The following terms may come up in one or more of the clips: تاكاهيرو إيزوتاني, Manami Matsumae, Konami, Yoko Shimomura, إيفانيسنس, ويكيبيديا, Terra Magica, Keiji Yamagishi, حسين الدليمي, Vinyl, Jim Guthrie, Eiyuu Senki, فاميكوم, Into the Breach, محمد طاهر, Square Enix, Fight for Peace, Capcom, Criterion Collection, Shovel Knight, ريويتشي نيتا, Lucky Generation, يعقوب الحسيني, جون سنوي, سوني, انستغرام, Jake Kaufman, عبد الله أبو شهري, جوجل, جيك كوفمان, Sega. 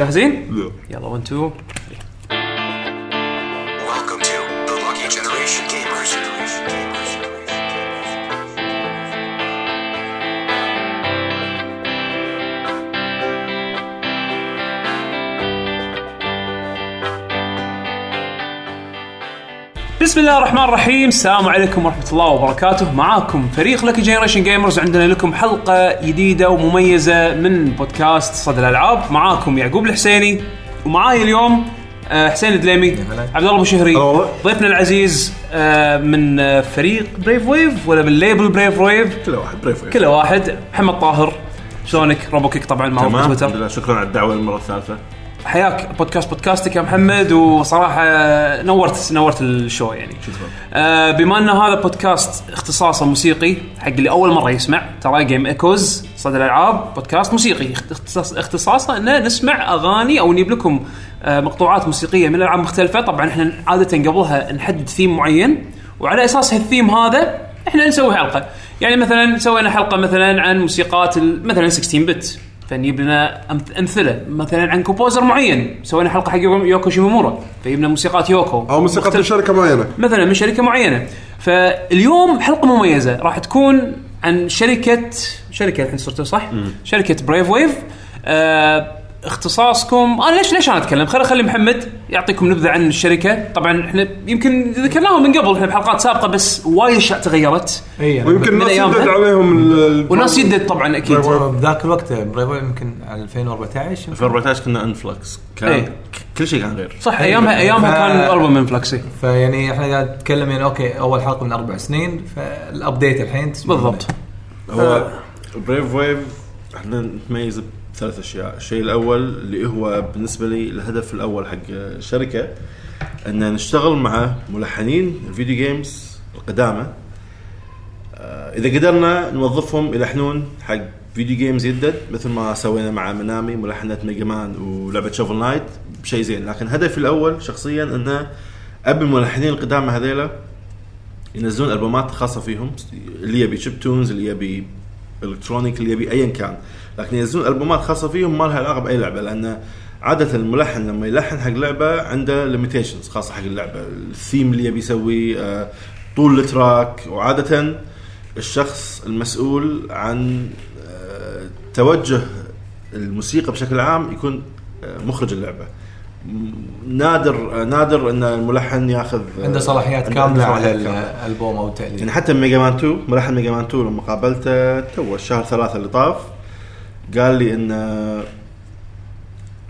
جاهزين؟ لا يلا 1 2 Welcome to the Lucky Generation Gamers. بسم الله الرحمن الرحيم. السلام عليكم ورحمة الله وبركاته. معاكم فريق لكي جينيريشن جيمرز. عندنا لكم حلقة جديدة ومميزة من بودكاست صدى الألعاب. معاكم يعقوب الحسيني ومعاي اليوم حسين الدليمي، عبد الله أبو شهري، ضيفنا العزيز من فريق بريف ويف ولا من ليبل بريف ويف. كل واحد محمد طاهر. شلونك؟ روبوكيك طبعا معروف بتويتر. شكرا على الدعوة المرة الثالثة. حياك بودكاستك يا محمد، وصراحة نورت الشو يعني. شكرا. بما أن هذا بودكاست اختصاصه موسيقي حق اللي أول مرة يسمع، ترى جيم ايكوز صدى الألعاب بودكاست موسيقي اختصاصه أنه نسمع أغاني أو نجيب لكم مقطوعات موسيقية من ألعاب مختلفة. طبعا احنا عادة قبلها نحدد ثيم معين، وعلى أساس هالثيم هذا احنا نسوي حلقة. يعني مثلا سوينا حلقة مثلا عن موسيقات مثلا 16 بت، فنجيب لنا أمثلة مثلاً عن كوبوزر معين. سوينا حلقة حق يوكو شيمومورا، فجبنا موسيقات يوكو أو موسيقات من شركة معينة، مثلاً من شركة معينة. فاليوم حلقة مميزة راح تكون عن شركة الحين صرت صح؟ شركة برايف ويف. اختصاصكم ليش أنا أتكلم؟ خلي محمد يعطيكم نبذة عن الشركة. طبعاً إحنا يمكن ذكرناها من قبل، إحنا بحلقات سابقة، بس وايد أشياء تغيرت. أيه. ويمكن ناس يدد عليهم وناس يدد طبعاً أكيد. ذاك الوقت برايف يمكن 2014 كنا إنفلكس. أيه. كل شيء كان غير صح. أيامها كان ألبوم إنفلكسي. فيعني إحنا قاعد نتكلم يعني أوكي أول حلقة من 4 سنين، فالأبديت الحين بالضبط. هو برايف ويف إحنا نتميز 3 أشياء. الشيء الأول اللي هو بالنسبة لي الهدف الأول حق الشركة، أن نشتغل مع ملحنين الفيديو جيمز القدامى، إذا قدرنا نوظفهم إلى حنون حق فيديو جيمز يدد، مثل ما سوينا مع منامي ملحنة ميجا مان ولعبة شوفل نايت بشيء زين. لكن هدفي الأول شخصياً أن أبي الملحنين القدامى هذيلا ينزلون ألبومات خاصة فيهم، اللي يبي شيب تونز، اللي يبي الكترونيك، اللي يبي أيا كان، لكن ينزلون ألبومات خاصة فيهم ما لها علاقة بأي لعبة. لأن عادة الملحن لما يلحن حق لعبة عنده ليميتيشنز خاصة حق اللعبة، الثيم اللي يبي يسوي، طول التراك، وعادة الشخص المسؤول عن توجه الموسيقى بشكل عام يكون مخرج اللعبة. نادر ان الملحن ياخذ عنده صلاحيات كامله على الالبوم او التاليف. يعني حتى ميجا مان 2، ملحن ميجا مان 2 لما قابلته تو الشهر 3 اللي طاف، قال لي ان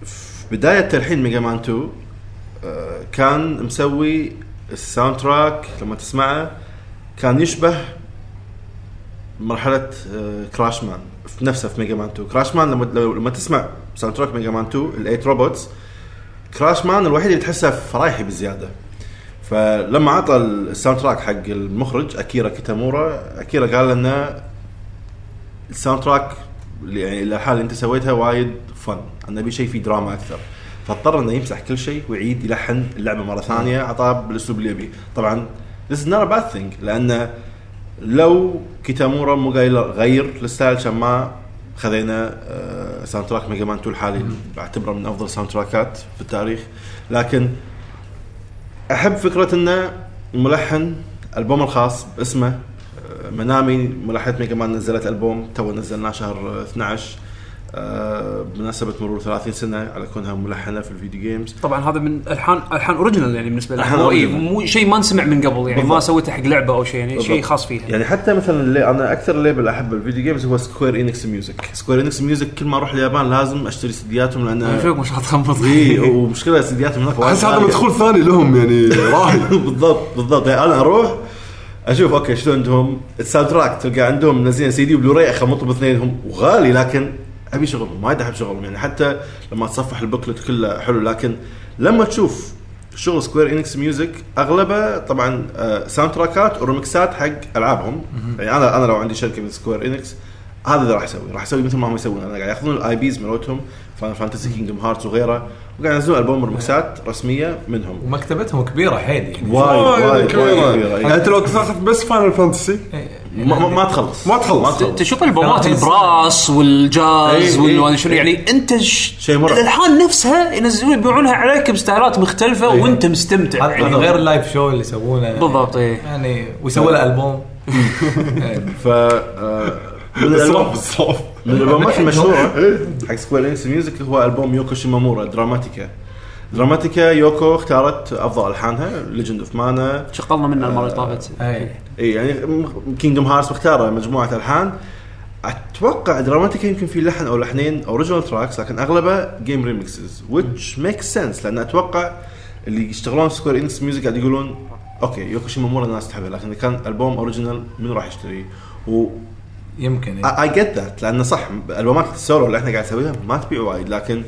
في بدايه تلحين ميجا مان 2 كان مسوي الساوند تراك، لما تسمعه كان يشبه مرحله كراش مان في نفسه. في ميجا مان 2 كراش مان لما تسمع ساوند تراك ميجا مان 2 الايت روبوتس، كراش مان الوحيد اللي تحسه فرايحي بزيادة. فلما عطى الساوند تراك حق المخرج أكيرا كيتامورا، أكيرا قال لنا الساوند تراك يعني الحال اللي أنت سويتها وايد فن، أنا بشيء فيه دراما أكثر. فاضطر إنه يمسح كل شيء ويعيد يلحن اللعبة مرة ثانية، عطاه بالأسلوب اللي يبيه. طبعًا this is not a bad thing، لأن لو كيتامورا مو غير للستايل شما خذينا ساوند تراك ميجا مان 2 الحالي بعتبره من افضل ساوند تراكات في التاريخ. لكن احب فكره ان الملحن البوم الخاص باسمه. منامي ملحنة ميجا مان نزلت البوم، تو نزلناه شهر 12 بمناسبه مرور 30 سنه على كونها ملحنه في الفيديو جيمز. طبعا هذا من الحان اوريجينال، يعني بالنسبه لي مو شيء ما نسمع من قبل، يعني بالضبط. ما سويته حق لعبه او شيء، يعني شيء خاص فيها. يعني حتى مثلا اللي انا اكثر ليبل احب الفيديو جيمز هو سكوير انكس ميوزك. سكوير انكس ميوزك كل ما اروح اليابان لازم اشتري سيدياتهم، لان شوف مش هتخمط ومشكله سيدياتهم هناك وايد. هذا مدخول ثاني لهم يعني راهي بالضبط. يعني انا اروح اشوف اوكي شلون عندهم الساوند تراك، تلقى عندهم منزلين سي دي وبلوراي اخمطوا باثنينهم وغالي، لكن أبي شغلهم ما يدحب شغلهم. يعني حتى لما تصفح البوكلت كله حلو، لكن لما تشوف شغل سكوير إنكس ميوزك أغلبه طبعا ساوند تراكات ورمكسات حق ألعابهم. يعني أنا لو عندي شركة من سكوير إنكس هذا اللي راح يسوي، راح يسوي مثل ما هم يسوون، انا قاعد ياخذون الاي بيز مالتهم فاينل فانتسي كينجدم هارتس وغيره وقاعد ينزلون البوم ريمكسات رسميه منهم، ومكتبتهم كبيره حيل يعني وايد كبيره، انت لو تاخذ بس فاينل فانتسي ما تخلص تشوف البومات البراس والجاز والوان شنو يعني انت الالحان نفسها ينزلون يبيعونها عليك بستايلات مختلفه وانت مستمتع يعني غير اللايف شو اللي يسوونه بالضبط يعني ويسوي له البوم ف من الألبومات المشهورة حق سكوير إنكس ميوزك هو ألبوم يوكو شيمامورا دراماتيكا. يوكو اختارت أفضل ألحانها ليجند أوف مانا شقلنا منها المرة اللي طافت يعني كينجدم هارس اختاروا مجموعة ألحان أتوقع دراماتيكا يمكن في لحن أو لحنين أوريجينال تراكس لكن أغلبها جيم ريمكسز which makes sense لأن أتوقع اللي يشتغلون سكوير إنكس ميوزك قاعد يقولون أوكي يوكو شيمامورا الناس تحبه لكن كان ألبوم أوريجينال من راح يشتريه و يمكن يعني. I get that لأنه صح الألبومات السولو اللي إحنا قاعد نسويها ما تبيع وايد لكن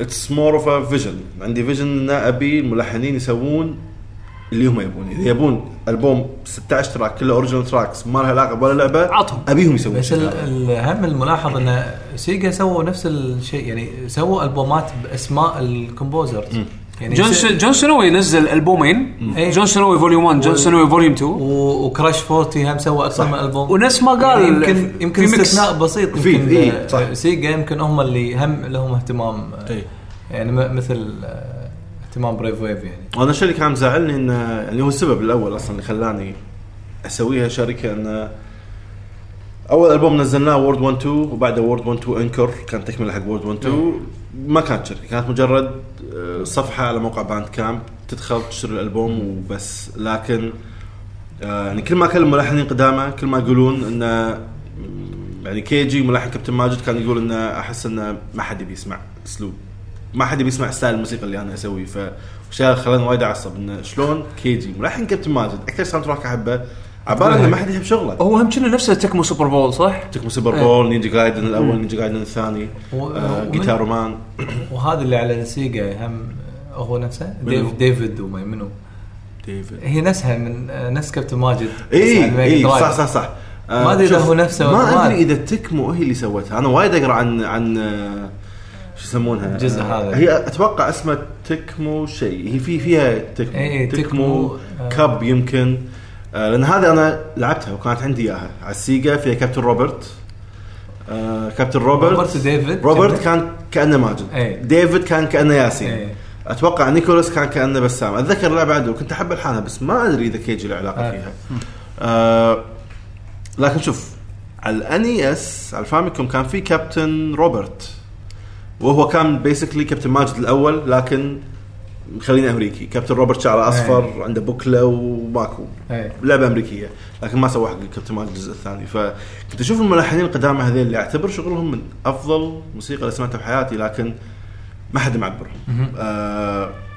it's more of a vision عندي vision إن أبي الملحنين يسوون اللي هم يبون إذا يبون ألبوم 16 تراك كله أوريجينال تراكس ما لها علاقة ولا لعبة أبيهم يسوون بس الأهم الملاحظ إن سيجا سووا نفس الشيء يعني سووا ألبومات بأسماء الكومبوزرز يعني جون سنوي نزل ألبومين جون سنوي فوليوم 1 جون سنوي فوليوم 2 وكراش 40 هم سوى أكثر من ألبوم ونفس ما قال يعني يمكن في استثناء بسيط يمكن سيجا يمكن هم اللي هم لهم اهتمام يعني مثل اهتمام برايف ويف يعني أنا الشيء اللي كان مزعلني إن اللي هو السبب الأول أصلاً اللي خلاني أسويها شركة إن أول ألبوم نزلناه وورد 1-2 وبعده وورد 1-2 أنكر كان تكمل حق وورد 1-2 ما كانت شركة كانت مجرد صفحة على موقع باند كامب تدخل تشتري الألبوم وبس لكن يعني كل ما كلم ملحنين قدامه كل ما يقولون إنه يعني كيجي ملحن كابتن ماجد كان يقول إنه أحس إنه ما حد بيسمع أسلوب ما حد بيسمع ستايل الموسيقى اللي أنا أسويه فشال خلاني وايد أعصب إنه شلون كيجي ملحن كابتن ماجد أكثر ساوند تراك أحبه عبارة إنه ما حد يحب شغله هو هم كنا نفسه تكمو سوبر بول صح تكمو سوبر بول نيجي قايدن الأول نيجي قايدن الثاني جيتار مان وهذا اللي على نسيجا هم هو نفسه ديفيد وما منو ديفيد هي نفسها من نفس كابتن ماجد إيه صح ما أدري إذا هو نفسه ما أدري إذا تكمو هي اللي سوتها أنا وايد أقرأ عن شو يسمونها الجزء هذا هي أتوقع اسمها تكمو شيء هي فيها تكمو كاب يمكن لأن هذا أنا لعبتها وكانت عندي إياها على السيجا فيها كابتن روبرت روبرت كان كأنه ماجد ديفيد كان كأنه ياسين أتوقع نيكولاس كان كأنه بسام أتذكر لا بعده كنت أحب الحانة بس ما أدري إذا كيجي العلاقة فيها لكن شوف على الأنيس على فاميكوم كان في كابتن روبرت وهو كان بيسكلي كابتن ماجد الأول لكن خلينا أمريكي كابتن روبرت شعره أصفر عنده بوكلة وماكو لعبة أمريكية لكن ما سوى حق كابتن ماجد الجزء الثاني فكنت أشوف الملحنين القدامى هذين اللي أعتبر شغلهم من أفضل موسيقى اللي سمعتها بحياتي لكن ما حد معبرهم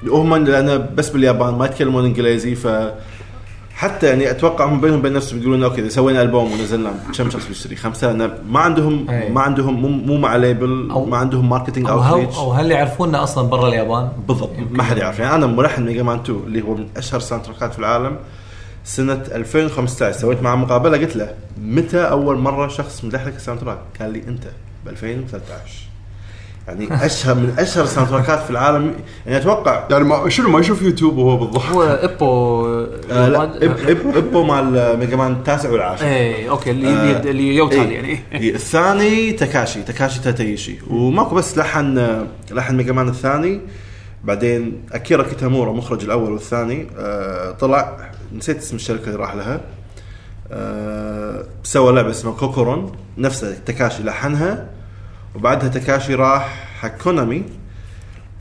هم لأن بس باليابان ما يتكلمون إنجليزي فحتى يعني أتوقع هم بينهم بين نفسهم يقولون أوكي إذا سوينا ألبوم ونزلنا كم شخص بيشتري 5 ما عندهم مو مع ليبل ما عندهم ماركتينج أو هل يعرفوننا أصلا برا اليابان بالضبط ما حد يعرف يعني أنا ملحن ميجا مان 2 اللي هو من أشهر ساوندتراكات في العالم سنة 2015 سويت معه مقابلة قلت له متى أول مرة شخص ملحن لك ساوندتراك قال لي أنت ب 2013 يعني أشهر من أشهر ساوندتراكات في العالم يعني أتوقع يعني ما شنو ما يشوف يوتيوب وهو بالضحك هو إبو مع الميجا مان 9 و10 إيه أوكي اللي يوتال يعني الثاني تاكاشي تاتايشي وماكو بس لحن ميجا مان الثاني بعدين أكيرا كيتامورا مخرج الأول والثاني طلع نسيت اسم الشركة اللي راح لها سوى لعبة اسمها كوكورون نفسها تاكاشي لحنها وبعدها تاكاشي راح حق كونامي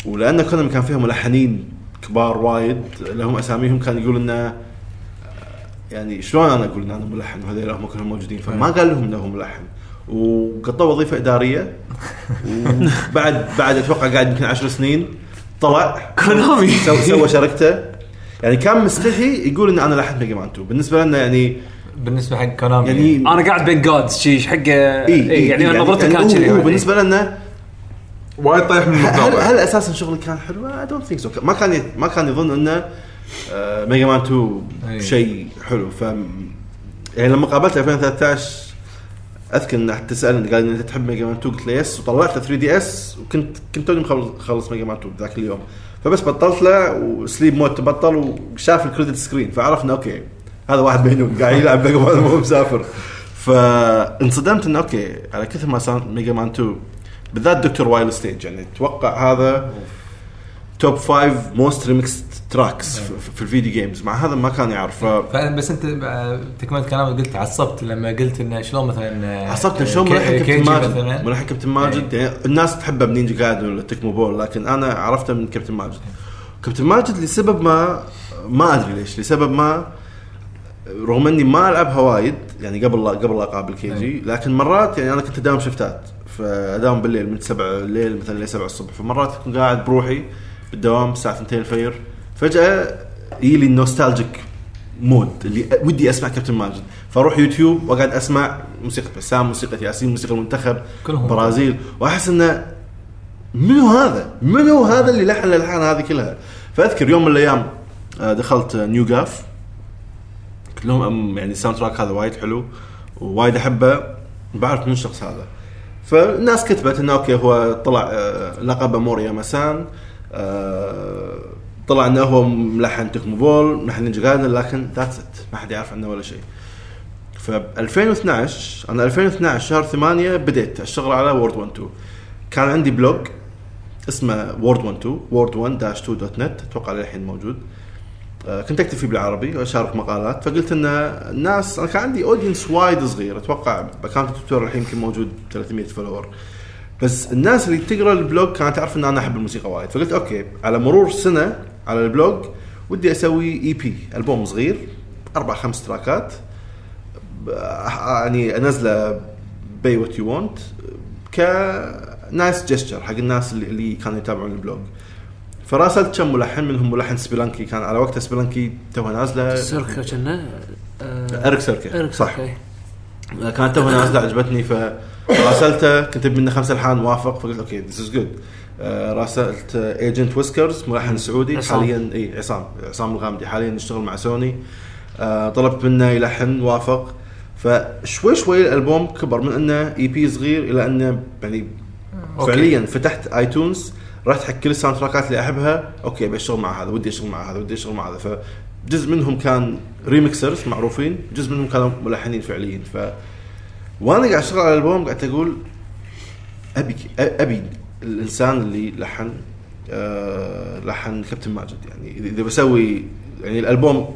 ولأن كونامي كان فيهم ملحنين كبار وايد لهم أساميهم كان يقول لنا يعني شلون أنا أقول إن أنا ملحن وهذول هم كلهم موجودين فما قال لهم إنه ملحن وقطوا وظيفة إدارية وبعد أتوقع قاعد يمكن 10 سنين طلع كونامي سوى شركته يعني كان مستحي يقول إن أنا لحن ميجا مان 2 بالنسبة لنا يعني بالنسبة حق كونامي يعني أنا قاعد بين جودز شيء حقه يعني نظرته كانت كذي بالنسبة لنا وايد طايح من الموضوع هل أساسا شغلي كان حلو I don't think so ما كان يظن إنه ميجا مان 2 شيء حلو ف يعني لما قابلته 2013 اذكر انك تسالني قال لي انت تحب ميجا مان 2 قلت له يس وطلعت 3 دي اس وكنت مخلص ميجا مان 2 ذاك اليوم فبس بطلت له وسليب مود تبطل وشاف الكريدت سكرين فعرفنا اوكي هذا واحد بينهم قاعد يلعب ميجا مان وهو مسافر فانصدمت انه اوكي على كثر ما صار ميجا مان 2 بالذات دكتور وايل ستيج يعني اتوقع هذا توب 5 موست ريمكس تراكس في الفيديو جيمز مع هذا ما كان يعرف بس انت تكملت كلامك قلت عصبت لما قلت ان شلون مثلا عصبت شلون من حكى كابتن ماجد يعني الناس تحبه من نينجا قاعد ولا تكمو بول لكن انا عرفته من كابتن ماجد كابتن ماجد لسبب ما ادري ليش لسبب ما رغم اني ما العبها وايد يعني قبل اقابل كيجي لكن مرات يعني انا كنت داوم شفتات فداوم بالليل من 7 الليل مثلا ل 7 الصبح فمرات كنت قاعد بروحي بالدوام الساعه 2 الفجر فجأة يجي لي النوستالجيك مود اللي ودي أسمع كابتن ماجد فأروح يوتيوب وقعد أسمع موسيقى بسام موسيقى ياسين موسيقى المنتخب برازيل وأحس إنه منو هذا اللي لحن الألحان هذه كلها فأذكر يوم من الأيام دخلت نيو جاف قلت لهم يعني الساوند تراك هذا وايد حلو ووايد أحبه بعرف من الشخص هذا فالناس كتبت إنه أوكي هو طلع لقبه موريا مسان طلع انه هو ملحن تكمو بول ملحن نينجا قايدن لكن ذاتس ات ما حد يعرف عنه ولا شيء ف 2012 انا 2012 شهر 8 بديت اشتغل على وورد 1-2 كان عندي بلوج اسمه وورد 1-2 word1-2.net اتوقع للحين موجود كنت اكتب فيه بالعربي واشارك مقالات فقلت ان الناس انا كان عندي اودينس وايد صغير اتوقع باكونت تويتر الحين يمكن موجود 300 فولور بس الناس اللي تقرا البلوج كانت تعرف ان انا احب الموسيقى وايد فقلت اوكي على مرور سنه على البلوج ودي اسوي اي بي البوم صغير 4-5 تراكات يعني انزله باي وات يو وونت كنايس جيستشر حق الناس اللي كانوا يتابعون البلوج فراسلت كم ملحن منهم ملحن سبيلانكي كان على وقت سبيلانكي توه نازله سيركا كنا ارك سيركا صح كانت توه نازله عجبتني فراسلته كتب منه 5 الحان وافق فقلت اوكي ذس از جود راسلت ايجنت ويسكرز ملحن سعودي حاليا اي عصام الغامدي حاليا نشتغل مع سوني طلبت منه يلحن وافق فشوي شوي الالبوم كبر من انه اي بي صغير الى انه يعني فعليا فتحت ايتونز رحت حق كل الساوند تراكات اللي احبها اوكي بشتغل مع هذا ودي اشتغل مع هذا فجزء منهم كان ريمكسرز معروفين جزء منهم كانوا ملحنين فعليين ف وانا قاعد اشتغل على الالبوم قاعد اقول ابي الانسان اللي لحن كابتن ماجد يعني اذا بسوي يعني الالبوم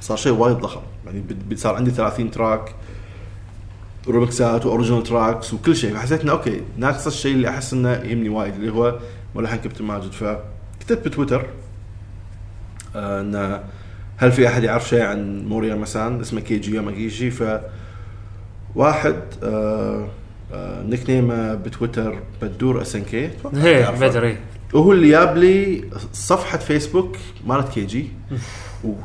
صار شيء وايد ضخم يعني صار عندي 30 تراك ريمكسات واوريجينال تراكس وكل شيء فحسيت انه اوكي ناقص الشيء اللي احس انه يهمني وايد اللي هو ملحن كابتن ماجد فكتبت بتويتر ان هل في احد يعرف شيء عن موريا مسان اسمه كيجي ياماغيشي ف واحد نكنيمه بتويتر بدور اسنكي اتوقع بدري وهو اللي جاب لي صفحه فيسبوك مالت كيجي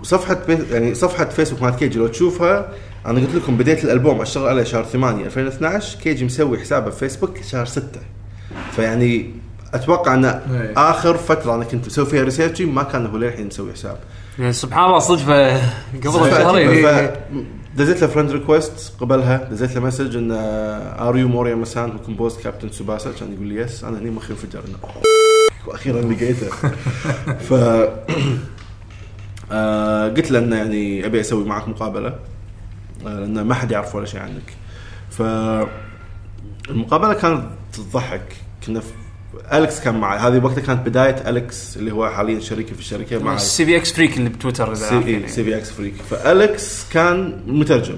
وصفحه يعني صفحه فيسبوك مالت كيجي لو تشوفها انا قلت لكم بديت الالبوم اشتغل عليه شهر 8 2012 كيجي مسوي حسابه في فيسبوك شهر 6 فيعني اتوقع ان اخر فتره انا كنت اسوي فيها ريسيرش ما كان هو للحين مسوي حساب يعني سبحان الله صدفه قبل شهرين دزيت له فريند ريكويست قبلها دزيت له مسج ان ار يو موريا مسان هو كومبوز كابتن سوباسا كان يقول لي يس انا هني مخي انفجرنا واخيرا لقيته ف قلت له انه يعني ابي اسوي معك مقابله لانه ما حد يعرف ولا شيء عنك فالمقابله كانت تضحك كنا أليكس كان معي هذه وقتها كانت بداية أليكس اللي هو حاليا شريكي في الشركة مع سي في اكس فريك اللي بتويتر سي في اكس فريك فأليكس كان مترجم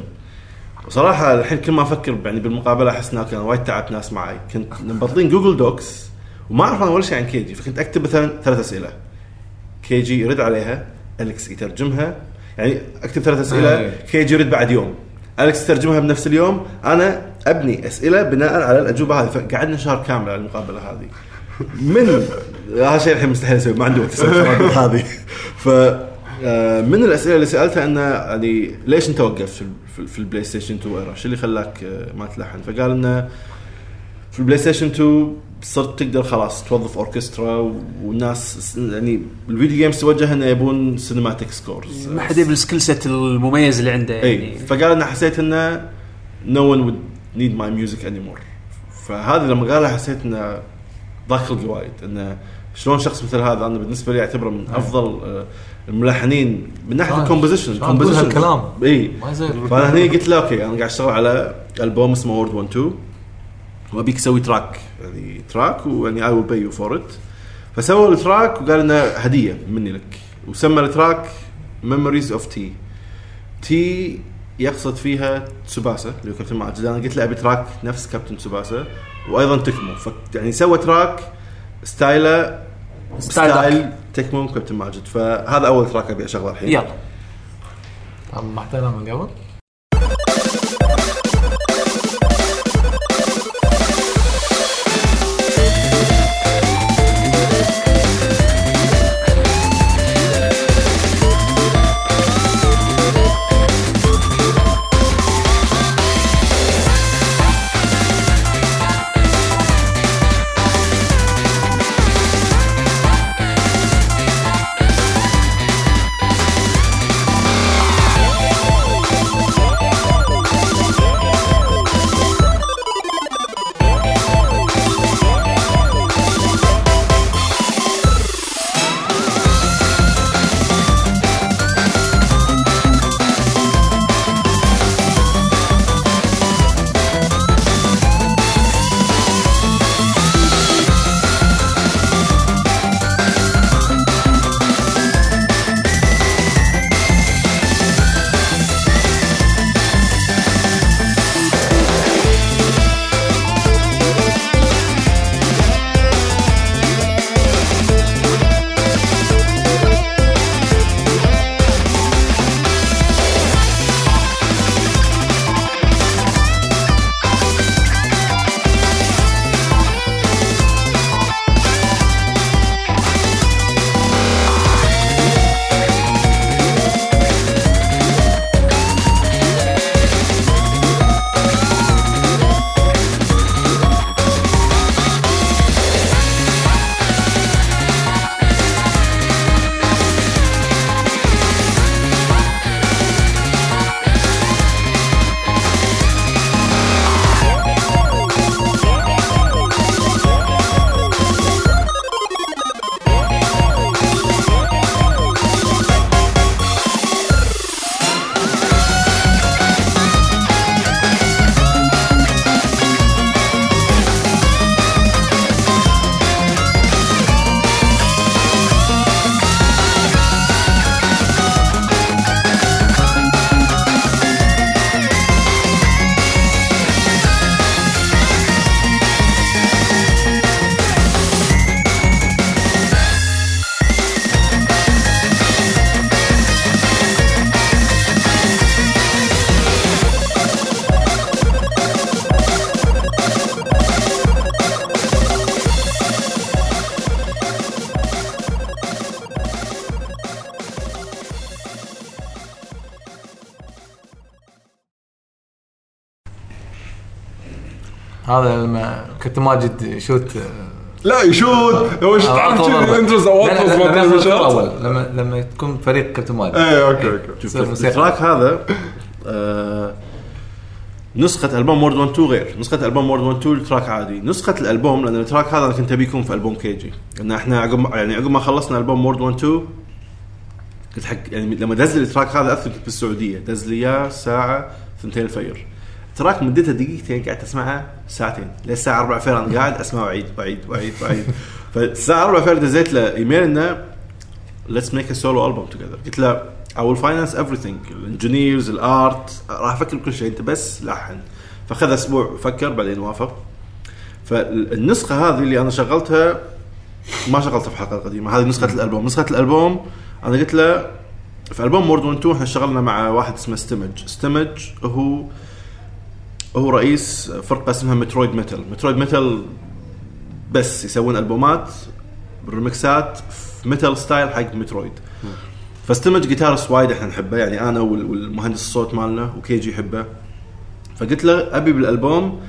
وصراحة الحين كل ما أفكر يعني بالمقابلة أحس إنه كان وايد تعبت ناس معي كنت نبطلين جوجل دوكس وما أعرف أنا ولا شيء عن كيجي فكنت أكتب مثلا 3 أسئلة كيجي يرد عليها أليكس يترجمها يعني أكتب 3 أسئلة كيجي يرد بعد يوم أليكس ترجمها بنفس اليوم أنا أبني أسئلة بناء على الأجوبة هذه فقعدنا شهر كامل على المقابلة هذه من هذا الشيء الحين مستحيل أسوي ما عندي وقت أسوي هذه فمن الأسئلة اللي سألتها أنه يعني ليش أنت وقفت في البلاي ستيشن 2 وإيرا شو اللي خلاك ما تلحن فقال أنه في البلاي ستيشن 2 صرت تقدر خلاص توظف أوركسترا والناس يعني الفيديو جيمز توجه أنه يبون سينماتيك سكورز ما حد يبي السكيل سيت المميز اللي عنده يعني فقال أنه حسيت أنه no one would need my music anymore. فهذا لما قالها حسيت إنه ضاق خلقي وايد, إنه شلون شخص مثل هذا أنا بالنسبة لي أعتبره من أفضل الملحنين من ناحية الكومبوزيشن. كومبوزيشن الكلام. إيه. فأنا هني قلت له أوكي أنا قاعد أشتغل على ألبوم اسمه World 1-2 وأبيك سوي تراك, يعني تراك ويعني I will pay you for it. فسووا التراك وقال إنه هدية مني لك, وسمى التراك Memories of T. تي يقصد فيها تسوباسا اللي كابتن مع جدان. قلت له أبي تراك نفس كابتن تسوباسا وأيضا تكمو, يعني سوى تراك ستايله ستايل تكمو كابتن ماجد. فهذا أول تراك أبي أشغله الحين. يلا طبعا محتاجنا من قبل. هذا لما كنت ماجد يشوت لا يشوت هو ايش تعرف الانترز او الفوز الاول لما تكون فريق كنت ماجد. اي اوكي اوكي. التراك هذا نسخه البوم وورد 1 2 غير نسخه البوم وورد 1 2 التراك عادي. نسخه الالبوم لان التراك هذا كنت ابيكم في البوم كيجي ان احنا عقب ما خلصنا البوم وورد 1 2 قلت حق يعني لما دزل التراك هذا اثبت بالسعوديه دزليا ساعه 2 الفجر. تراك مدتها دقيقتين قاعد اسمعها ساعتين للساعه 4 فجر انا قاعد اسمعه عيد بعيد بعيد بعيد. فالساعه 4 فجر دزيت له ايميل انه ليتس ميك ا سولو البوم توجذر. قلت له اي ويل فاينانس ايفريثينج الانجينيرز الارت راح افكر بكل شيء انت بس لحن. فاخذ اسبوع فكر بعدين وافق. فالنسخه هذه اللي انا شغلتها ما شغلتها في حلقه قديمه. هذه نسخه الالبوم. نسخه الالبوم انا قلت له في البوم مورد 1 2 احنا اشتغلنا مع واحد اسمه استمج هو رئيس فرقة اسمها مترويد ميتال بس يسوون ألبومات ريمكسات في ميتال ستايل حق مترويد. فاستمج جيتارس وايد احنا نحبه يعني أنا والمهندس الصوت مالنا وكيجي يحبه. فقلت له أبي بالألبوم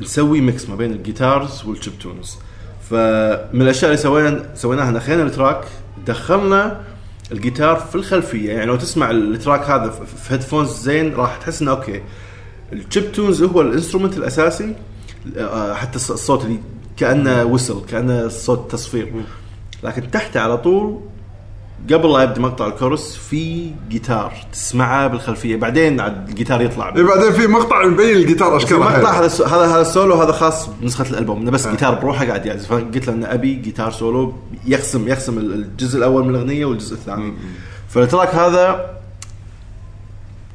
نسوي ميكس ما بين الجيتارز والشيبتونز. فمن الأشياء اللي سويناها نخينا التراك دخلنا الجيتار في الخلفية. يعني لو تسمع التراك هذا في هيدفونز زين راح تحس إنه أوكي الشيبتونز هو الانسترومنت الاساسي, حتى الصوت اللي كانه وصل كانه صوت تصفير, لكن تحته على طول قبل لا يبدأ مقطع الكورس في جيتار تسمعه بالخلفيه, بعدين الجيتار يطلع بعدين في مقطع يبين الجيتار اشكاله. مقطع هذا سولو, هذا خاص بنسخه الالبوم انه بس جيتار بروحه قاعد يعزف. فقلت له ان ابي جيتار سولو يقسم الجزء الاول من الاغنيه والجزء الثاني. فالتراك هذا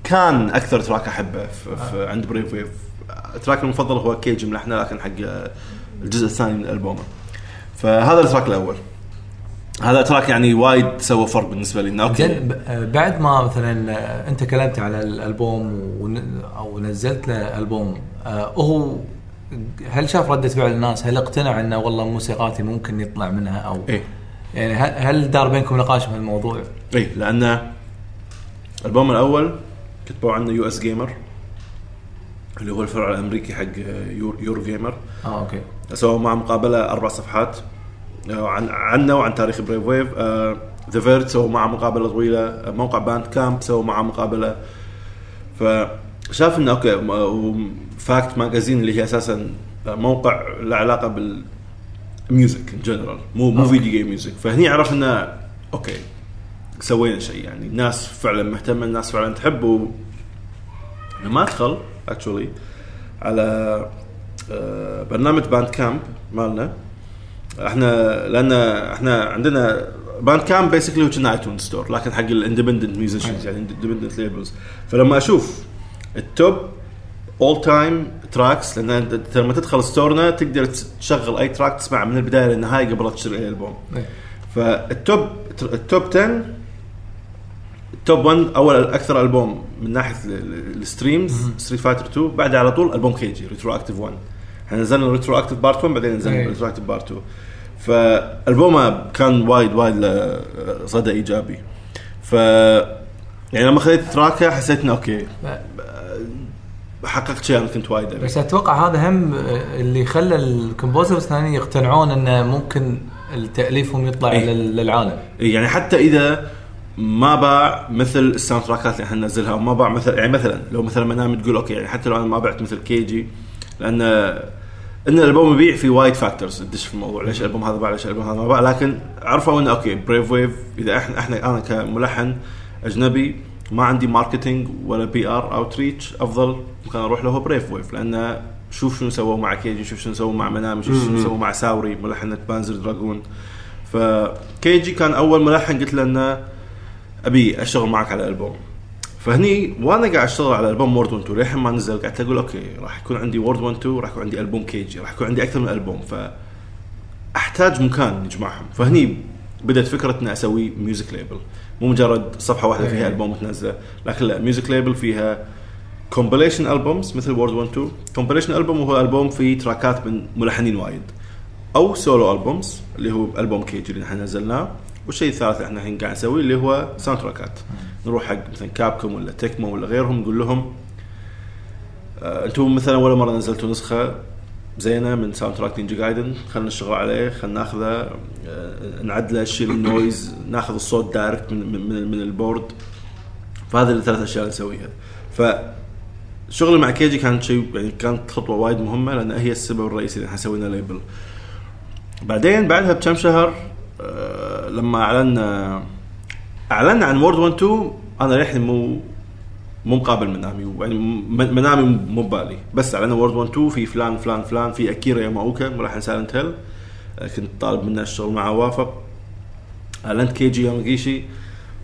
كان اكثر تراك احبه عند بريف ويف. تراك المفضل هو كيجي ملحنه, لكن حق الجزء الثاني من الالبوم. فهذا التراك الاول, هذا تراك يعني وايد سوى فرق بالنسبه لي. اوكي, بعد ما مثلا انت كلمت على الالبوم او نزلت له البوم, هو هل شاف رده فعل الناس؟ هل اقتنع انه والله موسيقاتي ممكن يطلع منها او إيه؟ يعني هل دار بينكم نقاش بهالموضوع؟ اي, لان الالبوم الاول كتبوا عنه يو اس جيمر اللي هو الفرع الامريكي حق يورو جيمر. اوكي, سووا مع مقابله 4 صفحات عنه وعن تاريخ بريف ويف. ذا فيرد سووا معه مقابله طويله, موقع باند كامب سووا معه مقابله. فشاف انه اوكي, وفاكت ماجازين اللي هي اساسا موقع له علاقه بالميوزك ان جنرال, مو فيديو جيم ميوزك. فهني عرف انه اوكي سوينا شيء, يعني الناس فعلا مهتمه, الناس فعلا تحبه. لما ادخل اكشولي على برنامج باند كامب مالنا احنا, لان احنا عندنا باند كامب بيسكلي وكنا ايتونز ستور, لكن حق الاندبندنت ميوزيشنز يعني الاندبندنت ليبلز. فلما اشوف التوب اول تايم تراكس, لان لما تدخل ستورنا تقدر تشغل اي تراك تسمع من البدايه للنهايه قبل تشتري الالبوم. فالتوب 10, التوب 1 اول اكثر البوم من ناحيه الستريمز ستريت فايتر 2, بعد على طول البوم كيجي ريترو اكتيف 1. نزلنا الريترو اكتيف بارت 1, بعدين نزلنا الريترو اكتيف بارت 2. فالبوم كان وايد صدى ايجابي. ف يعني لما خذيت تراكه حسيت انه اوكي حققت شيء كنت وايد. بس اتوقع هذا هم اللي خلى الكومبوزرز الثانيين يقتنعون انه ممكن التاليفهم يطلع للعالم. يعني حتى اذا ما باع مثل الساوند تراكات اللي احنا ننزلها, وما باع مثل يعني مثلا لو مثلا منام تقول اوكي, يعني حتى لو انا ما بعت مثل كيجي, لأن الألبوم يبيع في وايد فاكتورز تدش في الموضوع, ليش الألبوم هذا باع, ليش الألبوم هذا ما باع. لكن عرفوا إن أوكي بريف ويف إذا أنا كملحن أجنبي ما عندي ماركتينج ولا بي آر أو تريتش, أفضل ممكن أروح له بريف ويف, لأن شوف شنو سووا مع كيجي, شوف شنو سووا مع منامي, شوف شنو سووا مع ساوري ملحنة بانزر دراجون. فكيجي كان أول ملحن قلت له إن أبي أشتغل معك على الألبوم. فهني وانا قاعد اشتغل على البوم وورد 1 2 لحين ما نزل, قاعد اقول اوكي راح يكون عندي وورد 1 2, راح يكون عندي البوم كيجي, راح يكون عندي اكثر من البوم, فاحتاج مكان نجمعهم. فهني بدات فكره اني اسوي ميوزك ليبل, مو مجرد صفحه واحده فيها البوم تنزله, لكن لا, ميوزك ليبل فيها كومبليشن البومز مثل وورد 1 2. كومبليشن البوم هو البوم فيه تراكات من ملحنين وايد, او سولو البومز اللي هو البوم كيجي اللي احنا نزلناه. والشيء الثالث احنا الحين قاعد نسوي اللي هو ساوند تراكات, نروح حق مثلا كابكوم ولا تكمو ولا غيرهم نقول لهم انتم مثلا ولا مره نزلتوا نسخه زينا من ساوند تراك نينجا جايدن, خلينا نشتغل عليه, خلينا ناخذه نعدله, شيل النويز, ناخذ الصوت دايركت من البورد. فهذه الثلاث اشياء نسويها. فشغلي مع كيجي كان شيء يعني كانت خطوه وايد مهمه, لان هي السبب الرئيسي اللي احنا سوينا ليبل. بعدين بعدها بكم شهر لما اعلنا عن وورد 1 2, انا الحين مو مقابل منامي, يعني منامي مو بالي, بس اعلنا وورد 1 2 في فلان فلان فلان, في اكيرا ياماوكا ملحن سايلنت هيل كنت طالب منه الشغل معه, وافق. اعلنت كيجي ياماغيشي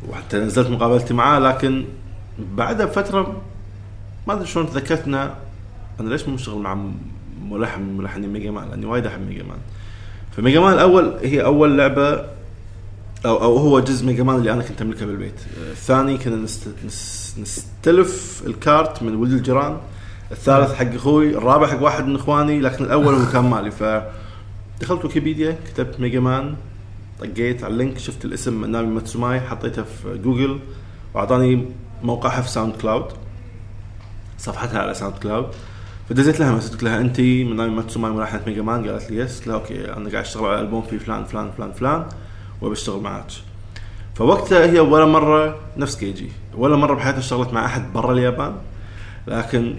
وحتى نزلت مقابلتي معاه, لكن بعدها بفتره ما ادري شلون تذكرتنا انا ليش مو مشتغل مع ملحن ميجا مان, لاني وايد احب ميجا مان. فميجا مان الأول هي أول لعبة أو هو جزء ميجا مان اللي أنا كنت أملكه بالبيت. الثاني كنا نستلف الكارت من ولد الجيران, الثالث حق أخوي, الرابع حق واحد من إخواني, لكن الأول هو كان مالي. فدخلت ويكيبيديا كتبت ميجا مان, طقيت على اللينك, شفت الاسم منامي ماتسوماي, حطيتها في جوجل, وعطاني موقعها في ساوند كلاود, صفحتها على ساوند كلاود. فدزت لها مسج, قلت لها انت منامي ماتسوماي ملحنة ميجا مان؟ قالت لي يس. قلت لها اوكي انا قاعد اشتغل على البوم في فلان فلان فلان فلان وبشتغل معاك. فوقتها هي ولا مره نفس كيجي, ولا مره بحياتها اشتغلت مع احد برا اليابان, لكن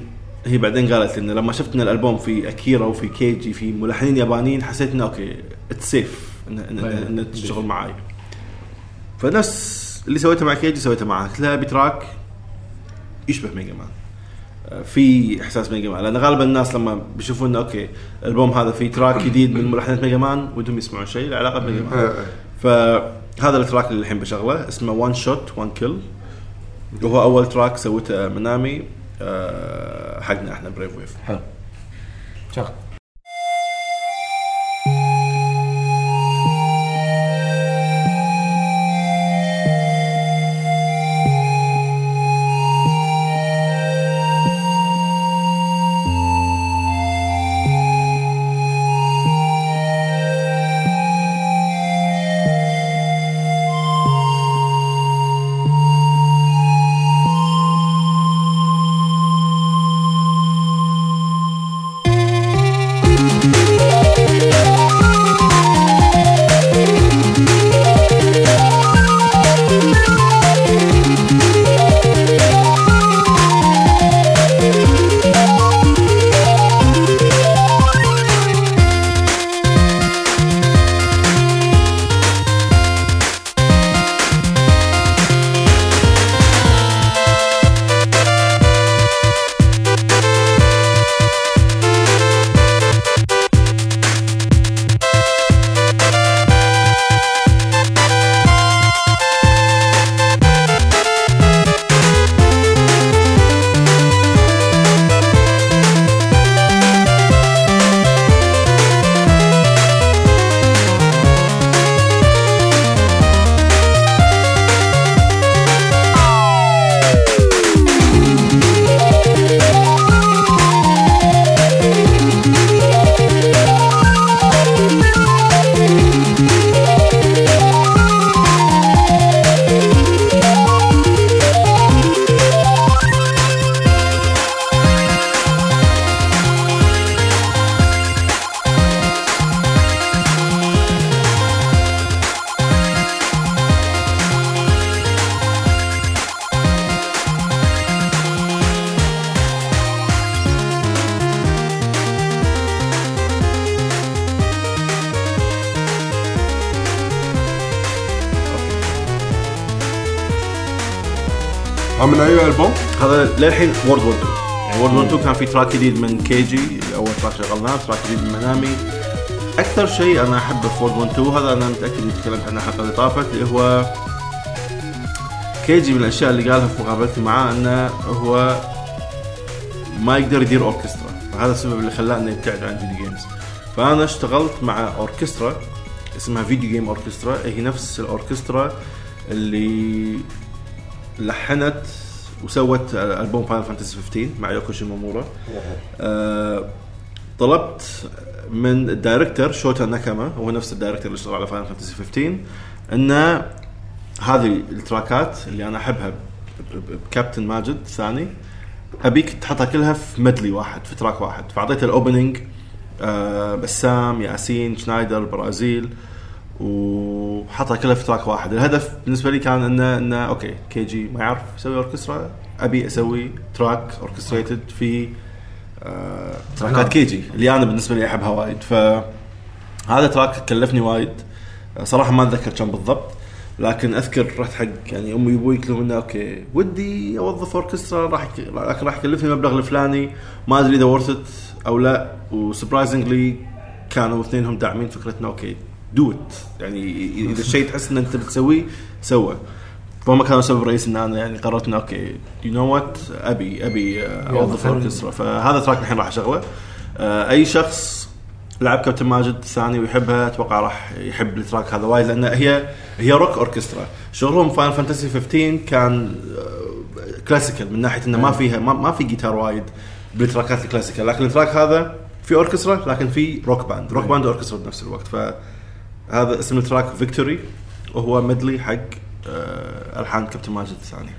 هي بعدين قالت إن لما شفت إن الألبوم في أكيرا وفي كيجي في ملحنين يابانيين حسيت إنه أوكي تسيف إن تشتغل معاي. فنفس اللي سويته مع كيجي سويته معها. لا بتراك يشبه ميجا مان في إحساس ميجا مان، لأن غالبا الناس لما بيشوفوا إنه أوكي الألبوم هذا فيه تراك جديد من ملحنات ميجا مان ودهم يسمعوا شيء له علاقة بميجا مان. فهذا التراك اللي الحين بشغله اسمه وان شوت وان كيل، وهو أول تراك سويته منامي حقنا احنا بريف ويف. حلو شغل. للحين وورد 1-2 يعني وورد 1-2 كان في تراك جديد من كيجي أول تراك شغلناه، تراك جديد من منامي. أكثر شيء أنا أحبه في وورد 1-2 هذا أنا متأكد إني تكلمت عنه حلقة اللي طافت، اللي هو كيجي من الأشياء اللي قالها في مقابلتي معاه أنه هو ما يقدر يدير أوركسترا، فهذا السبب اللي خلاه إنه يبتعد عن فيديو جيمز. فأنا اشتغلت مع أوركسترا اسمها فيديو جيم أوركسترا، هي نفس الأوركسترا اللي لحنت وسوت ألبوم فاينل فانتسي 15 مع يوكو شيمومورا. طلبت من الدايركتور شوتا ناكاما، هو نفس الدايركتور اللي اشتغل على فاينل فانتسي 15، ان هذه التراكات اللي انا احبها بكابتن ماجد ثاني ابيك تحطها كلها في مدلي واحد في تراك واحد. فعطيت الاوبننج بسام ياسين شنايدر برازيل وحطها كلها في تراك واحد. الهدف بالنسبه لي كان ان اوكي كيجي ما يعرف يسوي اوركسترا، ابي اسوي تراك اوركستريتد في تراكات كيجي اللي انا بالنسبه لي احبها وايد. فهذا تراك كلفني وايد صراحه، ما اتذكر كم بالضبط لكن اذكر رحت حق يعني امي وابوي كلهم انه اوكي ودي اوظف اوركسترا راح يكلفني مبلغ الفلاني، ما ادري اذا ورثت او لا. وسبرايزنجلي كانوا اثنينهم داعمين فكرتنا اوكي دوت، يعني اذا الشيء تحس ان انت بتسويه سوى. فما كانوا سبب رئيسي ان انا يعني قررت ان اوكي يو نو وات ابي اوظف اوركسترا. فهذا تراك الحين راح اشغله. اي شخص لعب كابتن ماجد ثاني ويحبها اتوقع راح يحب التراك هذا وايد، لان هي روك اوركسترا. شغلهم فاينل فانتسي 15 كان كلاسيكال من ناحيه انه ما فيها ما في جيتار وايد بالتراكات الكلاسيكال، لكن التراك هذا في اوركسترا لكن في روك باند اوركسترا بنفس الوقت. ف هذا اسم التراك فيكتوري، وهو مدلي حق ألحان كابتن ماجد الثاني.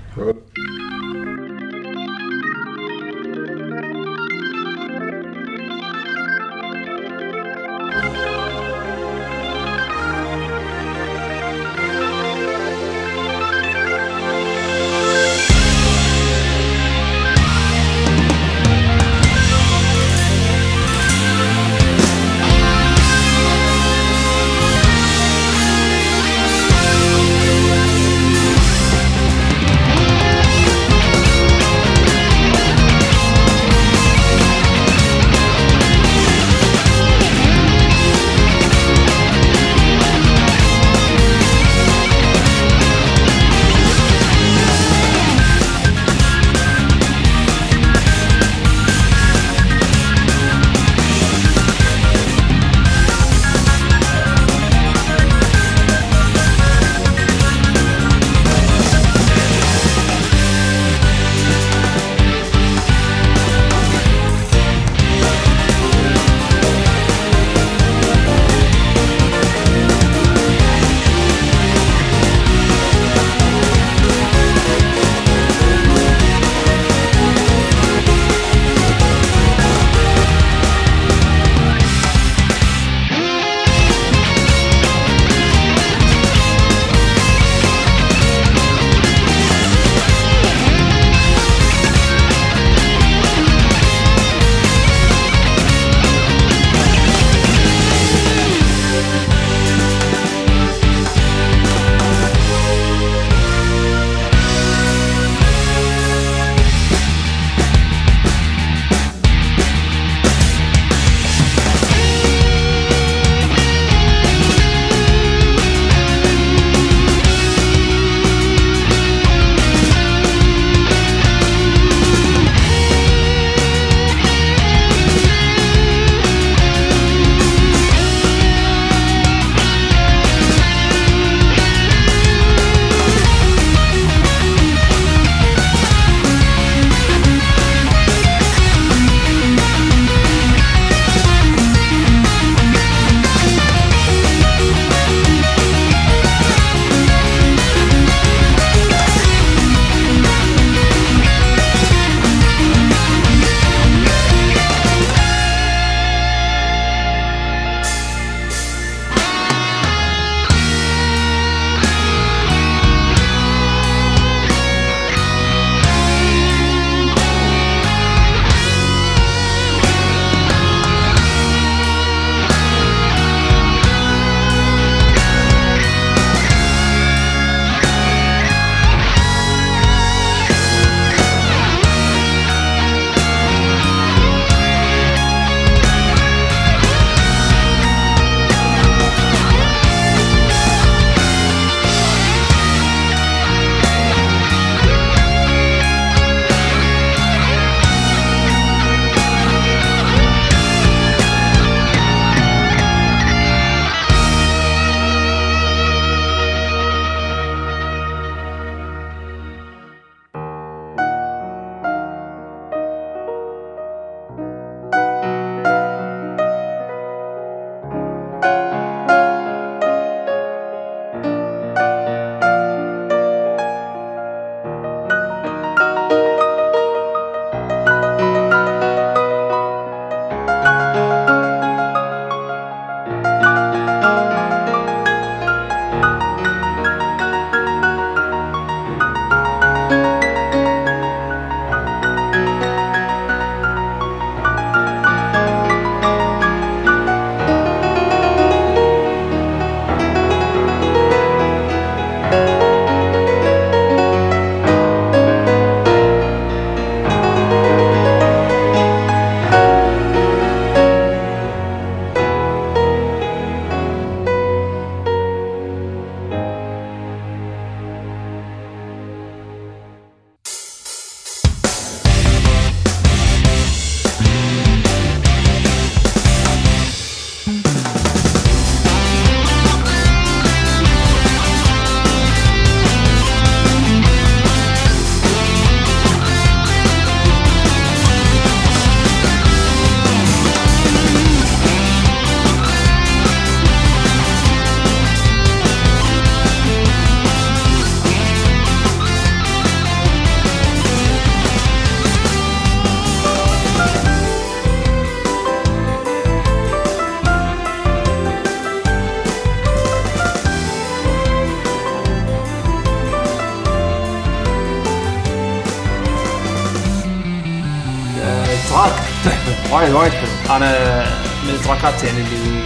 وايد وايد حلو. انا من التراكات يعني اللي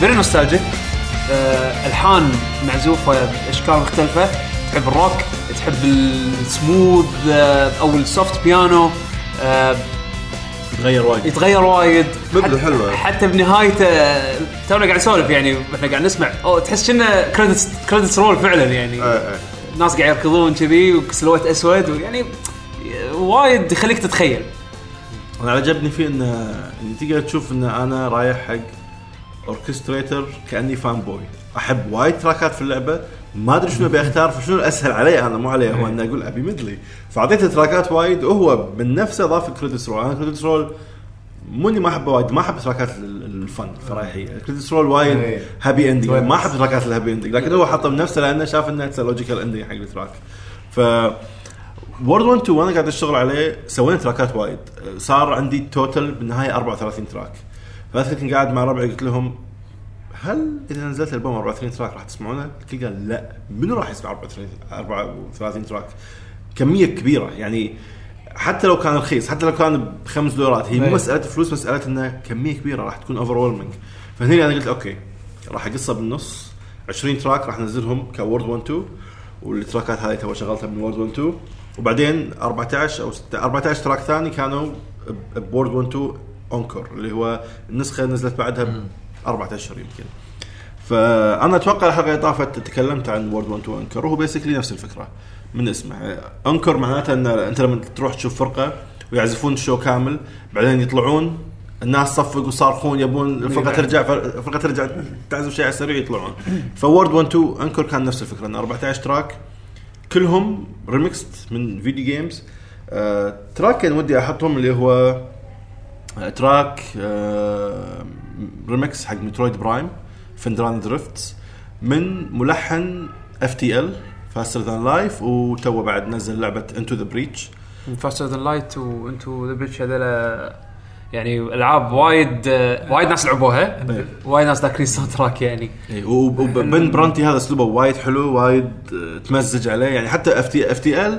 فيري نوستالجيك، الحان معزوفه باشكال مختلفه، تحب الروك، تحب السموث او السوفت بيانو، يتغير وايد مبلغ حلوه حتى بنهايته. تونا قاعد نسولف يعني احنا قاعد نسمع او تحس انه كريدتس رول فعلا يعني الناس قاعد يركضون كذي وكسلوت اسود ويعني وايد يخليك تتخيل. انا عجبني فيه ان تقدر تشوف ان انا رايح حق اوركستريتر كاني فان بوي، احب وايد تراكات في اللعبه، ما ادري شنو بيختار فشنو الاسهل عليه انا مو عليه، وانا اقول ابي مدلي فعطيت تراكات وايد وهو من نفسه ضاف الكريدتس رول. انا الكريدتس رول مو اني ما احبه وايد، ما احب تراكات الفن فرايحي، الكريدتس رول وايد هابي اندنج، ما احب تراكات الهابي اندنج، لكن هو حطه بنفسه لانه شاف انه لوجيكال اندنج حق التراك. ف World 1-2 وانا قاعد اشتغل عليه سوينا تراكات وايد، صار عندي توتال بالنهايه 34 تراك. فكنت قاعد مع ربعي قلت لهم هل اذا نزلت البوم 34 تراك راح تسمعونه؟ الكل قال لا، منو راح يسمع 34 تراك؟ كميه كبيره يعني، حتى لو كان رخيص، حتى لو كان $5، هي مو مساله فلوس، مساله انها كميه كبيره راح تكون overwhelming. فهني انا قلت اوكي راح اقصها بالنص، 20 تراك راح ننزلهم كWorld 1-2 والتراكات هذه تو شغلتها من World 1-2، وبعدين 14 تراك ثاني كانوا بWorld 1-2 أنكر اللي هو النسخة نزلت بعدها 4 أشهر يمكن. فأنا أتوقع الحلقة طافت تكلمت عن World 1-2 أنكر، وهو بيسكلي نفس الفكرة من اسمه. أنكر معناته أن أنت لما تروح تشوف فرقة ويعزفون الشو كامل بعدين يطلعون الناس صفق وصارخون يبون الفرقة ترجع، فرقة ترجع تعزف شيء على السريع يطلعون. فWorld 1-2 أنكر كان نفس الفكرة، أن 14 تراك كلهم ريمكست من فيديو جيمز. تراك كان ودي أحطهم اللي هو تراك ريمكس حق مترويد برايم فندران درفتس من ملحن FTL Faster Than Light، وتو بعد نزل لعبة Into the Breach. Faster Than Light و Into the Breach هذول يعني ألعاب وايد ناس لعبوها، وايد ناس ذاكرين ساوندتراك يعني. وبن برانتي هذا أسلوبه وايد حلو، وايد تمزج عليه يعني. حتى FTL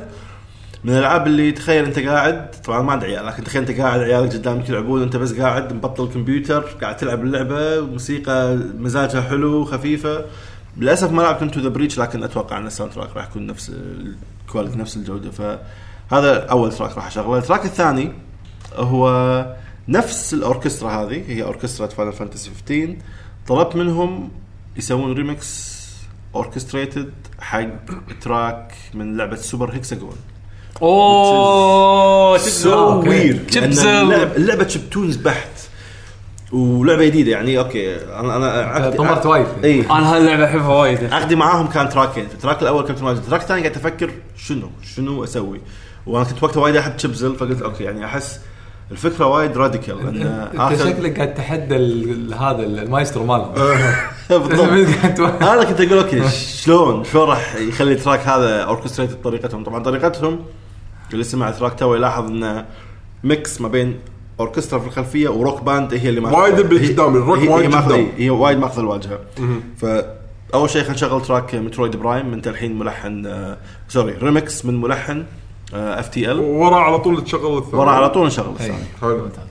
من الألعاب اللي تخيل أنت قاعد، طبعاً ما عندك عيال، لكن تخيل أنت قاعد عيالك قدامك يلعبون وأنت بس قاعد مبطل الكمبيوتر قاعد تلعب اللعبة، موسيقى مزاجها حلو خفيفة. للأسف ما لعبت Into the Breach، لكن أتوقع أن الساوند تراك راح يكون نفس الكواليتي نفس الجودة. فهذا أول تراك راح أشغله. التراك الثاني هو نفس الأوركسترا، هذه هي أوركسترا فاينل فانتسي 15، طلبت منهم يسوون ريمكس أوركستريتد حق تراك من لعبة سوبر هيكساجون. اوه سو ويرد، اللعبه شبتونز بحت ولعبه جديده يعني. اوكي انا عقدت طمرت وايد، انا هاللعبه احبها وايد. عقدي معاهم كان تراكين، التراك الاول كنت ماجد، التراك الثاني قاعد افكر شنو اسوي، وانا كنت وقتها وايد احب تشبزل، فقلت اوكي يعني احس الفكره وايد راديكال. انا شكلك قاعد تحدى هذا المايسترو مالهم بالضبط. انا كنت اقول اوكي شلون راح يخلي تراك هذا اوركستريت بطريقتهم. طبعا طريقتهم اللي سمع تراك تو يلاحظ انه ميكس ما بين اوركسترا في الخلفيه وروك باند، هي اللي وايد بالقدام الروك وايد، هي وايد ماخذ الواجهه. فاول شيء خلينا نشغل تراك مترويد برايم من تلحين ملحن سوري ريمكس من ملحن FTL، ورا على طول تشغل الثاني، ورا على طول نشغل الثاني. حلو ممتاز.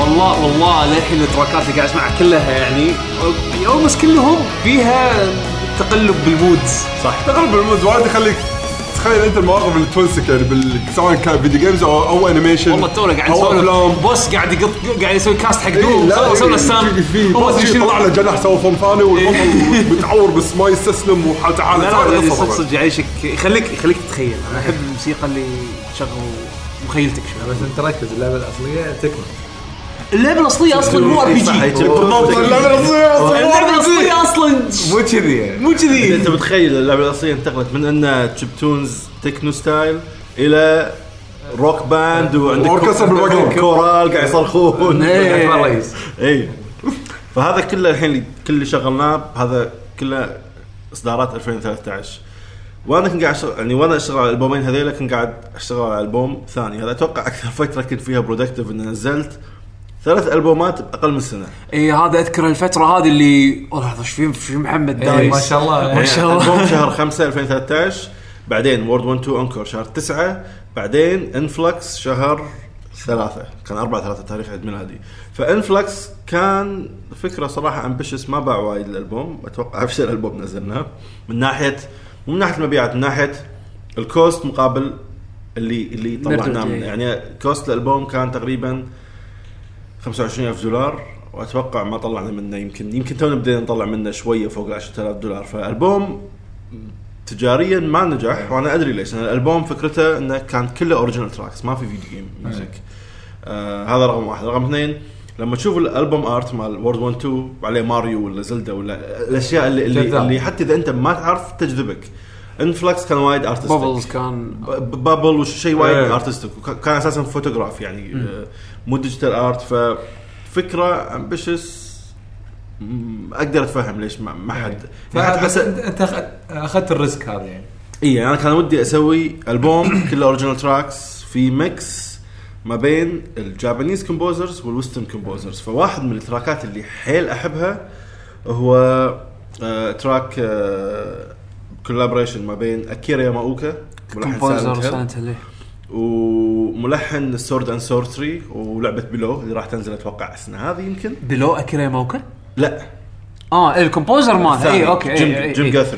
والله والله للحين التراكات اللي قاعد اسمعها كلها يعني اولموست كلهم فيها تقلب بالمودز. صح تقلب بالمودز وايد يخليك تخيل انت المواقف اللي تونسك يعني سواء كان فيديو جيمز او انيميشن. والله تو قاعد يسوي بوس قاعد يقط قاعد يسوي كاست حق دوم سوى له سام طلع له جناح سوى فم ثاني والبطل متعور بس ما يستسلم وحتى على صدق يعيشك يخليك تتخيل. انا احب الموسيقى اللي تشغل مخيلتك شوي بس انت ركز. اللعبه الاصليه تكمل اللعبه الاصليه اصلا مو ار بي جي. بالضبط اللعبه الاصليه اصلا مو كذي مو كذي. انت بتخيل اللعبه الاصليه انتقلت من انها تشيبتونز تكنو ستايل الى روك باند وعندك كورال قاعد يصرخون. اي فهذا كله الحين كل شغلناه هذا كله اصدارات 2013 وانا كنت قاعد يعني وانا اشتغل على البومين هذيلا كنت قاعد اشتغل على البوم ثاني. هذا اتوقع اكثر فتره كنت فيها برودكتيف ان نزلت 3 ألبومات بأقل من سنة. إيه هذا أذكر الفترة هذه اللي والله هذا في محمد دايس إيه ما شاء الله ما شاء الله. ألبوم شهر 5 2013 بعدين World 1-2 أنكور شهر 9 بعدين Influx شهر 3 كان 4/3 تاريخ عيد ميلادي. فإنفلكس كان فكرة صراحة أمبيشس ما باع وايد الألبوم أتوقع أفشل ألبوم نزلناه من ناحية مو من ناحية المبيعات من ناحية الكوست مقابل اللي طلعناه يعني كوست الألبوم كان تقريباً $25,000 وأتوقع ما طلعنا منه يمكن تونا بدينا نطلع منه شوية فوق $10,000. فالألبوم تجاريا ما نجح وأنا أدري ليش. أنا الألبوم فكرته إنه كان كله أوريجينال تراكس ما في فيديو جيم ميوزك. هذا رقم واحد. رقم اثنين لما تشوف الألبوم آرت مع الورد 1-2 عليه ماريو ولا زلدا ولا الأشياء اللي حتى إذا أنت ما تعرف تجذبك. إنفلكس كان وايد أرتستيك بابلز كان بابل وشيء وايد أرتستيك كان أساسا فوتوغراف يعني مو ديجيتال آرت. ففكرة أمبيشس أقدر أتفهم ليش ما حد أنت أخذت الرزق هذا يعني. إيه أنا كان ودي أسوي ألبوم كله أوريجينال تراكس في ميكس ما بين الجابانيز كومبوزرز والويسترن كومبوزرز. فواحد من التراكات اللي حيل أحبها هو تراك كولابريشن ما بين أكيرا ياماوكا وملحن السورد أند سورتري ولعبة بلو اللي راح تنزل أتوقع السنة هذه يمكن. بلو أكيرا ياماوكا؟ لا الكومبوزر مال إيه أوكي جيم جاثري.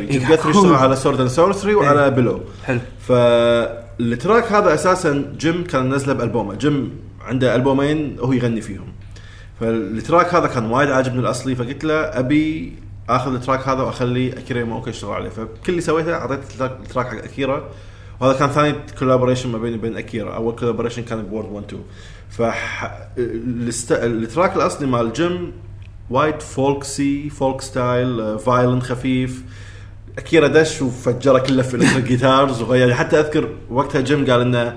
جيم جاثري اشتغل على سورد أند سورتري وعلى بلو. حلو. فالتراك هذا أساسا جيم كان نزله بألبومه. جيم عنده ألبومين وهو يغني فيهم. فالتراك هذا كان وايد عاجبني الأصلي فقلت له أبي اخذ التراك هذا واخلي اكيرا ياماوكا يشتغل عليه. فكل اللي سويته اعطيت التراك حق اكيرا وهذا كان ثاني كولابوريشن ما بيني وبين اكيرا. اول كولابوريشن كان بورد 1 2. التراك الاصلي مع الجيم وايد فولكسي فولك ستايل فايلن خفيف. اكيرا دش وفجره كله في الجيتارز وغير حتى اذكر وقتها جيم قال انه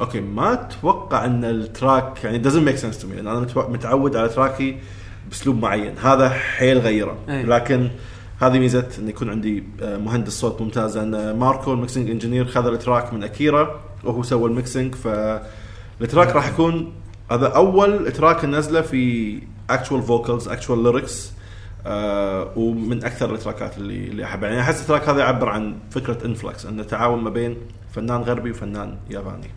اوكي ما اتوقع ان التراك يعني doesn't make sense to me انا متعود على تراكي بأسلوب معين هذا حيل غيره. لكن هذه ميزة إن يكون عندي مهندس صوت ممتاز أن ماركو الميكسينج إنجينير خذ التراك من أكيرا وهو سوى الميكسينج. فالتراك راح يكون هذا أول تراك نزله في actual vocals actual lyrics ومن أكثر التراكات اللي أحبها يعني. أحس التراك هذا يعبر عن فكرة إنفلكس أن تعاون ما بين فنان غربي وفنان ياباني.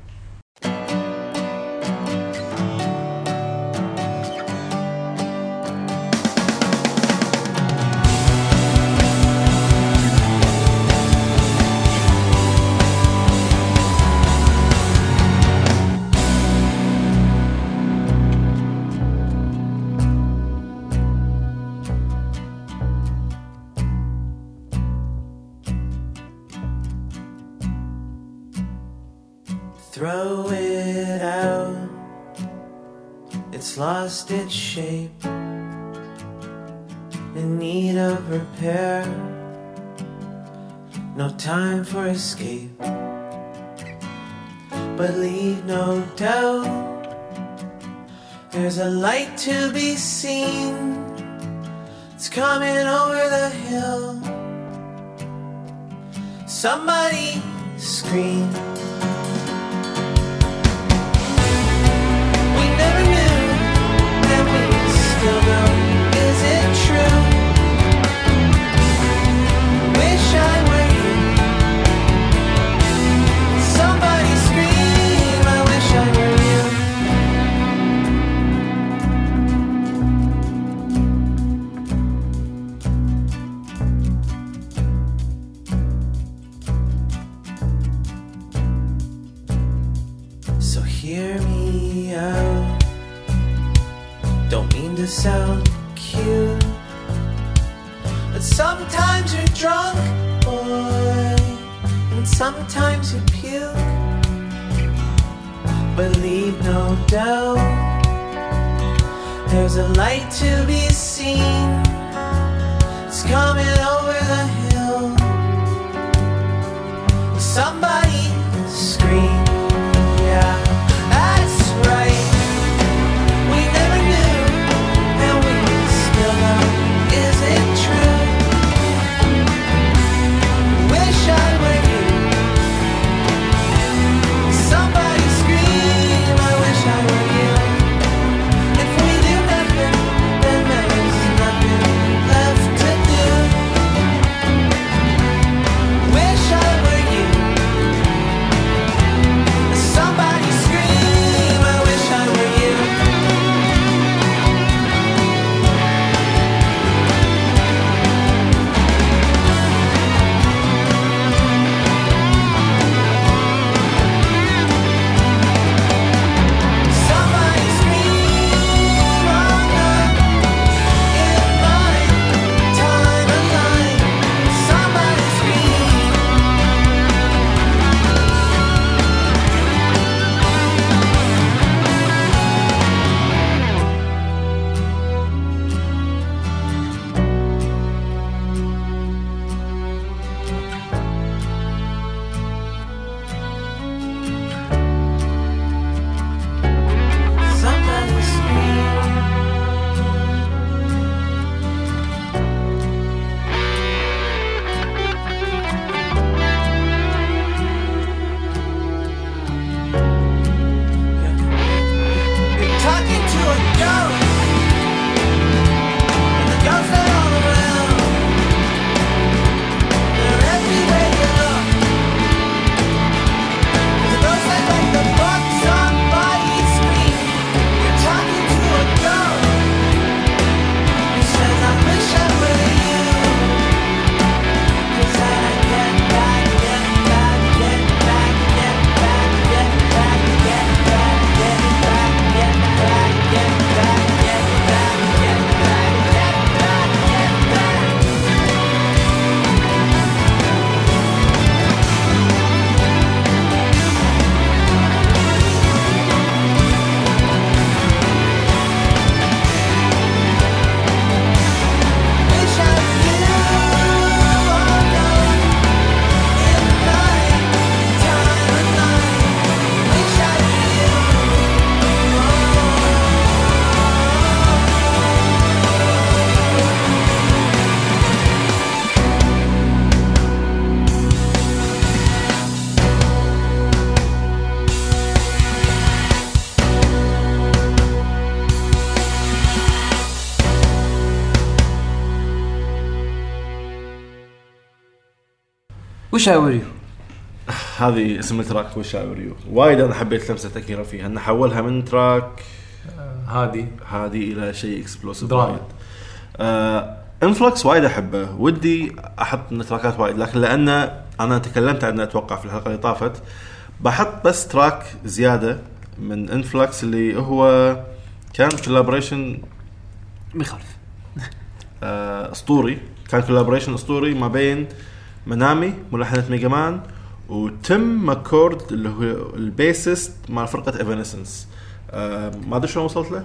Lost its shape, in need of repair, no time for escape, but leave no doubt, there's a light to be seen, it's coming over the hill, somebody scream. Is it true? Wish I were you. Somebody scream, I wish I were you. Don't mean to sound cute, but sometimes you're drunk, boy, and sometimes you puke. But leave no doubt, there's a light to be seen. It's coming over the hill. Somebody scream. وش اوريو هذه اسم التراك وش اوريو. وايد انا حبيت لمسه اكيرا فيها انه حولها من تراك هادي هادي الى شيء اكسبلوسيف وايد. انفلكس وايد احبه, ودي احط من تراكات وايد, لكن لان انا تكلمت عنه اتوقع في الحلقه اللي طافت, بحط بس تراك زياده من انفلكس اللي هو كان كولابريشن مخالف اسطوري. كان كولابريشن اسطوري ما بين منامي ملحنة ميجا مان وتيم ماكورد اللي هو البيسست مع فرقة إيفانيسنس. ما أدري شلون وصلت له.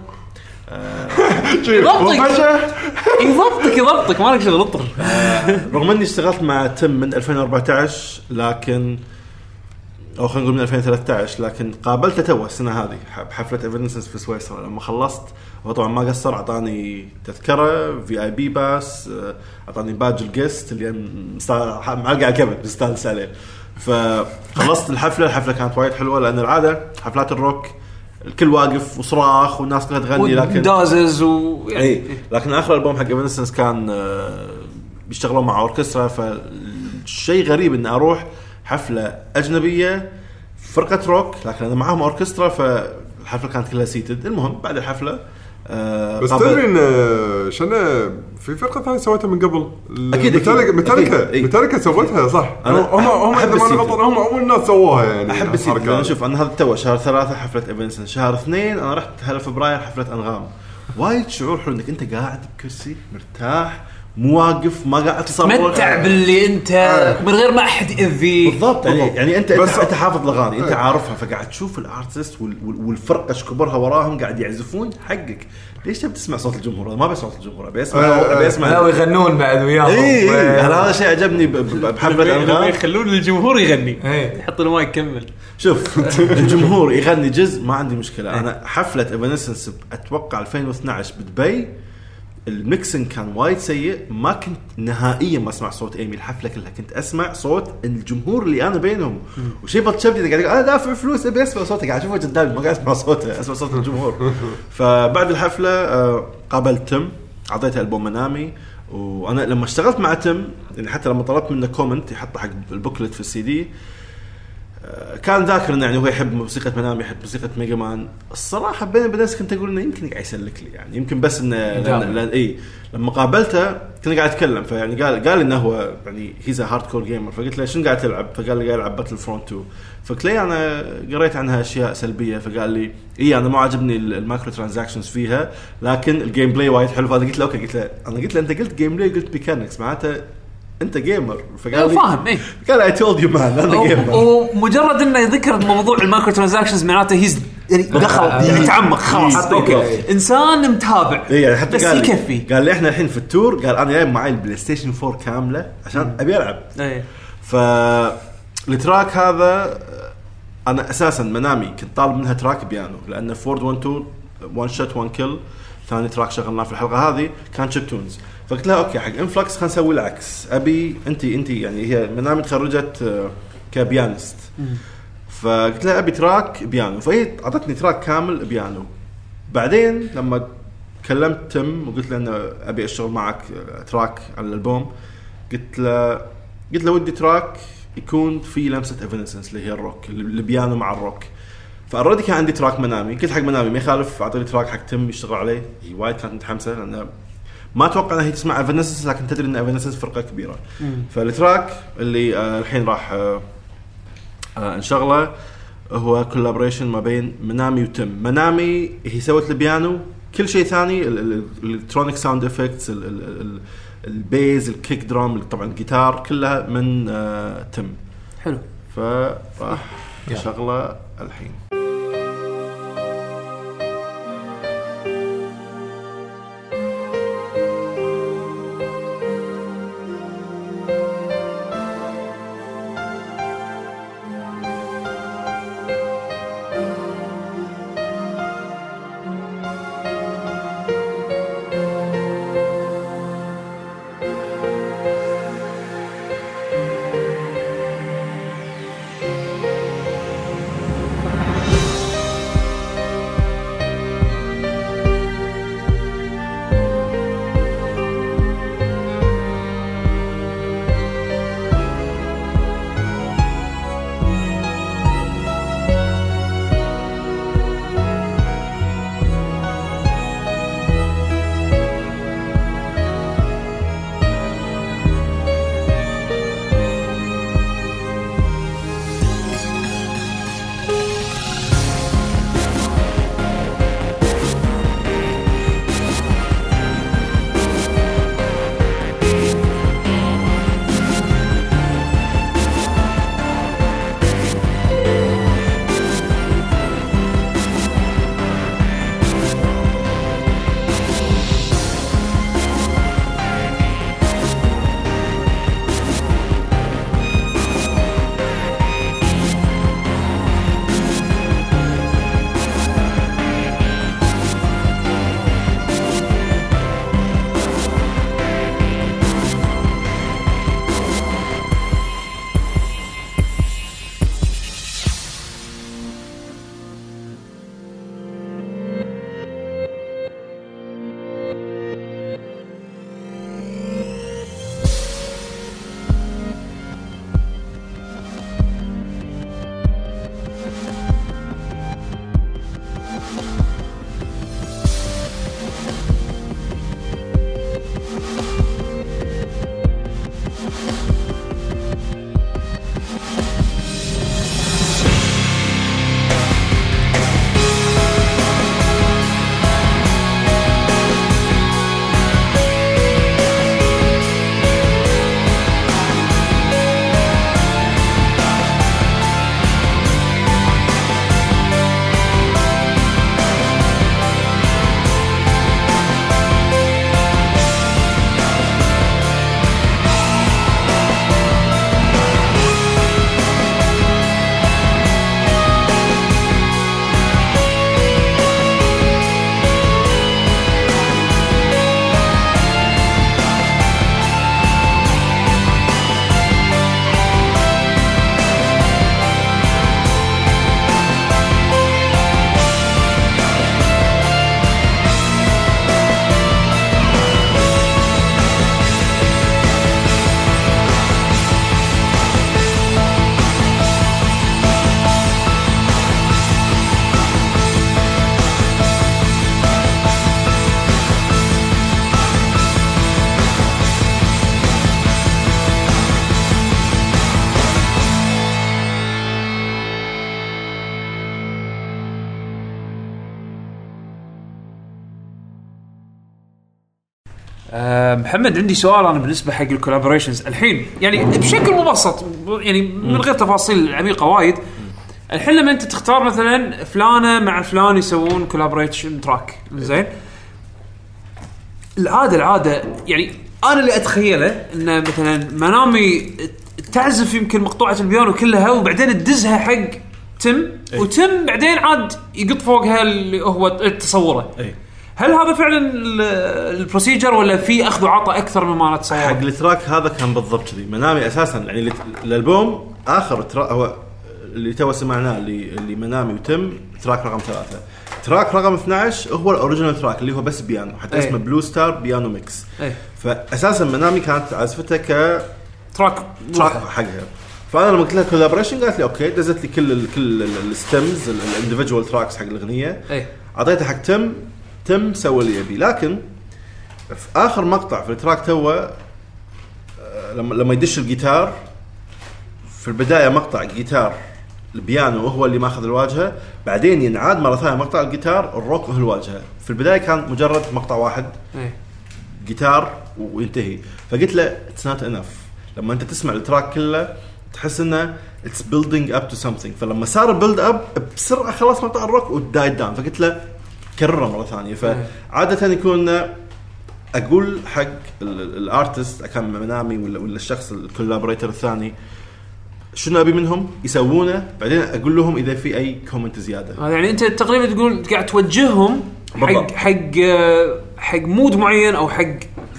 يضبطك ما لك شغل اطر. رغم أني اشتغلت مع تيم من 2014 لكن أو خلينا نقول من 2013, لكن قابلته توه السنة هذه بحفلة إيفانيسنس في سويسرا. لما خلصت وطبعا ما قصر, عطاني تذكرة VIP باس, عطاني باج الجست اللي معلقة على كبد بستانس عليه. فخلصت الحفلة, الحفلة كانت وايد حلوة لأن العادة حفلات الروك الكل واقف وصراخ والناس كلها تغني, لكن دازز يعني لكن آخر ألبوم حق إيفانيسنس كان بيشتغلوا مع أوركسترا. فالشيء غريب إن أروح حفلة أجنبية فرقة روك لكن أنا معهم أوركسترا, فالحفلة كانت كلها سيتد. المهم بعد الحفلة بس تدري إن شنا في فرقة ثانية سويتها من قبل, متاركة سويتها صح. هم إذا ما غلطان هم أول ناس سووها يعني. أحب السيتد. أنا شوف أنا هذا التوه شهر 3 حفلة إيفانيسنس, شهر 2 أنا رحت هلا فبراير حفلة أنغام, وايد شعور حلو انك انت قاعد بكرسي مرتاح مو واقف ما قاعد تصرخ متع باللي انت من غير ما احد يأذيك بالضبط يعني انت حافظ الاغاني انت عارفها فقاعد تشوف الارتست والفرقه ايش كبرها وراهم قاعد يعزفون حقك ليش تبي تسمع صوت الجمهور ما بس صوت الجمهور بيسمع لا يغنون بعد وياهم هذا شيء عجبني بحفله انغام يخلون الجمهور يغني يحط له مايك يكمل شوف الجمهور يغني جزء ما عندي مشكله انا حفله ايفانسنس اتوقع 2012 بدبي الميكسن كان وايد سيء ما كنت نهائيا ما اسمع صوت ايمي الحفله كلها كنت اسمع صوت الجمهور اللي انا بينهم وشي بتشبدي قاعد انا دافع فلوس ابي اسمع صوتك قاعد اشوفه قدامي ما قاعد اسمع صوته اسمع صوت الجمهور فبعد الحفله قابلت تم اعطيته البوم منامي وانا لما اشتغلت مع تم حتى لما طلبت منه كومنت يحطه حق البوكلت في السي دي كان ذاكرنا يعني هو يحب موسيقى منامي يحب موسيقى ميجا مان الصراحه بين الناس كنت اقول انه يمكن قاعد يسلك لي يعني يمكن بس انه اي لما قابلته كنت قاعد اتكلم فيعني قال انه هو يعني هيز هاردكور جيمر فقلت له شنو قاعد تلعب فقال لي قاعد العب باتل فرونت 2 فقلت له انا قريت عنها اشياء سلبيه فقال لي اي انا ما عجبني الماكرو ترانزاكشنز فيها لكن الجيم بلاي وايد حلو فانا قلت له اوكي قلت له انا قلت له انت قلت جيم بلاي قلت ميكانكس معناته أنت جيمر فقال فاهم إيه قال I told you man أنا جيمر ومجرد إنه يذكر موضوع الماكرو ترانزاكشنز معناته هيز دخل يتعمق خلاص أوكي إنسان متابع إيه بس يكفي قال لي إحنا الحين في التور قال أنا جايب معي البلاي ستيشن 4 كاملة عشان أبي ألعب إيه فالتراك هذا أنا أساسا منامي كنت طالب منها تراك بيانو لأن فورد 1-2 one shot one kill ثاني تراك شغلناه في الحلقة هذه كان شيب تونز فقلت لها أوكي حق إنفلكس خلنا نسوي العكس أبي أنتي يعني هي منامي تخرجت كبيانست فقلت لها أبي تراك بيانو فهي عطتني تراك كامل بيانو بعدين لما كلمت تم وقلت له أنا أبي أشتغل معك تراك على الألبوم قلت له ودي تراك يكون في لمسة إيفانسنس اللي هي الروك البيانو مع الروك فأردي كان عندي تراك منامي قلت حق منامي ما يخالف أعطيني تراك حق تم يشتغل عليه هي وايد كانت متحمسة لأن ما أتوقع أنها هي تسمع إيفانسنس لكن تدري أن إيفانسنس فرقة كبيرة فالتراك اللي الحين راح انشغله هو كولابريشن ما بين منامي وتم منامي هي سوت البيانو كل شيء ثاني الالكترونيك ساوند إفكتس البيز الكيك درام طبعا الجيتار كلها من تم حلو فراح انشغله الحين محمد عندي سؤال أنا بالنسبة حق الكولابوريشنز الحين يعني بشكل مبسط يعني من غير تفاصيل عميقة وايد. الحين لما أنت تختار مثلا فلانة مع فلان يسوون كولابوريشن تراك زين العادة يعني أنا اللي أتخيله إن مثلا منامي تعزف يمكن مقطوعة البيانو كلها وبعدين تدزها حق تم وتم بعدين عاد يقط فوقها اللي هو تصوره. هل هذا فعلا البروسيجر ولا في أخذ وعطاء أكثر مما نتصور؟ حق التراك هذا كان بالضبط كذي. منامي أساسا يعني الألبوم آخر تراك هو اللي تو سمعناه اللي منامي وتم تراك رقم 3. تراك رقم 12 هو الأوريجينال تراك اللي هو بس بيانو حتى اسمه بلو ستار بيانو ميكس. فأساسا منامي كانت عزفتها كتراك حقها. فأنا لما قلت لها كولابريشن قالت لي أوكي دزت لي كل الستمز الانديفيدوال تراكس حق الأغنية عطيتها حق تم سوى اللي يبي. لكن في آخر مقطع في التراك توا لما يدش الجيتار في البداية مقطع الجيتار البيانو هو اللي ماخذ الواجهة بعدين ينعاد مرة ثانية مقطع الجيتار الروك وهو الواجهة. في البداية كان مجرد مقطع واحد جيتار وينتهي. فقلت له it's not enough. لما أنت تسمع التراك كله تحس إنه it's building up to something. فلما صار build up بسرعة خلاص مقطع الروك ودايت داون. فقلت له كرر مرة ثانية. فعادة يكون أقول حق الارتست أكان منامي ولا الشخص الكولابوريتر الثاني شنو أبي منهم يسوونه بعدين أقول لهم إذا في أي كومنت زيادة. يعني أنت تقريبا تقول قاعد توجههم حق مود معين أو حق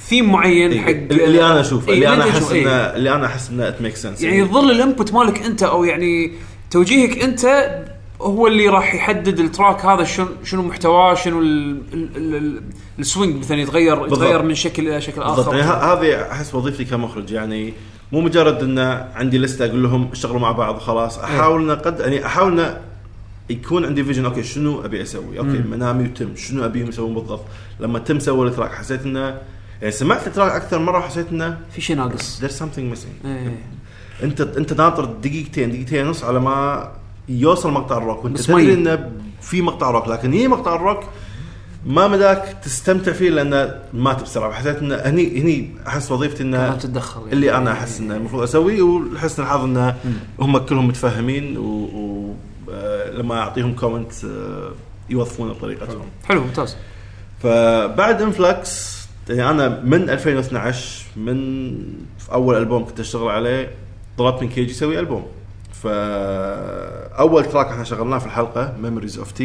ثيم معين حق اللي أنا أشوفه اللي أنا أحس إنه it makes sense. يعني يظل الانبوت مالك أنت أو يعني توجيهك أنت هو اللي راح يحدد التراك هذا شنو محتواه شنو السوينج مثلا يتغير من شكل إلى شكل آخر. هذه أحس وظيفتي كمخرج يعني مو مجرد إن عندي لستة أقول لهم اشتغلوا مع بعض وخلاص. أحاولنا قد يعني أحاولنا يكون عندي فيجن أوكي شنو أبي أسوي أوكي منامي وتم شنو أبيهم يسوون بالضبط. لما تم سوى التراك حسيت إنه يعني سمعت التراك أكثر مرة حسيت إنه في شيء ناقص there's something missing. أنت ناطر دقيقتين ونص على ما يوصل مقطع الروك وانت تدري إنه في مقطع روك لكن هي مقطع الروك ما مداك تستمتع فيه لأنه ما تبصراحة. حسيت إنه هني أحس وظيفتي إنه تتدخل يعني اللي أنا أحس إنه المفروض أسويه وحسن الحظ إنه هم كلهم متفاهمين ولما أعطيهم كومنت يوظفونه بطريقتهم. حلو ممتاز. فبعد إنفلكس يعني أنا من 2012 من أول ألبوم كنت أشتغل عليه طلبت من كيجي يسوي ألبوم. فأول تراك احنا شغلناه في الحلقة Memories of T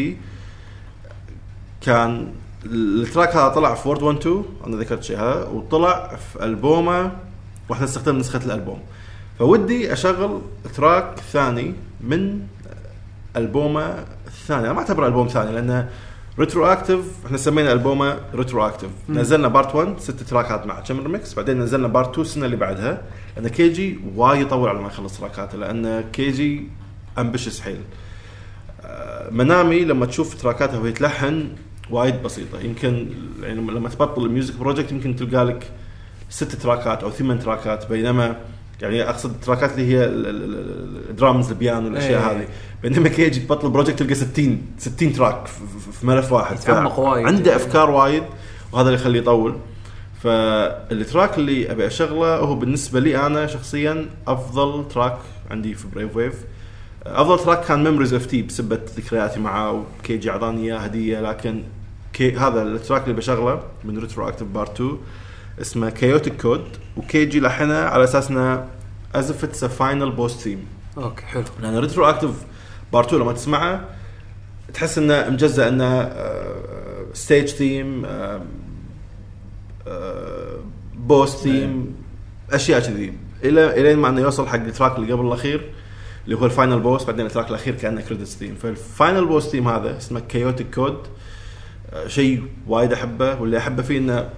كان التراك هذا طلع في World 1-2 أنا ذكرت شيئها وطلع في ألبومه واحنا استخدمنا نسخة الألبوم. فودي أشغل تراك ثاني من ألبومه الثاني. أنا ما أعتبر ألبوم ثاني لأنه ريترو أكتيف احنا سمينا ألبومه ريترو أكتيف. نزلنا بارت 1 6 تراكات مع تشامبر ميكس بعدين نزلنا بارت 2 السنة اللي بعدها. أنا كيجي وايد طول على ما يخلص تراكاته لأن كيجي أمبشس حيل. منامي لما تشوف تراكاته وهي تلحن وايد بسيطة يمكن يعني لما تبطل الميوزك بروجكت يمكن تلقى لك 6 تراكات أو 8 تراكات بينما يعني أقصد تراكات اللي هي الدرامز البيانو والأشياء هذه بينما كيجي تبطل بروجكت تلقى 60 تراك في ملف واحد. عنده أفكار وايد وهذا اللي يخليه يطول. فالتراك اللي أبي أشغله هو بالنسبة لي أنا شخصياً أفضل تراك عندي في برايف ويف. أفضل تراك كان ميموريز أف تي بسبب ذكرياتي معه وكيجي عطاني إياه هدية. لكن هذا التراك اللي بشغله من ريترو أكتيف بارت 2 اسمه كايوتيك كود وكيجي لحنه على أساسنا أزفت فاينل بوس ثيم. أوكي حلو. لأن ريترو أكتيف بارت 2 لما تسمعه تحس إنه مجزء إنه ستيج ثيم بوست ثيم اشياء كذي الى ما انه يوصل حق التراك اللي قبل الاخير اللي هو الفاينل بوس بعدين التراك الاخير كانه كريدتس ثيم. فالفاينل بوس ثيم هذا اسمه كايوتيك كود شيء وايد احبه واللي احبه فيه انه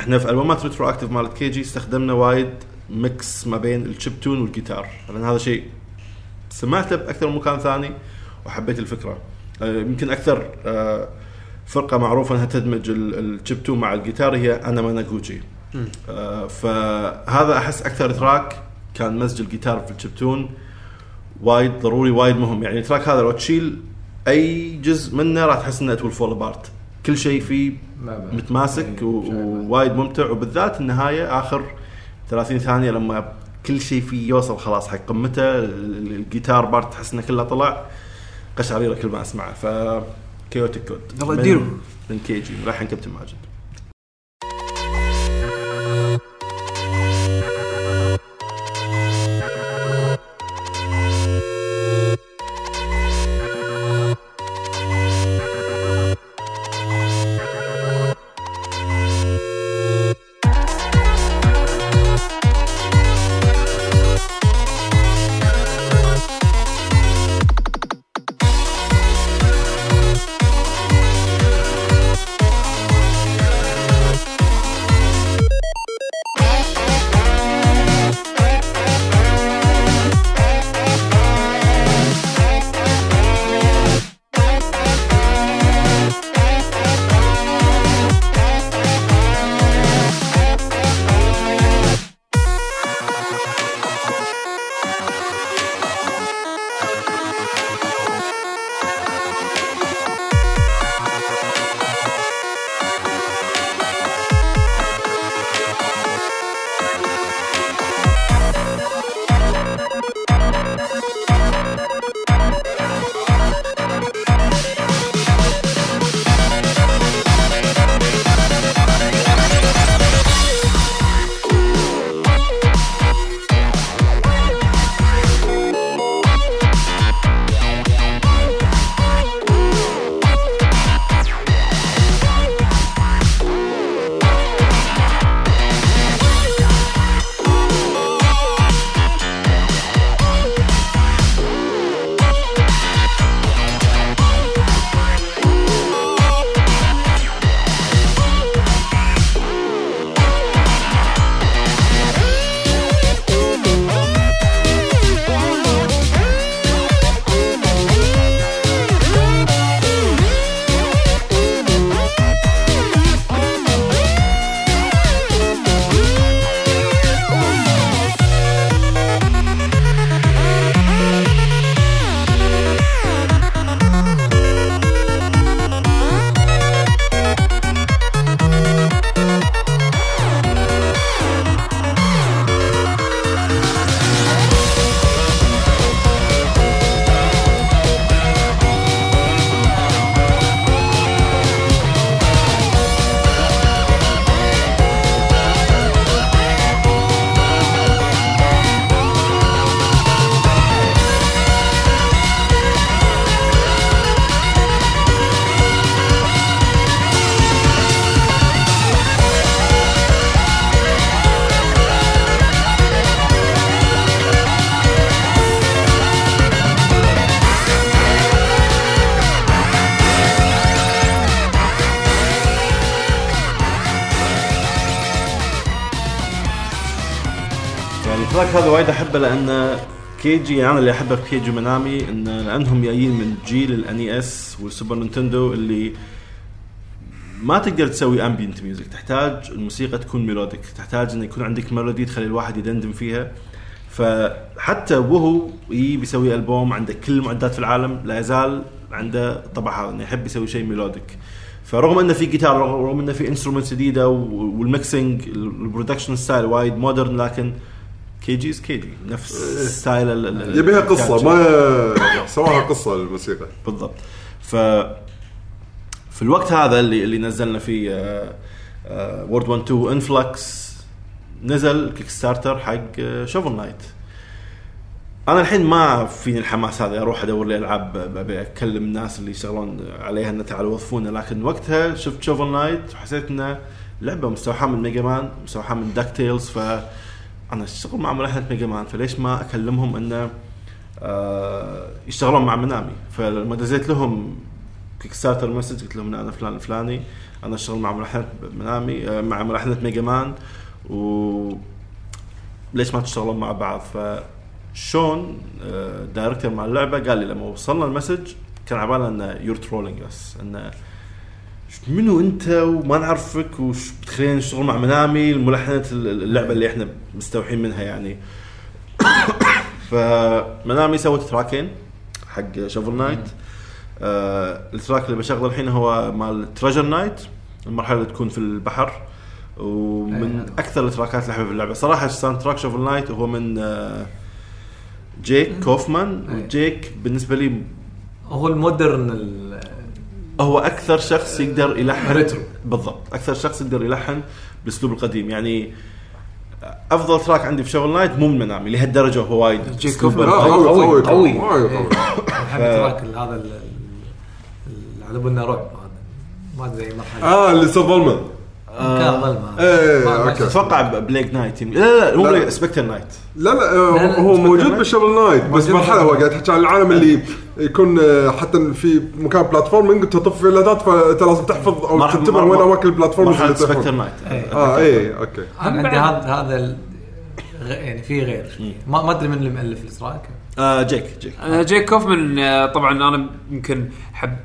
احنا في البومات ريترو اكتيف مالت كيجي استخدمنا وايد ميكس ما بين الشيبتون والجيتار لان هذا شيء سمعته باكثر من مكان ثاني وحبيت الفكره. يمكن اكثر فرقة معروفة أنها تدمج الشيبتون مع الجيتار هي أنا ماناغوتشي. فهذا أحس أكثر تراك كان مزج الجيتار في الشيبتون وايد ضروري وايد مهم. يعني التراك هذا لو تشيل أي جزء منه راح تحس إنه تول فول بارت كل شيء فيه متماسك ووايد ممتع, وبالذات النهاية آخر 30 ثانية لما كل شيء فيه يوصل خلاص حق قمته. الجيتار بارت تحس إنه كله طلع قشعريرة كل ما أسمعه. فكيوتيك كود يلا ديرو من كيجي راح نكبت الماجد. هذا وايد أحبه لأن كيجي, يعني اللي أحبه كيجي منامي إن لأنهم جايين من جيل الأني إس والسوبر نينتندو اللي ما تقدر تسوي أمبينت ميوزك, تحتاج الموسيقى تكون ميلوديك, تحتاج إن يكون عندك ميلودي تخلي الواحد يدندن فيها. فحتى وهو بيسوي ألبوم عنده كل معدات في العالم لا يزال عنده طبعها إنه يحب يسوي شيء ميلوديك. فرغم إنه في جيتار, رغم إنه في إنسترومنتس جديدة والميكسينج البرودكشن ستايل وايد مودرن, لكن كيجي إز كيجي نفس ستايل يبيها قصة, ما سواها قصة الموسيقى بالضبط. في الوقت هذا اللي نزلنا فيه World 1-2 Influx, نزل كيكستارتر حق Shovel Knight. أنا الحين ما فيني الحماس هذا أروح أدور لي ألعاب أكلم الناس اللي يشتغلون عليها أن تعالوا وظفونا, لكن وقتها شفت Shovel Knight وحسيت أنه لعبة مستوحاة من ميجا مان, مستوحاة من داك تيلز. أنا اشتغل مع ملاحظة ميجا مان, فليش ما أكلمهم إنه يشتغلون مع منامي. فلما دزيت لهم كيكستارتر مسج قلت لهم أنا فلان فلاني, أنا اشتغل مع ملاحظة منامي مع ملاحظة ميجا مان, وليش ما تشتغلون مع بعض. فشون دايركتور مع اللعبة قال لي لما وصلنا المسج كان عبالنا إنه يور ترولينج بس, إنه منو انت وما نعرفك وش بتخلينا نشتغل مع منامي الملحنات اللعبه اللي احنا مستوحين منها يعني. فمنامي سوت تراكين حق شوفل نايت التراك اللي بشغله الحين هو مال تريجر نايت, المرحله اللي تكون في البحر, ومن اكثر التراكات اللي في اللعبه صراحه. الساوند تراك شوفل نايت وهو من جيك كوفمان, وجيك بالنسبه لي هو المودرن, هو اكثر شخص يقدر يلحن ريترو بالضبط, اكثر شخص يقدر يلحن بالاسلوب القديم. يعني افضل تراك عندي في شوفل نايت مو من منامي لهالدرجه, هو وايد قوي قوي. احب تراك هذا على بالنا رعب, ما ادري مرحله اللي صار ظلمه كان ظلمه. اوكي اتوقع بلاك نايت. لا مو بلاك, سبكتر نايت. لا هو موجود بالشبل نايت, بس مرحله هو قاعد يحكي عن العالم اللي يكون حتى في مكان بلاتفورمينج تطفي الادات, فانت لازم تحفظ او تتبع وين اماكن البلاتفورمينج اللي سبكتر نايت. اي اوكي عندي هذا يعني في غير ما ادري من اللي مؤلف الاسراك. جيك جيك كوفمان. طبعا انا يمكن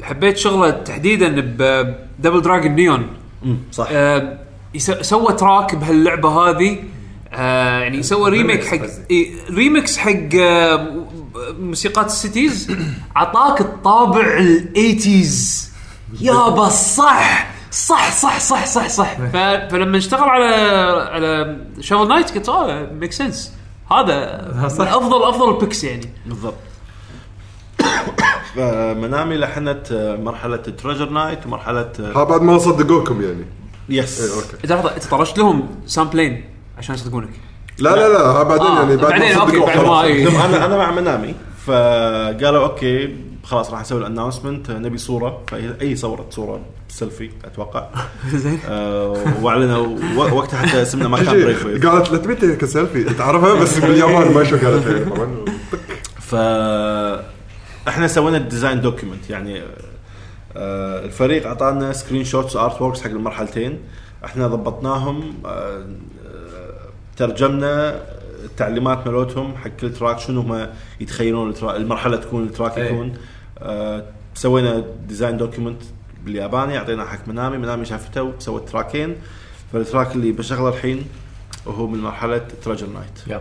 حبيت شغله تحديدا بدبل دراجون نيون, صح. سوى تراك بهاللعبه هذه, يعني سوى ريميك حق ريميكس حق موسيقات السيتيز, عطاك الطابع الايتيز يا بس. صح صح صح صح صح صح. فلما اشتغل على شوفل نايت قلت ميك سنس, هذا صح. افضل بيكس يعني بالضبط. منامي لحنت مرحله تريجر نايت ومرحله بعد ما صدقوكم يعني. يس لحظه, انت طرشت لهم سامبلين عشان يصدقونك. لا بعدين يعني بعدين صدقوكم. انا مع منامي, فقالوا اوكي خلاص راح نسوي الاناونسمنت, نبي صوره. فاي صوره سيلفي اتوقع. زين واعلنوا وقتها حتى اسمنا ما كان بريف ويف. قالت لا تبي كسيلفي تعرفها بس باليابان ما شو قالت طبعا. ف احنا سوينا الديزاين دوكيمنت, يعني الفريق اعطانا سكرين شوتس ارت ووركس حق المرحلتين, احنا ضبطناهم, ترجمنا التعليمات مالتهم حق كل تراك شنو هما يتخيلون المرحله تكون, التراك يكون. سوينا ديزاين دوكيمنت بالياباني, اعطينا حق منامي شافته وسوى تراكين. فالتراك اللي بشغله الحين وهو من مرحله تراجر نايت.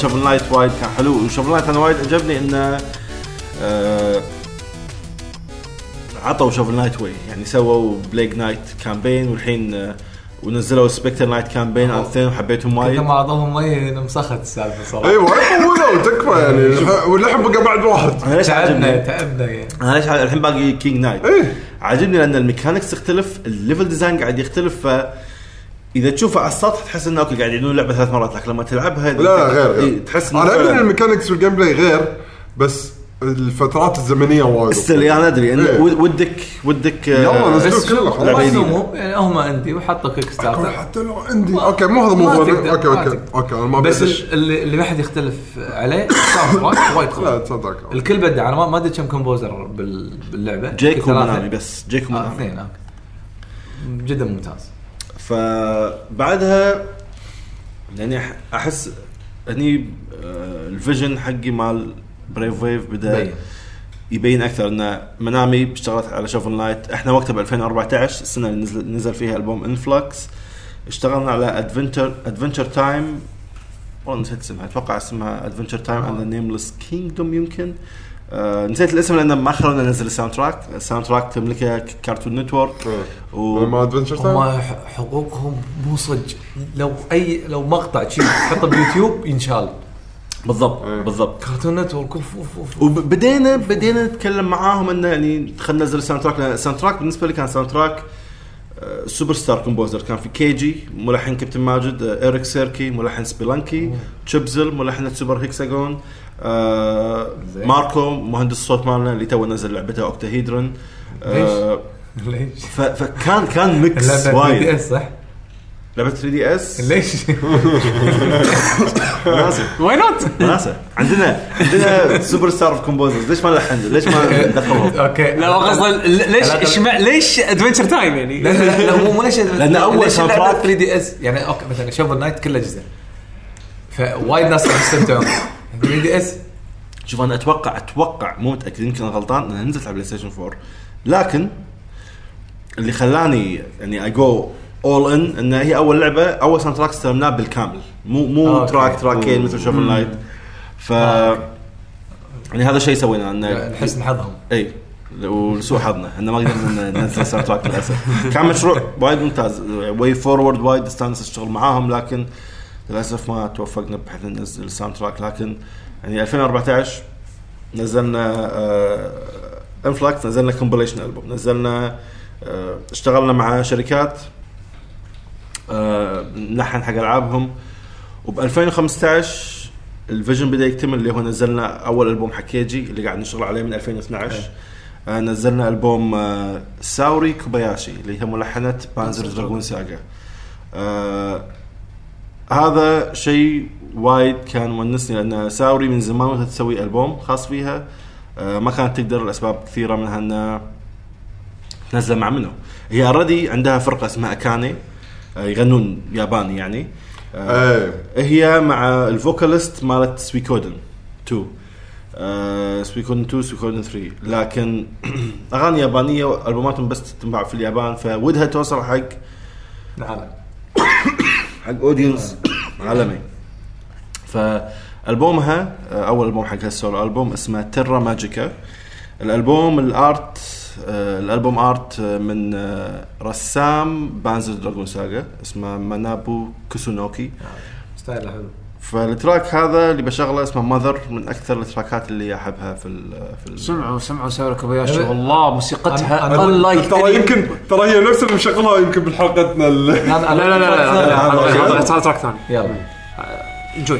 شوفل نايت وايد كان حلو, وشوفل نايت أنا وايد عجبني إنه عطوا شوفل نايت واي, يعني سووا بلاك نايت كامبين والحين ونزلوا سبكتر نايت كامبين أنثين, وحبيتهم وايد. كنا معظمهم وايد مسخت السالفة صراحة. أيوة ولا تكفى يعني, واللحم بقى بعد واحد. أنا ليش عجبني؟ تعبنا يعني. أنا ليش الحين باقي كينج نايت؟ عجبني لأن الميكانيكس تختلف, الليفل ديزاين قاعد يختلف. إذا تشوفه على السطح تحس إنه أوكي قاعد يدون لعبة 3 مرات, لكن لما تلعبها لا غير. تحس إنه أنا أبين الميكانيكس والجيم بلاي غير, بس الفترات الزمنيه وايد استل. يعني ادري انه ودك يلا نزلوا كله هم عندي وحطوا كيك ستارتر حتى لو عندي اوكي مو هذا موضوع اوكي انا ما بس اللي واحد يختلف عليه صار وايد خلاص. الكل بدا انا ما ادري كم كومبوزر باللعبه جيكو منامي بس جيكو منامي جدا ممتاز. فبعدها يعني احس اني الفيجن حقي مع برايف ويف بدا يبين اكثر ان منامي اشتغلت على شوفل نايت. احنا وقتها ب 2014 السنه اللي نزل فيها البوم انفلكس. اشتغلنا على ادفنتشر تايم والله نسيت اسمها, اتوقع اسمها ادفنتشر تايم اند ذا نيمليس كينجدوم يمكن. نسيت الاسم لأن ما خلونا ننزل الساوند تراك. الساوند تراك تملكه كارتون نتورك وما ادفنتشر تايم وما حقوقهم مو صج. لو مقطع شيء حطه باليوتيوب ان شاء الله. بالضبط أيه. بالضبط كارتونات والكفوف. وبدينا نتكلم معاهم ان يعني خلينا ننزل ساوندتراك. الساوندتراك بالنسبه لي كان ساوندتراك سوبر ستار كومبوزر. كان في كيجي ملحن كابتن ماجد, إريك سيركي ملحن سبيلانكي, تشيبزل ملحنة سوبر هيكساغون, ماركو مهندس الصوت مالنا اللي تو نزل لعبته اوكتاهيدرون. ليش فكان ميكس وايد صح لعبة 3DS. ليش؟ مناسب. Why not؟ مناسب. عندنا سوبر ستار في كومبوزرز. ليش ما لحنه؟ ليش ما دخلهم؟ أوكي. لا أقصد ليش أدفنتشر تايم يعني؟ لا مو ليش. لأن أول سنفرات 3DS يعني أوكي مثلاً شوفل نايت كله جزء. فوايد ناس استمتعوا. 3DS. شوف أنا أتوقع مو متأكد يمكن غلطان أنا نزلت على بلاي ستيشن 4 لكن اللي خلاني يعني أجو all in إن هي أول لعبة أول ساوند تراك استلمناه بالكامل مو تراكين مثل شوفل نايت. ف يعني هذا الشيء سوينا إنه نحسن حظهم أي ونسوء حظنا إنه ما قدرنا ننزل ساوند تراك للأسف. كان مشروع وايد ممتاز way forward وايد استانس أشتغل معاهم لكن للأسف ما توفقنا بحيث ننزل ساوند تراك. لكن يعني 2014 نزلنا Influx, نزلنا compilation album, نزلنا اشتغلنا مع شركات نلحن حق ألعابهم. وب2015 الفيجن بدأ يكتمل اللي هو نزلنا أول ألبوم حكيجي اللي قاعد نشتغل عليه من 2012. نزلنا ألبوم ساوري كوباياشي اللي هي ملحنة بانزر دراغون ساغا. هذا شيء وايد كان ونسني لأن ساوري من زمان وانت تسوي ألبوم خاص فيها ما كانت تقدر لأسباب كثيرة منها أنها تنزل مع منه. هي أردي عندها فرقة اسمها أكاني يغنون ياباني يعني هي مع الفوكاليست مالت سويكودن 2 سويكودن 3 لكن اغاني يابانيه والبوماتهم بس تنباع في اليابان. فودها توصل حق العالم حق اودينس عالمي. فالبومها اول البوم حقها السولو البوم اسمه تيرا ماجيكا. الالبوم الالبوم ارت من رسام بانزر دراغون ساغا اسمه مانابو كوسونوكي. ستايل حلو. فالتراك هذا اللي بشغله اسمه ماذر من اكثر التراكات اللي احبها في سمعوا ساوري كوباياشي والله موسيقتها ترى يمكن ترى هي نفس اللي مشغلها يمكن بحلقتنا. لا لا لا هذا تراك ثاني. يلا انجوي.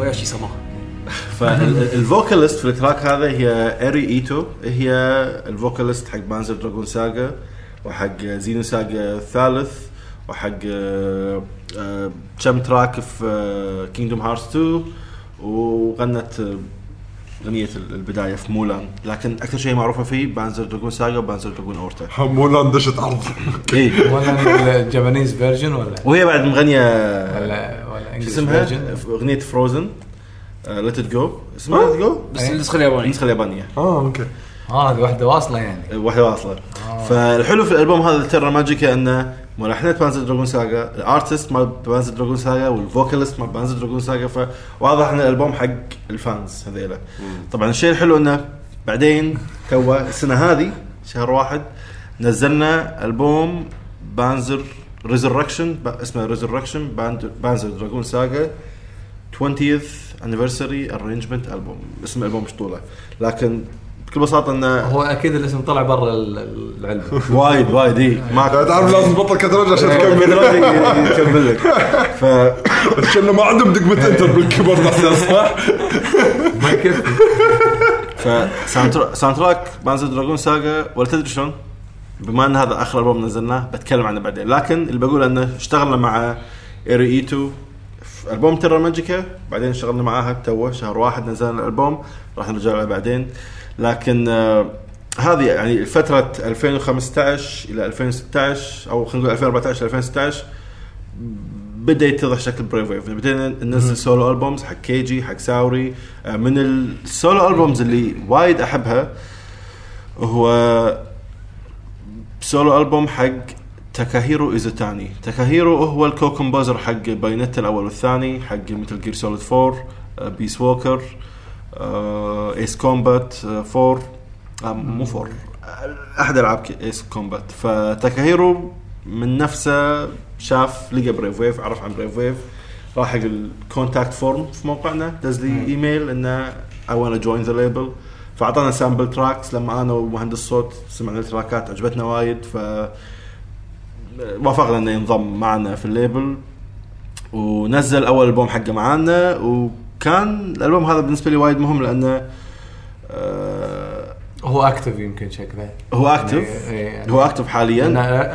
كوباياشي سما. فالفوكاليست في التراك هذا هي إيري إيتو، هي الفوكاليست حق بانزر دراجون ساغا وحق زينو ساغا الثالث وحق كم تراك في كينجدوم هارتس 2، وغنت غنية البداية في مولان، لكن أكثر شيء معروفة فيه بانزر دراجون ساغا وبانزر دراجون أورتا. مولان دشت عرض إيه مولان الجابانيز فيرجن ولا وهي بعد مغنية ولا إنجليز فيرجن أغنية فروزن Let it go اسمها Let it go بس النسخة اليابانية. النسخة اليابانية أوكي هذه واحدة واصلة يعني واحدة واصلة. فالحلو في الألبوم هذا التيرا ماجيكا أنه ملحنة بانزر دراجون ساغا، الارتست مال بانزر دراجون ساغا، والفوكاليست مال بانزر دراجون ساغا، فواضح ان الالبوم حق الفانز هذيله. طبعا الشيء الحلو انه بعدين توه السنه هذه شهر واحد نزلنا البوم بانزر ريزركشن اسمه ريزركشن بانزر دراجون ساغا 20th anniversary arrangement البوم، اسم الالبوم مشطوله، لكن بكل بساطة إنه هو أكيد الاسم طلع برا العلم وايد وايد إيه ما تعرف لازم تبطل كترجة عشان تكمل يكملك فشلنا ما عندهم دقمة أنت بالكبر نحن صح ما كيف. فسانتراك بانزر دراجون ساغا ولا تدري شلون، بما أن هذا آخر ألبوم نزلناه بتكلم عنه بعدين، لكن اللي بقول إنه اشتغلنا مع إيري إيتو ألبوم تيرا ماجيكا، بعدين اشتغلنا معاها توه شهر واحد نزلنا الألبوم، راح نرجع له بعدين. لكن هذه يعني فترة 2015 إلى 2016 أو خلينا نقول 2014 إلى 2016 بدأ يتضح شكل برايف ويف. بدينا ننزل سولو ألبومز حق كيجي حق ساوري. من السولو ألبومز اللي وايد أحبها هو سولو ألبوم حق تاكاهيرو إيزوتاني. تاكاهيرو هو الكو كومبوزر حق باينتا الأول والثاني، حق مثل جير سوليد 4، بيس ووكر، ايس كومبات 4 مو 4 احد العاب ايس كومبات. فتاكاهيرو من نفسه شاف لقى بريف ويف، عرف عن بريف ويف، راح حق الكونتاكت فورم في موقعنا دز لي ايميل انه I want to join the label، فاعطانا سامبل تراكس. لما انا ومهندس صوت سمعنا التراكات عجبتنا وايد، ف وافقنا انه ينضم معنا في الليبل ونزل اول البوم حقه معنا. و كان الألبوم هذا بالنسبة لي وايد مهم لأنه هو أكتف، يمكن شكله هو أكتف يعني هو أكتف حالياً،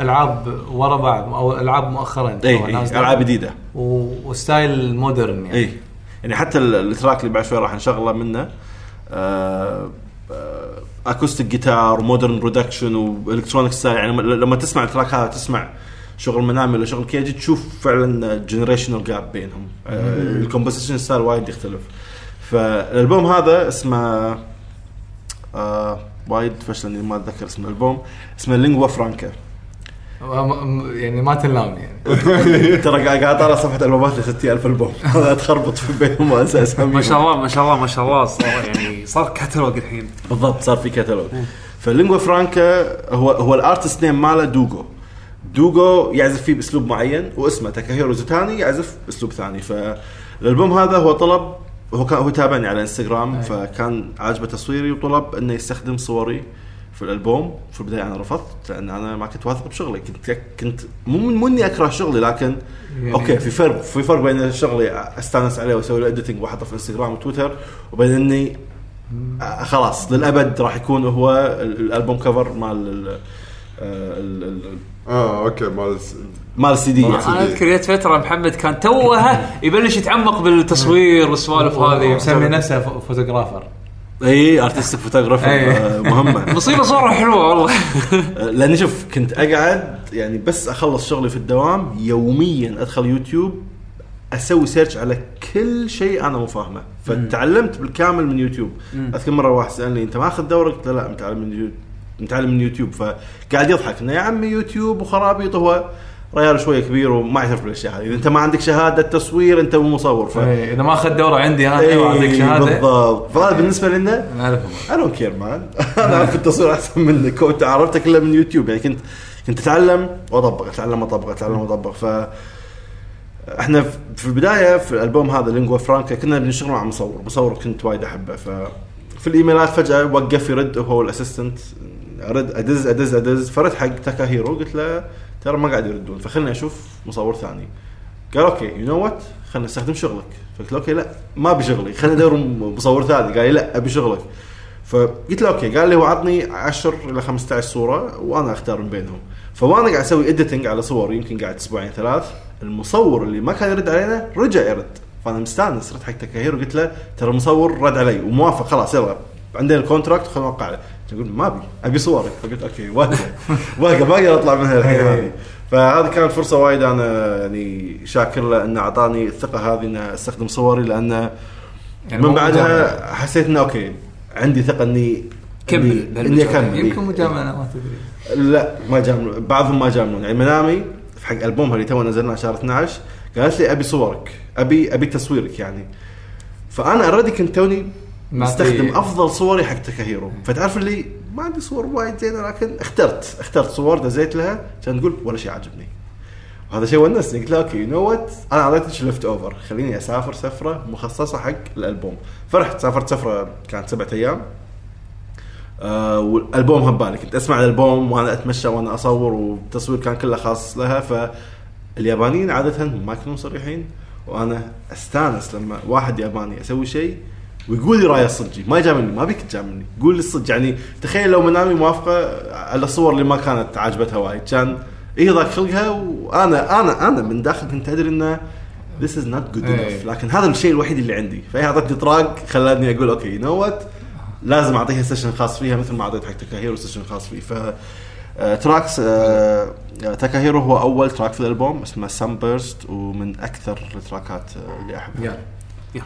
ألعاب ورا بعض أو ألعاب مؤخراً ألعاب جديدة وستايل مودرن يعني. يعني حتى التراك اللي بعد شوي راح نشغله منه أكوستيك جيتار ومودرن برودكشن وإلكترونيك ستايل. يعني لما تسمع التراك هذا تسمع شغل منامي ولا شغل كيجي تشوف فعلا جنريشنال جاب بينهم، الكومبوزيشن ستايل وايد يختلف. فالالبوم هذا اسمه وايد فشل اني ما اتذكر اسم الالبوم، اسمه لينغوا فرانكا، يعني ما تنام يعني ترى قاعد على صفحه الالبومات اللي 60000 البوم هذا تخربط في بينهم اساسا. ما شاء الله ما شاء الله ما شاء الله صار يعني صار كتالوج الحين بالضبط، صار في كتالوج. فلينغوا فرانكا هو الارتست نيم ماله دوغو. دوغو يعزف فيه بأسلوب معين واسمه تاكاهيرو إيزوتاني يعزف بأسلوب ثاني. فالألبوم هذا هو طلب، هو تابعني على انستغرام فكان عاجبه تصويري وطلب انه يستخدم صوري في الألبوم. في البداية انا رفضت لان انا ما كنت واثق بشغلي، كنت مو اني اكره شغلي، لكن يعني اوكي في فرق بين شغلي استانس عليه واسوي له اديتنج واحطه في انستغرام وتويتر، وبين اني خلاص للأبد راح يكون هو الألبوم كفر مع اوكي مال سي دي. انا ذكرت فتره محمد كان توه يبلش يتعمق بالتصوير والسوالف هذه، مسمي نفسه فوتوغرافر اي ارتست فوتوغرافر مهمه مصيبه صوره حلوه والله لاني شوف كنت اقعد يعني بس اخلص شغلي في الدوام يوميا ادخل يوتيوب اسوي سيرش على كل شيء انا مو فاهمه، فتعلمت بالكامل من يوتيوب. اذكر مره واحد سالني انت ما اخذ دورك؟ قلت لا متعلم من يوتيوب، متعلم من يوتيوب. فقاعد يضحك انه يا عمي يوتيوب وخرابيط، هو ريال شويه كبير وما يعرف بالاشياء هذه. اذا انت ما عندك شهاده تصوير انت مو مصور، اذا ما اخذ دوره عندي انا ما عندك شهاده بالضبط. فهذا بالنسبه لنا انا اوكير مان انا عارف التصوير احسن منك، كنت عرفتك كله من يوتيوب. يعني كنت اتعلم واطبق اتعلم واطبق اتعلم واطبق. ف احنا في البدايه في الالبوم هذا لينغوا فرانكا كنا بنشتغل مع مصور كنت وايد احبه. في الايميلات فجاه وقف يرد، وهو الاسيستنت ارد ادز فرد حق تاكاهيرو قلت له ترى ما قاعد يردون، فخلنا اشوف مصور ثاني. قال اوكي يو نو وات خلنا نستخدم شغلك. فقلت له اوكي لا ما بشغلي خلينا ندور مصور ثالث. قال لي لا ابي شغلك. فقلت له اوكي. قال لي هو عطني 10 الى 15 صوره وانا اختار من بينهم. فوانا قاعد اسوي اديتنج على صور يمكن قاعد اسبوعين ثلاث المصور اللي ما كان يرد علينا رجع يرد. فانا مستانس رحت حق تكاهير وقلت له ترى المصور رد علي وموافق خلاص يلا عندنا الكونتراكت خلينا نوقع عليه. تقول ما ابي ابي صورك. فقلت اوكي واقع ما اقدر اطلع من هالحين. فهذه كانت فرصه وايد انا يعني شاكر له انه اعطاني الثقه هذه ان استخدم صوري لانه يعني من بعدها حسيت انه اوكي عندي ثقه اني اكمل. يمكن مجامله ما تدري. لا ما جامل بعضهم ما جاملون يعني. منامي في حق البومها اللي تو نزلناه شهر 12 قالت لي ابي صورك ابي تصويرك يعني. فانا اردي كنت توني استخدم افضل صوري حق تكاهيرو. فتعرف اللي ما عندي صور وايد زينه لكن اخترت صور دزيت لها عشان تقول ولا شيء عجبني. وهذا شيء ونس. قلت لها اوكي يو نو وات انا عطيتك ليفت اوفر خليني اسافر سفره مخصصه حق الالبوم. فرحت سافرت سفره كانت 7 ايام والالبوم هبالي كنت اسمع الالبوم وانا اتمشى وانا اصور والتصوير كان كله خاص لها. فاليابانيين عاده ما كانوا صريحين وانا استانس لما واحد ياباني اسوي شيء ويقول لي رأي الصجي ما يجاملني ما بيك تجاملني قول لي الصج يعني. تخيل لو منامي موافقة على الصور اللي ما كانت عاجبتها وايد كان إيه ضاق خلقها. وأنا أنا أنا من داخل كنت أدري إنه this is not good enough لكن هذا الشيء الوحيد اللي عندي. فهي عطتني طراق خلاني أقول أوكي you know what لازم أعطيها سيشن خاص فيها مثل ما أعطيت حق تكاهيرو سيشن خاص فيه. فتراكس تكاهيرو هو أول تراك في الألبوم اسمه Sun Burst ومن أكثر التراكات اللي أحبها. yeah.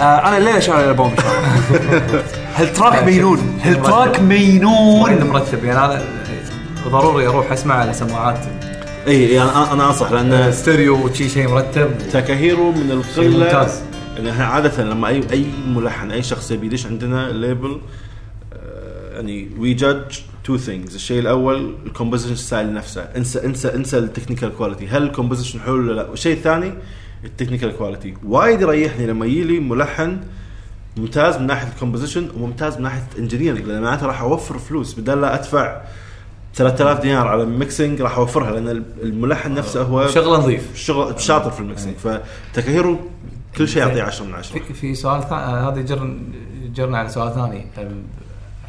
انا الليله شاري الالبوم. هالتراك مينون هالتراك مينون مرتب يعني انا ضروري اروح اسمع على سماعات. اي يعني انا انصح لان ستيريو شيء مرتب. تاكاهيرو من القله يعني احنا عاده لما اي ملحن اي شخص بيدش عندنا ليبل يعني وي جادج تو ثينجز. الشيء الاول الكومبوزيشن ستايل نفسه انسى التكنيكال كواليتي هل الكومبوزيشن حلو ولا لا. والشيء الثاني التكنيكال كواليتي. وايد يريحني لما يجيلي ملحن ممتاز من ناحيه الكومبوزيشن وممتاز من ناحيه انجينيرنج لان معناته راح اوفر فلوس بدل لا ادفع 3000 دينار على الميكسينج راح اوفرها لان الملحن نفسه هو شغله نظيف شغل شاطر في الميكسينج. فتكهيرو كل شيء يعطيه 10 من 10. في سؤال هذا جرنا على سؤال ثاني.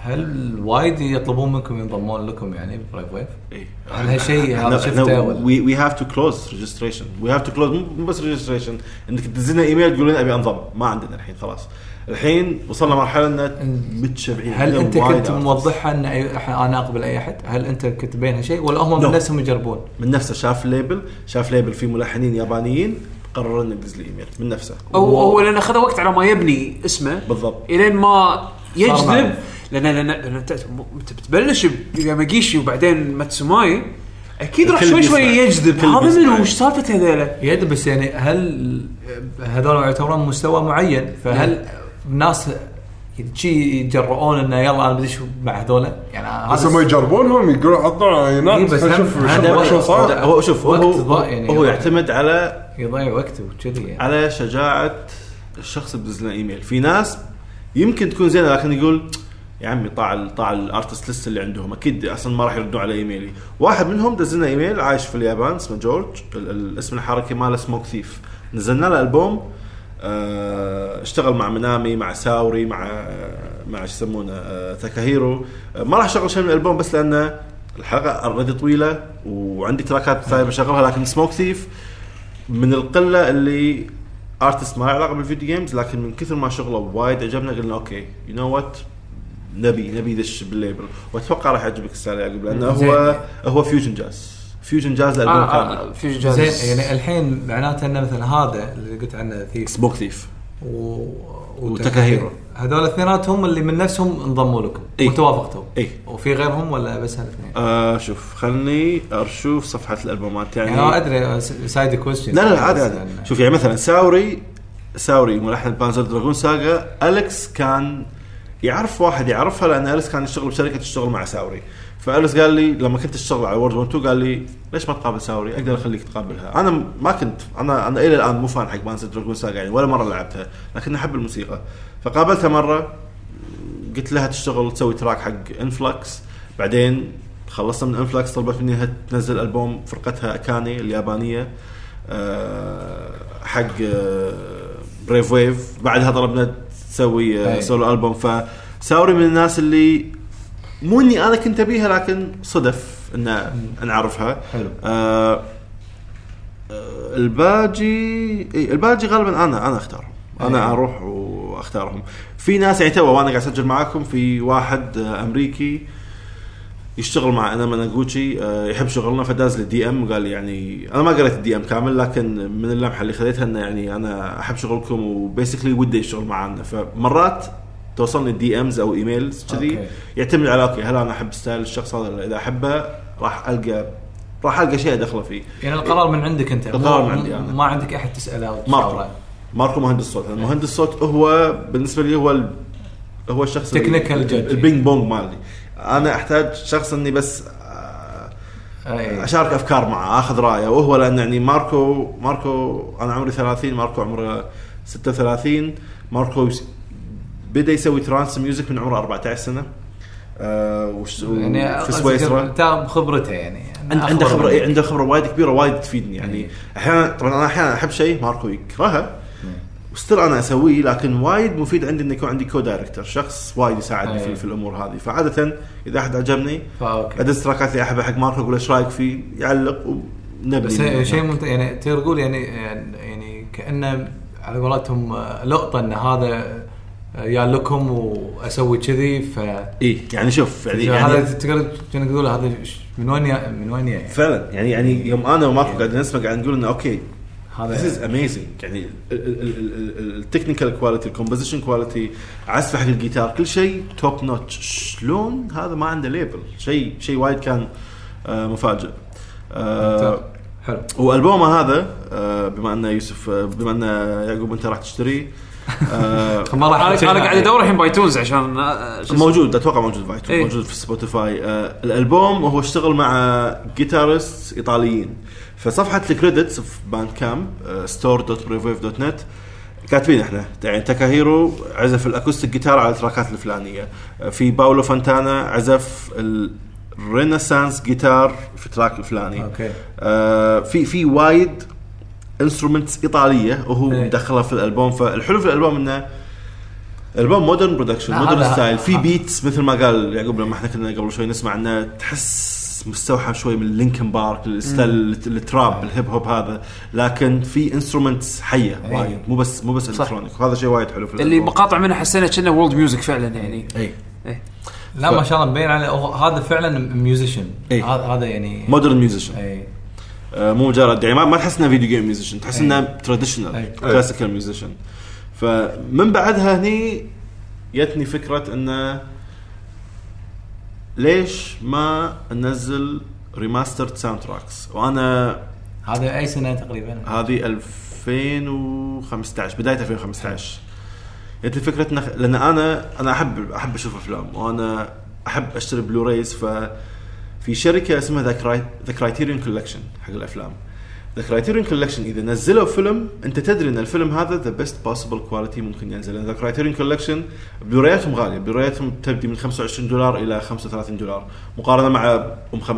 هل وايد يطلبون منكم ينضمون لكم يعني برايف ويف؟ اي هالشيء هذا شفته وي هاف تو كلوز ريجستريشن وي هاف تو كلوز مو بس ريجستريشن انك تدزلنا ايميل تقول لنا ابي انضم. ما عندنا الحين خلاص الحين وصلنا مرحله ان متشبعين. هل انت كنت موضحها ان انا اقبل اي احد؟ هل انت كنت بينها شيء ولا هم من نفسهم يجربون من نفسه؟ شاف ليبل في ملحنين يابانيين قرروا انه يدز لي ايميل من نفسه او لانه اخذ وقت على ما يبني اسمه بالضبط الين ما يجذب لأن أنت بتبلش بياماجيشي وبعدين ماتسوماي أكيد راح شوي يجذب. هذا منو وش صارت هذيله يد بس يعني هل هذول يعتبرون مستوى معين فهل الناس شيء يجرؤون إنه يلا أنا بدي شو مع هذولا يعني بس ما يجربونهم يقولوا عطنا عينات هو شوف هو يعتمد على يضيع وقته وكذي يعني. على شجاعة الشخص بدزلنا إيميل. في ناس يمكن تكون زينة لكن يقول يا عمي طاع الارتست ليست اللي عندهم اكيد اصلا ما راح يردوا على ايميلي. واحد منهم دزلنا ايميل عايش في اليابان اسمه جورج الاسم الحركي ماله سموك ثيف. نزلنا له البوم اشتغل مع منامي مع ساوري مع يسمونه تاكاهيرو. ما راح اشغل شيء من الالبوم بس لان الحلقه اوريدي طويله وعندي تراكات ثانيه بشغلها. لكن سموك ثيف من القله اللي ارتست ما له علاقه بالفيديو جيمز لكن من كثر ما شغله وايد عجبنا قلنا اوكي يو نو وات نبي دش بالليبل. واتوقع راح يعجبك السالفه يعقوب لانه هو فيوجن جاز الالبوم كان فيوجن جاز يعني الحين معناته انه مثلا هذا اللي قلت عنه سموك ثيف وتكاهيرو هذول الاثنيناتهم اللي من نفسهم انضموا لكم وتوافقتوا اي وفي غيرهم ولا بس هالاثنين؟ شوف خلني اشوف صفحه الالبومات يعني انا ادري سايد كويستشن. لا عادي. شوف يعني مثلا ساوري ملحن بانزر دراغون ساغا اليكس كان يعرف واحد يعرفها لأن أليس كان يشتغل بشركة تشتغل مع ساوري. فأليس قال لي لما كنت أشتغل على وورد 1-2 قال لي ليش ما تقابل ساوري أقدر أخليك تقابلها. أنا ما كنت أنا إلى الآن مو فان حق بانسر دراغون ساغا يعني ولا مرة لعبتها لكن أحب الموسيقى. فقابلتها مرة قلت لها تشتغل تسوي تراك حق إنفلكس. بعدين خلصنا من إنفلكس طلبت مني تنزل ألبوم فرقتها أكاني اليابانية حق بريف ويف. بعدها طلبنا تسوي سولو ألبوم. فساوري من الناس اللي مو إني أنا كنت أبيها لكن صدف إن أعرفها. الباجي غالبا أنا أختارهم. أنا أروح وأختارهم. في ناس يعني وأنا قاعد أسجل معاكم في واحد أمريكي يشتغل مع أنا مناغوتشي يحب شغلنا فداز للدي ام وقال لي يعني أنا ما قريت الدي ام كامل لكن من اللمحة اللي خذيتها إنه يعني أنا أحب شغلكم وبيسكلي ودي يشتغل معنا. فمرات توصلني دي امز أو ايميلز كذي يعتمد على أوكي هل أنا أحب ستايل الشخص هذا إذا أحبه راح ألقى شيء أدخله فيه يعني القرار من عندك أنت. القرار من عندي أنا. ما عندك أحد تسأله. ماركو مهندس صوت. المهندس صوت هو بالنسبة لي هو الشخص البينج بونج مالي. أنا أحتاج شخص إني بس أشارك أفكار معه أخذ رأيه وهو لأن يعني ماركو أنا عمري 30 ماركو عمره 36. ماركو بدأ يسوي ترانس ميوزك من عمره 14 سنة يعني في سويسرا تام خبرته يعني عنده خبرة وايد كبيرة وايد تفيدني يعني أحيانا طبعا أنا أحيانا أحب شيء ماركو يكرهه وستر أنا أسويه لكن وايد مفيد عندي إن يكون عندي كو دايركتر شخص وايد يساعدني في الأمور هذه. فعادة إذا أحد عجبني أدرس تراكات لي أحبه حق ماركو أقول إيش رأيك فيه يعلق ونبني شيء ممتاز يعني تقول يعني كأنه على قولتهم لقطة إن هذا يعلقهم وأسوي كذي ف يعني شوف يعني هذا تقدر تقول هذا من وين يعني فعلا يعني يوم أنا وماركو قاعد نسمع قاعد نقول إنه أوكي هذا This is amazing يعني التكنيكال كواليتي الكومبوزيشن كواليتي عزفة الجيتار كل شيء توب نوتش. شلون هذا ما عنده ليبل؟ شيء وايد كان مفاجئ. حلو. والبوم هذا بما أن يوسف بما أن يعقوب أنت راح تشتري ما راح أنا قاعد أدور الحين بايتونز عشان موجود أتوقع موجود بايتونز ايه؟ موجود في سبوتيفاي. الألبوم وهو اشتغل مع جيتارست إيطاليين. فصفحة الكريدتس في باند كام store.braveWave.net كاتبين احنا يعني تاكاهيرو عزف الأكوستيك جيتار على التراكات الفلانية, في باولو فانتانا عزف الرينيسانس جيتار في تراك الفلاني, في وايد انسترومنتس إيطالية وهو مدخلها في الألبوم. فالحلو في الألبوم إنه البوم مودرن برودكشن مودرن ستايل في بيتس مثل ما قال يعقوب لما احنا كنا قبل شوي نسمع إنه تحس مستوحى شوي من لينكن بارك التراب الهيب هوب هذا, لكن في انسترومنتس حيه وايد مو بس الكترونيك, وهذا شيء وايد حلو. اللي مقاطع منها حسينا كنا وورلد ميوزك فعلا يعني اي لا ما شاء الله مبين عليه هذا فعلا ميوزيشن هذا يعني مودرن ميوزيشن مو مجرد يعني ما تحس انه فيديو جيم ميوزيشن, تحس انه تراديشنال كلاسيكال ميوزيشن. فمن بعدها هني جتني فكره انه ليش ما ننزل ريماسترد ساوند تراكس. وانا هذا اي سنه تقريبا, هذه 2015 بدايه 2015 جت فكرتنا لان انا احب اشوف افلام وانا احب اشتري بلورايز. ففي شركه اسمها ذا كرايتيريون كولكشن حق الافلام. ذا كرايتيريون كولكشن اذا نزلوا فيلم انت تدري ان الفيلم هذا ذا بيست بوسيبل كواليتي ممكن ينزل. ذا كرايتيريون كولكشن بلوراياتهم غاليه, بلوراياتهم تبدي من $25 الى $35 مقارنه مع $15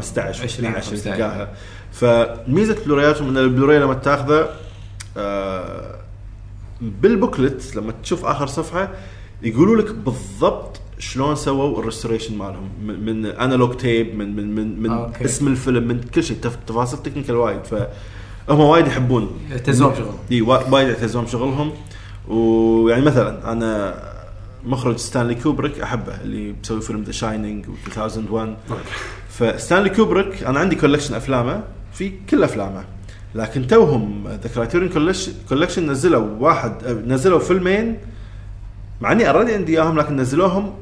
تلقاها. فميزه بلوراياتهم ان البلوراي لما تاخذه بالبوكلت لما تشوف اخر صفحه يقولوا لك بالضبط شلون سووا الريستوريشن مالهم من انالوج تيب من من من, من اسم الفيلم من كل شيء تفاصيل تكنيكال وايد. فهم وايد يحبون يعتزون شغلهم, اي وايد يعتزون شغلهم. ويعني مثلا انا مخرج ستانلي كوبريك احبه اللي مسوي فيلم ذا شاينينج و2001. فستانلي كوبريك انا عندي كولكشن افلامه في كل افلامه, لكن توهم ذا كرايتيريون كولكشن نزلوا فيلمين معني اردي عندي اياهم لكن نزلوهم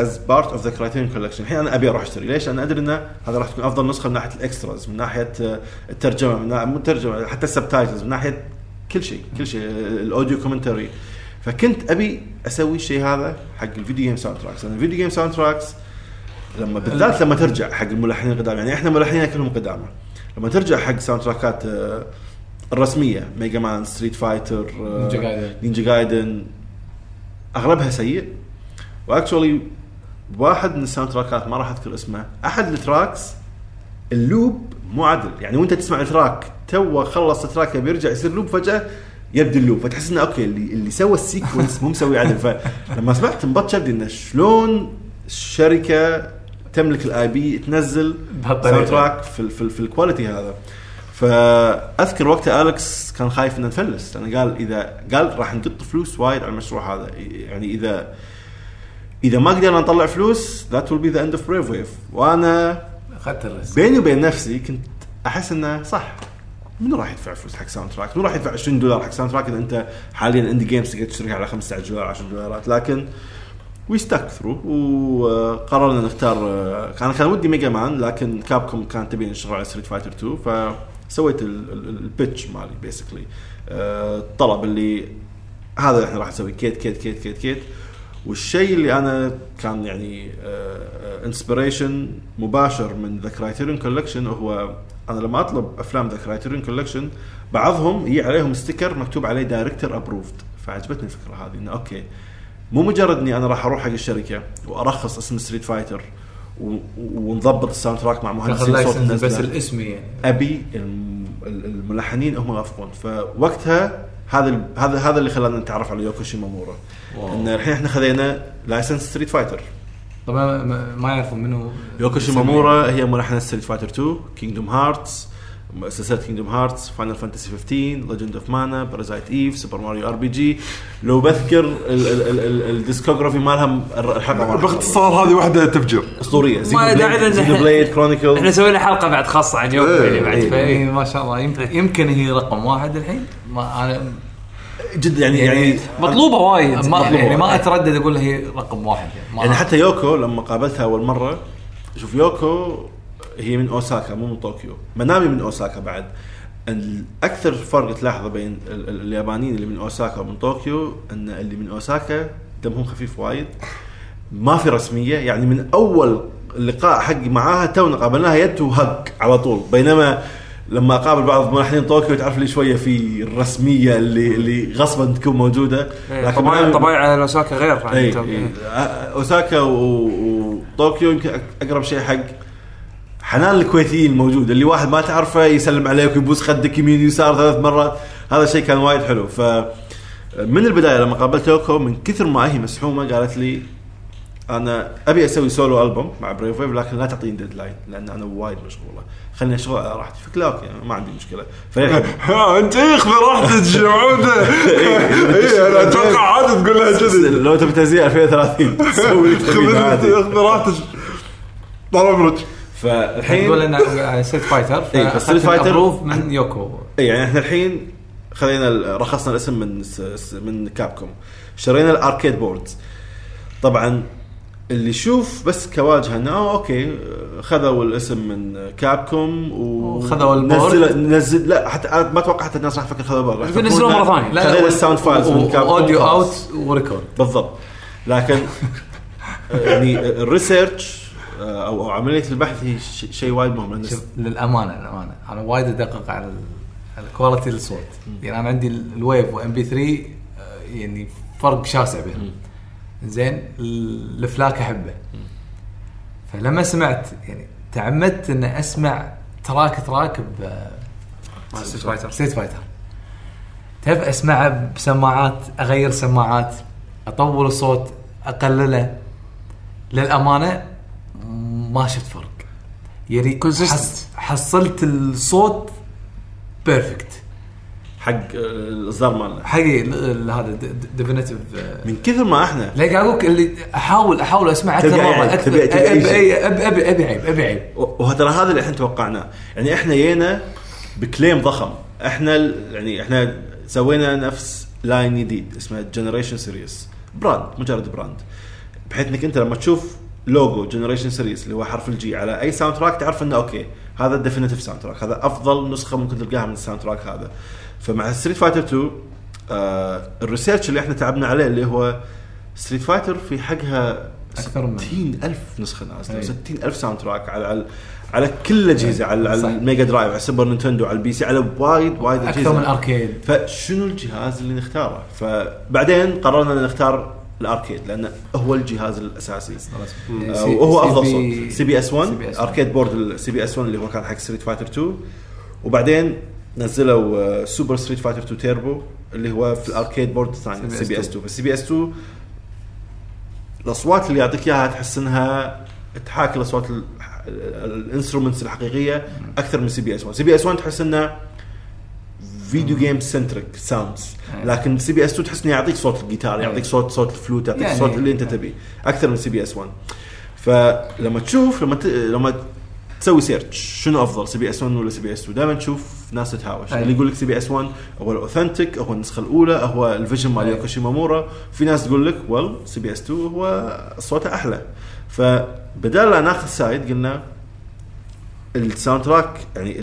as part of the Criterion Collection. الحين أنا أبي أروح أشتري. ليش؟ أنا أدري إنه هذا راح تكون أفضل نسخة من ناحية الإكستراز, من ناحية الترجمة, مو ترجمة حتى السبتايتلز, من ناحية كل شيء الأوديو كومنتري. فكنت أبي أسوي الشيء هذا حق الفيديو جيم ساوند تراكس. أنا الفيديو جيم ساوند تراكس لما بالذات لما ترجع حق الملحنين القدام, يعني إحنا ملحنين كلهم قدامه, لما ترجع حق ساوند تراكات الرسمية ميجا مان ستريت فايتر نينجا جايدن أغلبها سيء. وأكشولي واحد من الساوند تراكات ما راح اذكر اسمه, احد التراكس اللوب مو عدل, يعني وانت تسمع التراك تو خلص التراك بيرجع يصير لوب فجاه يبدا اللوب, فتحس انه اوكي اللي سوى السيكونس مو مسوي عدل. فلما سمعت انبطش بدي انه شلون الشركه تملك الاي بي تنزل ساوند تراك في الكواليتي هذا. فاذكر وقتها اليكس كان خايف انه نفلس, انا قال اذا قال راح نقط فلوس وايد على المشروع هذا, يعني إذا ما قدرنا نطلع فلوس that will be the end of Brave Wave. وأنا أخذت الرسم بيني وبين نفسي كنت أحس إنه صح, من راح يدفع فلوس حق ساوند تراك؟ من راح يدفع $20 حق ساوند تراك إذا أنت حاليا عندي جيمز تقدر تشتريها على $15 $10. لكن we stuck through وقررنا نختار. أنا كان ودي ميجا مان لكن كابكوم كان تبين نشتغل على ستريت فايتر 2, فسويت البيتش مالي بيسكلي الطلب اللي هذا إحنا راح نسوي كيت كيت كيت كيت كيت. والشيء اللي أنا كان يعني إنسبريشن مباشر من The Criterion Collection هو أنا لما أطلب أفلام The Criterion Collection بعضهم يجي عليهم ستيكر مكتوب عليه Director Approved. فعجبتني الفكرة هذه إنه أوكي مو مجرد إني أنا راح أروح حق الشركة وأرخص اسم ستريت فايتر ونضبط الساوند تراك مع مهندسين صوت الناس, بس الاسم يعني أبي الملحنين هم غافقون. فوقتها هذا اللي خلانا نتعرف على يوكو شيمامورا. ان الحين احنا خذينا لايسنس ستريت فايتر, طبعا ما يعرفون منو يوكو شيمامورا. هي ملحنة ستريت فايتر 2 كينجدوم هارتس مؤسسات كينجدم هارتس، فاينل فانتسي 15، ليجند اوف مانا، بارازايت ايف، سوبر ماريو ار بي جي. لو بذكر الديسكوغرافي مالها الحقيقه باختصار هذه واحده تفجر اسطوريه. زينوبلايد كرونيكل احنا سوينا حلقه بعد خاصه عن يوكو اللي بعد فيه ما شاء الله. يمكن هي رقم واحد الحين انا جدا يعني مطلوبه وايد، يعني ما اتردد اقول هي رقم واحد يعني. حتى يوكو لما قابلتها اول مره، شوف يوكو هي من أوساكا مو من طوكيو، منامي من أوساكا بعد. الأكثر فرق تلاحظه بين اليابانيين اللي من أوساكا ومن طوكيو أن اللي من أوساكا دمهم خفيف وايد، ما في رسمية، يعني من أول اللقاء حقي معاها تونا قابلناها يد وهق على طول، بينما لما أقابل بعض مناحين طوكيو تعرف لي شوية في الرسمية اللي غصباً تكون موجودة. طبيعة أوساكا غير عن أوساكا وطوكيو. يمكن أقرب شيء حق حنان الكويتيين الموجود، اللي واحد ما تعرفه يسلم عليك ويبوس خدك يمين ويسار 3 مرات. هذا الشيء كان وايد حلو. فمن البداية لما قابلت يوكو من كثر ما هي مسحومة قالت لي أنا أبي أسوي سولو ألبوم مع بريف ويف، لكن لا تعطيني ديدلاين لأن أنا وايد مشغولة، خليني أشتغل على راحتي. فكلا أوكي يعني ما عندي مشكلة. أنت إخبر راحتك جمعودة. أنا أتوقع عادة تقول لها جديد لو تبي تزيع 2030 سوي إخبر راحتك طال عمرك. فالحين نقول لنا ستريت فايتر، ستريت فايتر من يوكو. يعني احنا الحين خلينا رخصنا الاسم من كابكوم، شرينا الاركيد بوردز. طبعا اللي يشوف بس كواجهه ناو اوكي، خذوا الاسم من كابكوم وخذوا البورد، نزل لا حتى ما توقعت الناس راح تفكر خذوا البورد، بنزلوا مره ثانيه خلينا الساوند فايلز من كابكوم اوديو اوت وريكورد بالضبط. لكن يعني الريسيرش أو عملية البحث هي شيء وايد مهم للأمانة. أنا وايد أدقق على الكواليتي للصوت، يعني أنا عندي الويف وإم بي 3 يعني فرق شاسع بينهم. زين الفلاك أحبه، فلما سمعت يعني تعمدت إن أسمع تراك ستريت فايتر تعرف أسمعه بسماعات، أغير سماعات، أطول الصوت، أقلله. للأمانة ما شفت فرق، يعني حصلت الصوت بيرفكت حق الزر مال حقي هذا ديفينيتيف. من كثر ما احنا لا قاعد اللي احاول اسمع اكثر مره اكثر. ابي عيب وترى هذا اللي احنا توقعناه. يعني احنا جينا بكليم ضخم، احنا يعني احنا سوينا نفس لاين جديد اسمه جنريشن سيريس، براند مجرد براند، بحيث انك انت لما تشوف لوجو جنريشن سيريز اللي هو حرف الجي على اي ساوند تراك تعرف انه اوكي هذا ديفينيتيف ساوند تراك، هذا افضل نسخه ممكن تلقاها من الساوند تراك هذا. فمع ستريت فايتر 2 الريسيرش اللي احنا تعبنا عليه اللي هو ستريت فايتر في حقها اكثر من 60000 نسخه نازله، 60000 ساوند تراك على كل اجهزه، على الميجا درايف، على السوبر نينتندو، على البي سي، على وايد اجهزه اكثر من الاركيد. فشنو الجهاز اللي نختاره؟ فبعدين قررنا نختار الاركيد لانه هو الجهاز الاساسي وهو افضل صوت. CBS1 اركيد بورد، CBS1 اللي هو كان حق ستريت فايتر 2، وبعدين نزلوا سوبر ستريت فايتر 2 تيربو اللي هو في الاركيد بورد الثاني CBS2. فالCBS2 الاصوات اللي يعطيك اياها تحس انها تحاكي اصوات الانسترومنتس الحقيقيه اكثر من CBS1. CBS1 تحس انه فيديو جيم سنتريك ساوندز، لكن CBS2 تحس انه يعطيك صوت الجيتار، يعطيك صوت الفلوت، يعطيك صوت اللي انت تبيه اكثر من CBS1. فلما تشوف لما تسوي سيرش شنو افضل CBS1 ولا CBS2 دائما تشوف ناس تهاوش، اللي يقول لك CBS1 هو الاوثنتيك، هو النسخه الاولى، هو الفيجن مال يوكو شيمامورا، في ناس تقول لك ويل CBS2 هو صوته احلى. فبدال لا ناخذ سايد قلنا الساوند تراك يعني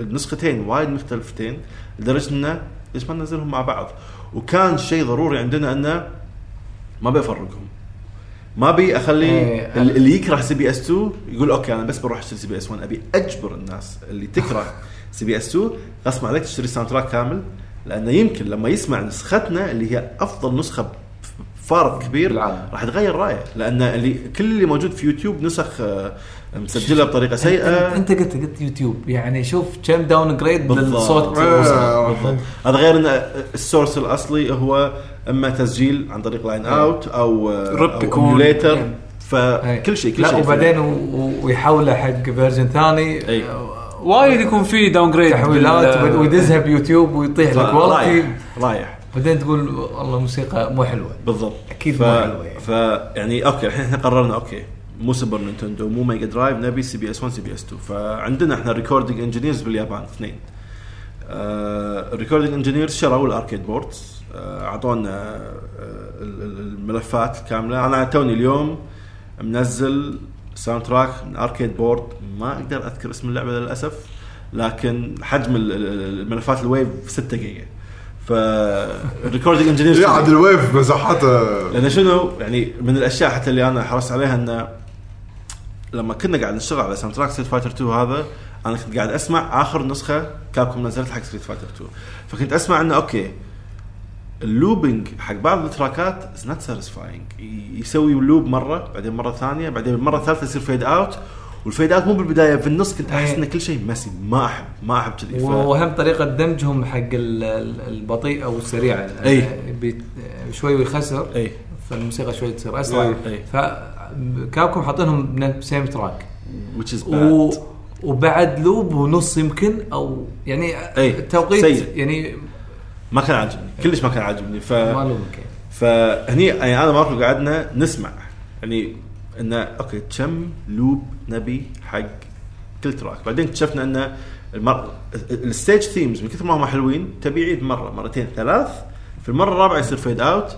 النسختين وايد مختلفتين لدرجه ان ليش ما ننزلهم مع بعض. وكان شيء ضروري عندنا ان ما بيفرقهم، ما بي اخلي اللي يكره CBS2 يقول اوكي انا بس بروح اشتري CBS1. ابي اجبر الناس اللي تكره CBS2 غصب عليك تشتري ساوند تراك كامل، لانه يمكن لما يسمع نسختنا اللي هي افضل نسخه فارق كبير راح تغير رايه، لان كل اللي موجود في يوتيوب نسخ مسجله بطريقه سيئه. انت قلت يوتيوب، يعني شوف كم داون جريد للصوت بالضبط. هذا غير ان السورس الاصلي هو اما تسجيل عن طريق لاين اوت او ريبيكوليتر، فكل شيء لا وبعدين ويحوله حق فيرجن ثاني وايد يكون في داون جريد تحويلات ويذهب يوتيوب ويطيح الكواليتي رايح بعدين تقول والله موسيقى مو حلوه بالضبط اكيد مو حلوه يعني. فيعني اوكي احنا قررنا اوكي مو سوبر نينتندو مو ميجا درايف نبي سي بي اس 1 سي بي اس 2 فعندنا احنا ريكوردينج انجينيرز باليابان اثنين ريكوردينج انجينيرز شروا الاركيد بوردز اعطونا الملفات كامله انا توني اليوم منزل ساوند تراك من اركيد بورد ما اقدر اذكر اسم اللعبه للاسف لكن حجم الملفات الويف 6 جيجا ف ريكوردينج انجينير يعد الويف مساحتها لان شنو يعني من الاشياء حتى اللي انا حرصت عليها ان لما كنا قاعد نشتغل على ساوند تراك ستريت فايتر 2 هذا انا كنت قاعد اسمع اخر نسخه كابكم نزلت حق ستريت فايتر 2 فكنت اسمع انه اوكي اللوبينج حق بعض التراكات is not satisfying يسوي اللوب مرة بعدين مرة ثانية بعدين المرة الثالثة يصير فيد أوت والفيد أوت مو بالبداية في النص كنت أحس إن كل شيء ماسي ما أحب كذي وهم طريقة دمجهم حق البطيء أو السريع شوي ويخسر فالموسيقى شوي تصير أسرع فكابكم حاطينهم بسيم تراك وبعد لوب ونص يمكن أو يعني التوقيت يعني ما كان عاجبني كلش ما كان عاجبني فهني يعني انا ماركو قعدنا نسمع يعني انه اوكي كم لوب نبي حق كل تراك بعدين اكتشفنا ان الستيج ثيمز من كثر ما هم حلوين تبيعيد مره مرتين ثلاث في المره الرابعه يصير فيد اوت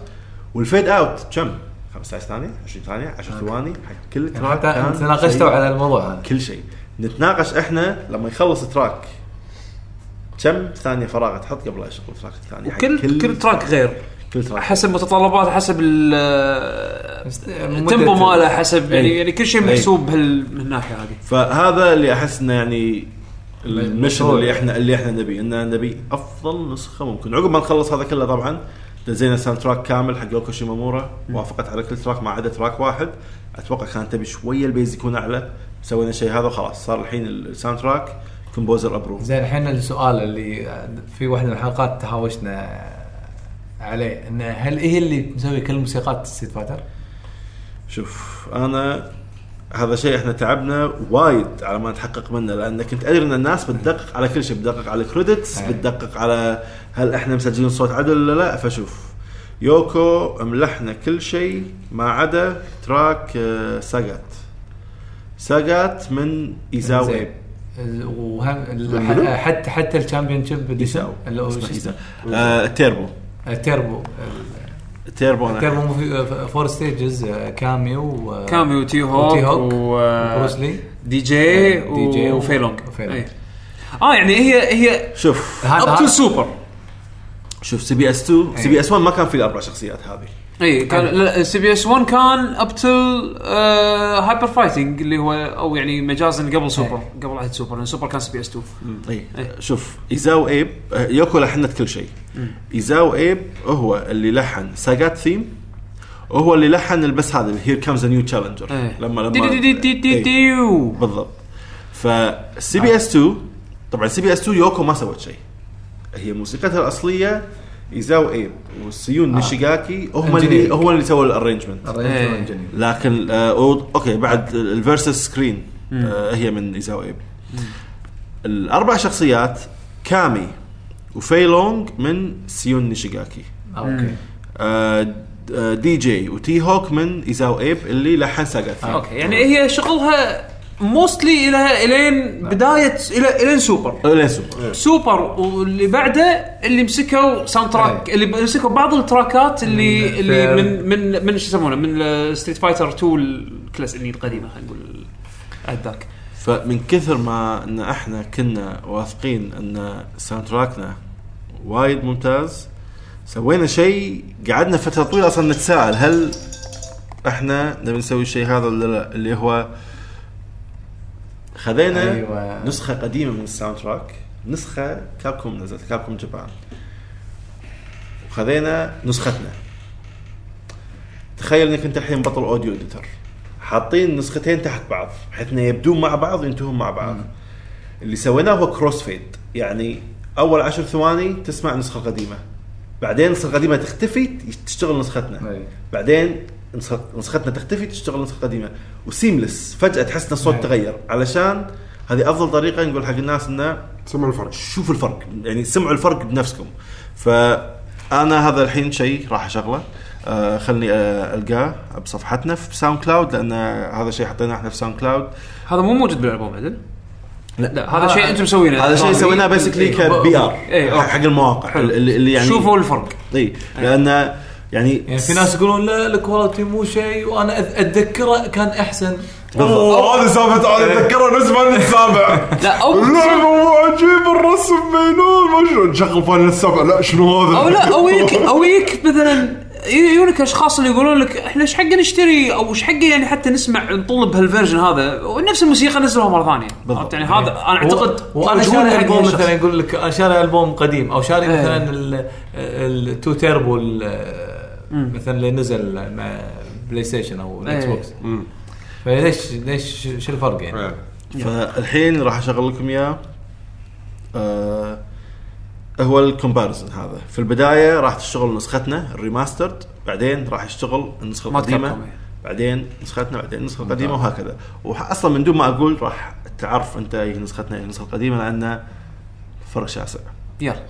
والفيد اوت كم 15 ثانيه 20 ثانيه 10 ثواني حق كل تراك يعني حتى تناقشتوا على الموضوع هذا كل شيء نتناقش احنا لما يخلص تراك كم ثانية فراغ تحط قبل أشغل تراك الثاني كل تراك غير كل تراك حسب متطلبات حسب التمبو ماله حسب يعني كل شيء محسوب بالناحية هذه فهذا اللي أحسنا يعني المشروع اللي احنا نبي إن نبي أفضل نسخة ممكن عقب ما نخلص هذا كله طبعا دزينا ساوند تراك كامل حق يوكو شيمامورا وافقت على كل تراك ما عدا تراك واحد أتوقع كان تبي شوية البيز يكون أعلى سوينا شيء هذا وخلاص صار الحين الساوند تراك كومبوزر ابروف زين الحين السؤال اللي في واحده من الحلقات تهاوشنا عليه انه هل ايه اللي مسوي كل موسيقات ستريت فايتر شوف انا هذا شيء احنا تعبنا وايد على ما نتحقق منه لان كنت ادري ان الناس بتدقق على كل شيء بتدقق على الكريدتس بتدقق على هل احنا مسجلين صوت عدل ولا لا فشوف يوكو ملحنا كل شيء ما عدا تراك ساغات من ايزاو وهم حتى الشامبيونشيب ديساو اللي هو التيربو فور ستيجز كاميو تي هوك وبروسلي دي جي وفيلونج أيه. يعني هي شوف اب تو سوبر شوف سي بي اس 2 سي بي اس 1 ما كان في الاربع شخصيات هذه اي كان سي بي اس 1 كان اب تو هايبر فايتنج اللي هو او يعني مجازا قبل سوبر قبل عهد سوبر لان سوبر كان سي بي اس 2 شوف ايزاو ايب يوكو لحنت كل شيء ايزاو ايب هو اللي لحن ساغات ثيم وهو اللي لحن البس هذا هير كامز ا نيو تشالنجر لما بالضبط فالسي بي اس 2 طبعا سي بي اس 2 يوكو ما سوت شيء هي موسيقتها الاصليه إيزاو إيب والسيون نيشيغاكي هم اللي سووا الارينجمنت لكن اوكي بعد الفيرسس سكرين هي من إيزاو إيب الاربع شخصيات كامي وفيلونج من سيون نيشيغاكي اوكي دي جي وتي هوك من إيزاو إيب اللي لحن ساغات اوكي يعني هي شغلها موستلي الين بدايه الين سوبر واللي بعده اللي مسكوا ساوند تراك اللي مسكوا بعض التراكات اللي من شو يسمونه من ستريت فايتر 2 الكلاس اللي القديمه خلينا نقول هذاك فمن كثر ما ان احنا كنا واثقين ان ساوند تراكنا وايد ممتاز سوينا شيء قعدنا فتره طويله اصلا نتساءل هل احنا نبي نسوي الشيء هذا اللي هو خذينا أيوة. نسخة قديمة من الساوند تراك نسخة كابكوم نزلت كابكوم جابان وخذينا نسختنا تخيل انك انت الحين بطل اوديو اديتر حاطين نسختين تحت بعض بحيث ان يبدون مع بعض وينتهون مع بعض اللي سويناه هو كروس فيد يعني اول 10 ثواني تسمع نسخة قديمة بعدين نسخة قديمة تختفي تشتغل نسختنا أيوة. بعدين نسختنا تختفي تشتغل نسخة قديمة وسيملس فجأة تحس ان الصوت تغير علشان هذه افضل طريقه نقول حق الناس انه سمعوا الفرق، شوفوا الفرق، يعني سمعوا الفرق بنفسكم. فانا هذا الحين شيء راح اشغله، خلني القاه بصفحتنا في ساوند كلاود، لان هذا شيء حطيناه احنا في ساوند كلاود. هذا مو موجود بالالبوم عدل؟ لا هذا شيء انتم مسوينه، هذا شيء سويناه بيسكلي كبي ار حق المواقع اللي يعني شوفوا الفرق. اي لان يعني في ناس يقولون لا الكواليتي مو شيء، وانا اتذكره كان احسن. هذا سالفه انا اتذكره نسبه للسابع. لا مو عجيب الرسم مينون مشو شغل فاينل السابع. لا شنو هذا؟ او لا اويك مثلا يونيك اشخاص اللي يقولون لك احنا ايش حقنا نشتري او ايش حقنا يعني حتى نسمع نطلب هالفيرجن هذا، ونفس الموسيقى نزلوها مره ثانيه. يعني هذا انا اعتقد انا شاري البوم مثلا، يقول لك انا شاري البوم قديم او شاري مثلا التو تيربو مثلا اللي نزل مع بلاي ستيشن او الاكس بوكس. فليش شو الفرق يعني؟ فالحين راح اشغل لكم اياه، هو الكومباريزن هذا. في البدايه راح تشتغل نسختنا الريماسترد، بعدين راح يشتغل النسخه القديمه، بعدين نسختنا، بعدين النسخه القديمه، وهكذا. واصلا من دون ما اقول راح تعرف انت اي نسختنا اي النسخه القديمه، لان فرق شاسع. يلا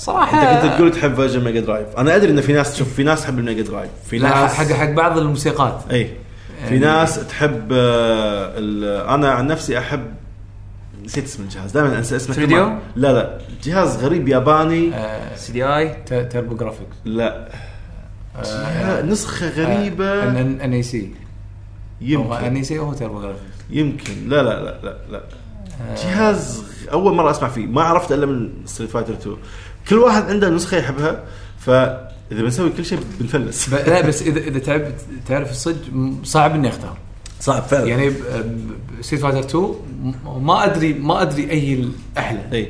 صراحه. انت كنت تقول تحب فيرجن ميجا درايف، انا ادري ان في ناس تشوف، في ناس تحب الميجا درايف، في ناس حق بعض الموسيقات، اي في ناس تحب انا عن نفسي احب، نسيت اسم الجهاز دائما انسى اسمه. فيديو؟ لا جهاز غريب ياباني، سي دي اي تيربو جرافيكس، لا نسخه غريبه، ان اي سي، يمكن ان اي سي هو تيربو جرافيكس يمكن، لا لا لا لا, لا. جهاز اول مره اسمع فيه، ما عرفت الا من ستريت فايتر 2. كل واحد عنده نسخه يحبها، فاذا بنسوي كل شيء بنفلس. لا بس اذا تعبت تعرف الصدق صعب اني اختار، صعب فعلا. يعني ستريت فايتر 2 ما ادري اي الاحلى. اي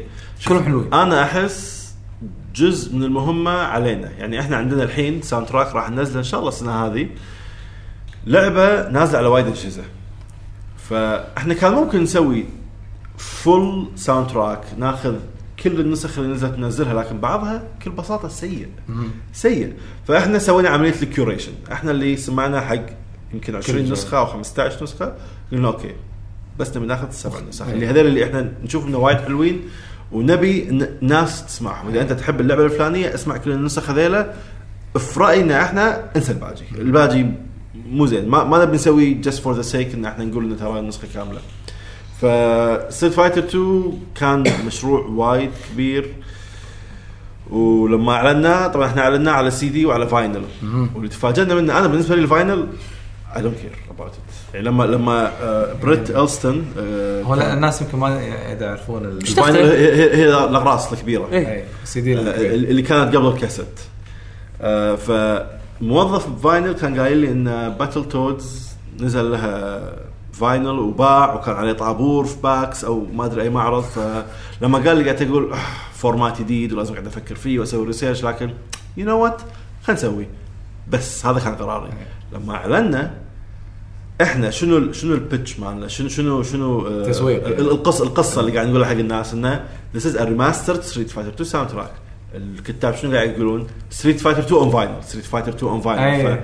كلهم حلوين. انا احس جزء من المهمه علينا، يعني احنا عندنا الحين ساوند تراك راح ننزله ان شاء الله السنه هذه، لعبه نازله على وايد اجهزه، فاحنا كان ممكن نسوي فول ساوند تراك، ناخذ كل النسخ اللي نزلت ننزلها، لكن بعضها بكل بساطه سيء. فاحنا سوينا عمليه الكيوريشن، احنا اللي سمعنا حق يمكن 20 نسخه او 15 نسخه، قلنا اوكي بس نبي ناخذ 7 نسخ اللي هذول اللي احنا نشوف انه وايد حلوين ونبي ناس تسمعهم. اذا انت تحب اللعبه الفلانيه اسمع كل النسخ هذيله، في راينا احنا انسى الباقي مو زين، ما نبي نسوي جاست فور ذا سيك ان احنا نقول ان ترى النسخه كامله. فستريت فايتر 2 كان مشروع وايد كبير، ولما اعلنا طبعا احنا اعلنا على سي دي وعلى فاينل، واللي تفاجئنا منه انا بالنسبه لي الفاينل اي دونت كير اباوت ات. يعني لما بريت ألستون هلا الناس يمكن ما يعرفون الفاينل هي الاغراس الكبيره، اي سي دي اللي كانت قبل الكاسيت. فموظف فاينل كان قايل لي ان باتل تودز نزل لها فاينل وباع، وكان عليه طابور في باكس او ما ادري اي معرض، فلما قال لي قاعد اقول فورمات جديد ولازم قاعد افكر فيه واسوي ريسيرش، لكن يو نو وات خلينا نسوي. بس هذا كان قراري. لما اعلنا احنا شنو البيتش مالنا، شنو القصه اللي قاعد نقولها حق الناس، انه ذس از ا ريماسترد ستريت فايتر 2 ساوند تراك. الكتاب شنو قاعد يقولون؟ ستريت فايتر 2 اون فاينل، ستريت فايتر 2 اون فاينل.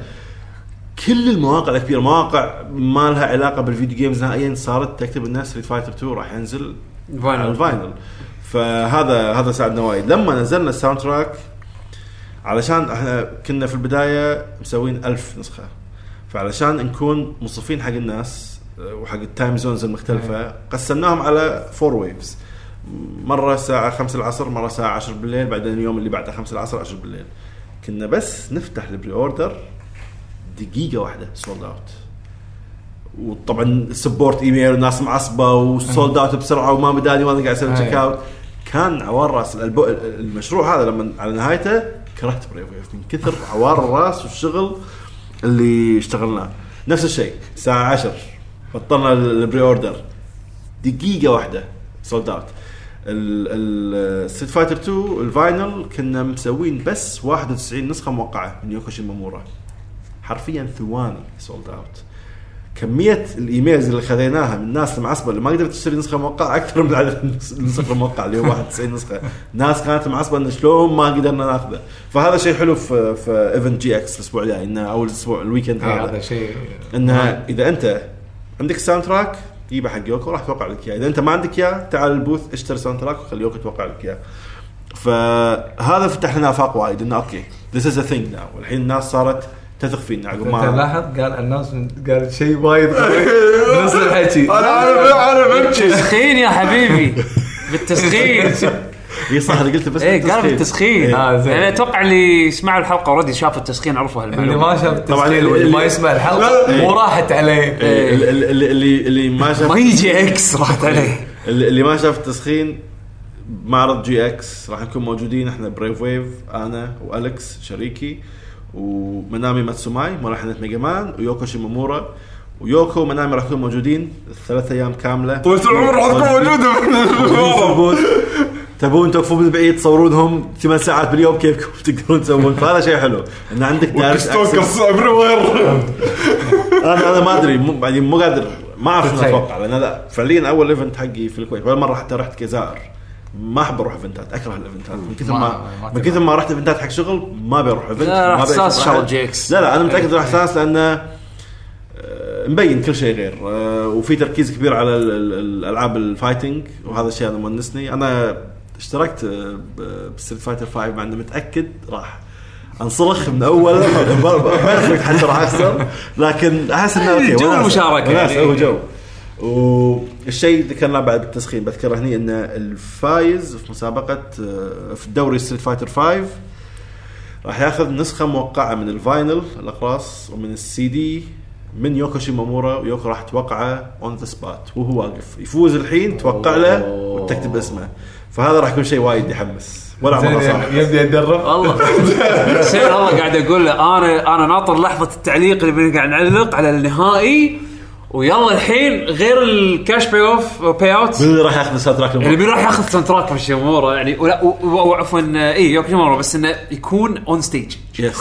كل المواقع الكبيرة، مواقع ما لها علاقة بالفيديو جيمز نهائيا، صارت تكتب الناس ريت فايتر 2 راح ينزل الفاينل. فهذا ساعدنا وايد لما نزلنا الساوند تراك, علشان احنا كنا في البدايه مسوين 1000 نسخه, فعلشان نكون مصفين حق الناس وحق التايم زونز المختلفه قسمناهم على 4 ويفز, مره الساعه 5 العصر, مره الساعه 10 بالليل, بعدين اليوم اللي بعده 5 العصر 10 بالليل. كنا بس نفتح البري اوردر دقيقه واحده سولد اوت, وطبعا السبورت ايميل والناس معصبه وسولد اوت بسرعه وما بداني وانا قاعد اسوي تشيك اوت. كان عوار راس المشروع هذا لما على نهايته كرهت بريف ويف من كثر عوار الراس والشغل اللي اشتغلناه. نفس الشيء الساعه 10 بطلنا البري اوردر دقيقه واحده سولد اوت. الستريت فايتر 2 الفاينل كنا مسوين بس 91 نسخه موقعه من يوكو شيمومورا, حرفيا ثواني سولد اوت. كميه الايميلز اللي خذيناها من الناس المعصبه اللي ما قدرت تشتري نسخه موقعه اكثر من عدد النسخ الموقعه اللي هو 91 نسخه. ناس كانت معصبه ان شلون ما قدرنا ناخذه. فهذا شيء حلو في ايفنت جي اكس الاسبوع الجاي, انه اول اسبوع الويكند هذا شيء, انه اذا انت عندك ساوند تراك يبقى حق يوكو راح توقع لك اياه, اذا انت ما عندك اياه تعال البوث اشتري ساوند تراك وخلي يوكو توقع لك اياه. فهذا فتح لنا افاق وايد, انه اوكي ذس از ا ثينج ناو. والحين الناس صارت تثق فينا. عقب ما تلاحظ قال الناس قال شيء وايد نص الحكي. انا بمشي تسخين يا حبيبي, بالتسخين هي صح اللي قلت, بس ايه قال بالتسخين. انا اتوقع اللي سمعوا الحلقه اوريدي شافوا التسخين عرفوا هالمعلومه, اللي ما شاف التسخين واللي ما يسمع الحلقه مو راحت عليه, اللي ما شاف ما يجي اكس راحت عليه, اللي ما شاف التسخين. معرض جي اكس راح نكون موجودين احنا بريف ويف, انا والكس شريكي, ومنامي ماتسوماي ملحنة ميجا مان, ويوكو شيمومورا ويوكو ومنامي راح يكونوا موجودين 3 أيام كاملة طول العمر. راح تكون موجودة, تبون توقفوا من بعيد تصورونهم 8 ساعات باليوم كيفكم تقدرون تسوون. فهذا شيء حلو ان عندك دارس اكسس. انا ما ادري, يعني مو قادر, ما اعرف اتوقع, لان لا فعليا اول ايفنت حقي في الكويت, ولا مرة حتى رحت كزائر. ما أحب أروح إيفنتات, أكره الإيفنتات من كثر ما رحت إيفنتات حق شغل ما بروح إيفنت. ما بأحساس شغل جيكس, لا أنا متأكد راح إحساس, لأن مبين كل شيء غير, وفي تركيز كبير على الألعاب الفايتنج, وهذا الشيء أنا منسني. أنا اشتركت بستريت فايتر 5 مع أنه متأكد راح انصرخ من أول, ما حتى راح أخسر, لكن أحس إنه جو المشاركة هو جو. والشيء ذكرنا بعد التسخين, بذكر هني ان الفايز في مسابقه في الدوري ستريت فايتر 5 راح ياخذ نسخه موقعه من الفاينل الاقراص ومن السي دي من يوكو شيمومورا, ويوكو راح توقعه اون ذا سبوت وهو واقف. يفوز الحين توقع له وتكتب اسمه, فهذا راح يكون شيء وايد يحمس. ولا عمره صار يبدا يدرب والله. شيء والله قاعد اقول له, انا ناطر لحظه التعليق اللي قاعد نعلق على النهائي, ويلا الحين غير الكاش باي اوف باي اوت اللي راح ياخذ سنتراك, اللي راح ياخذ سنتراك في شيمورا يعني, وعفوا اي يوكو شيمورا, بس انه يكون اون ستيج. يا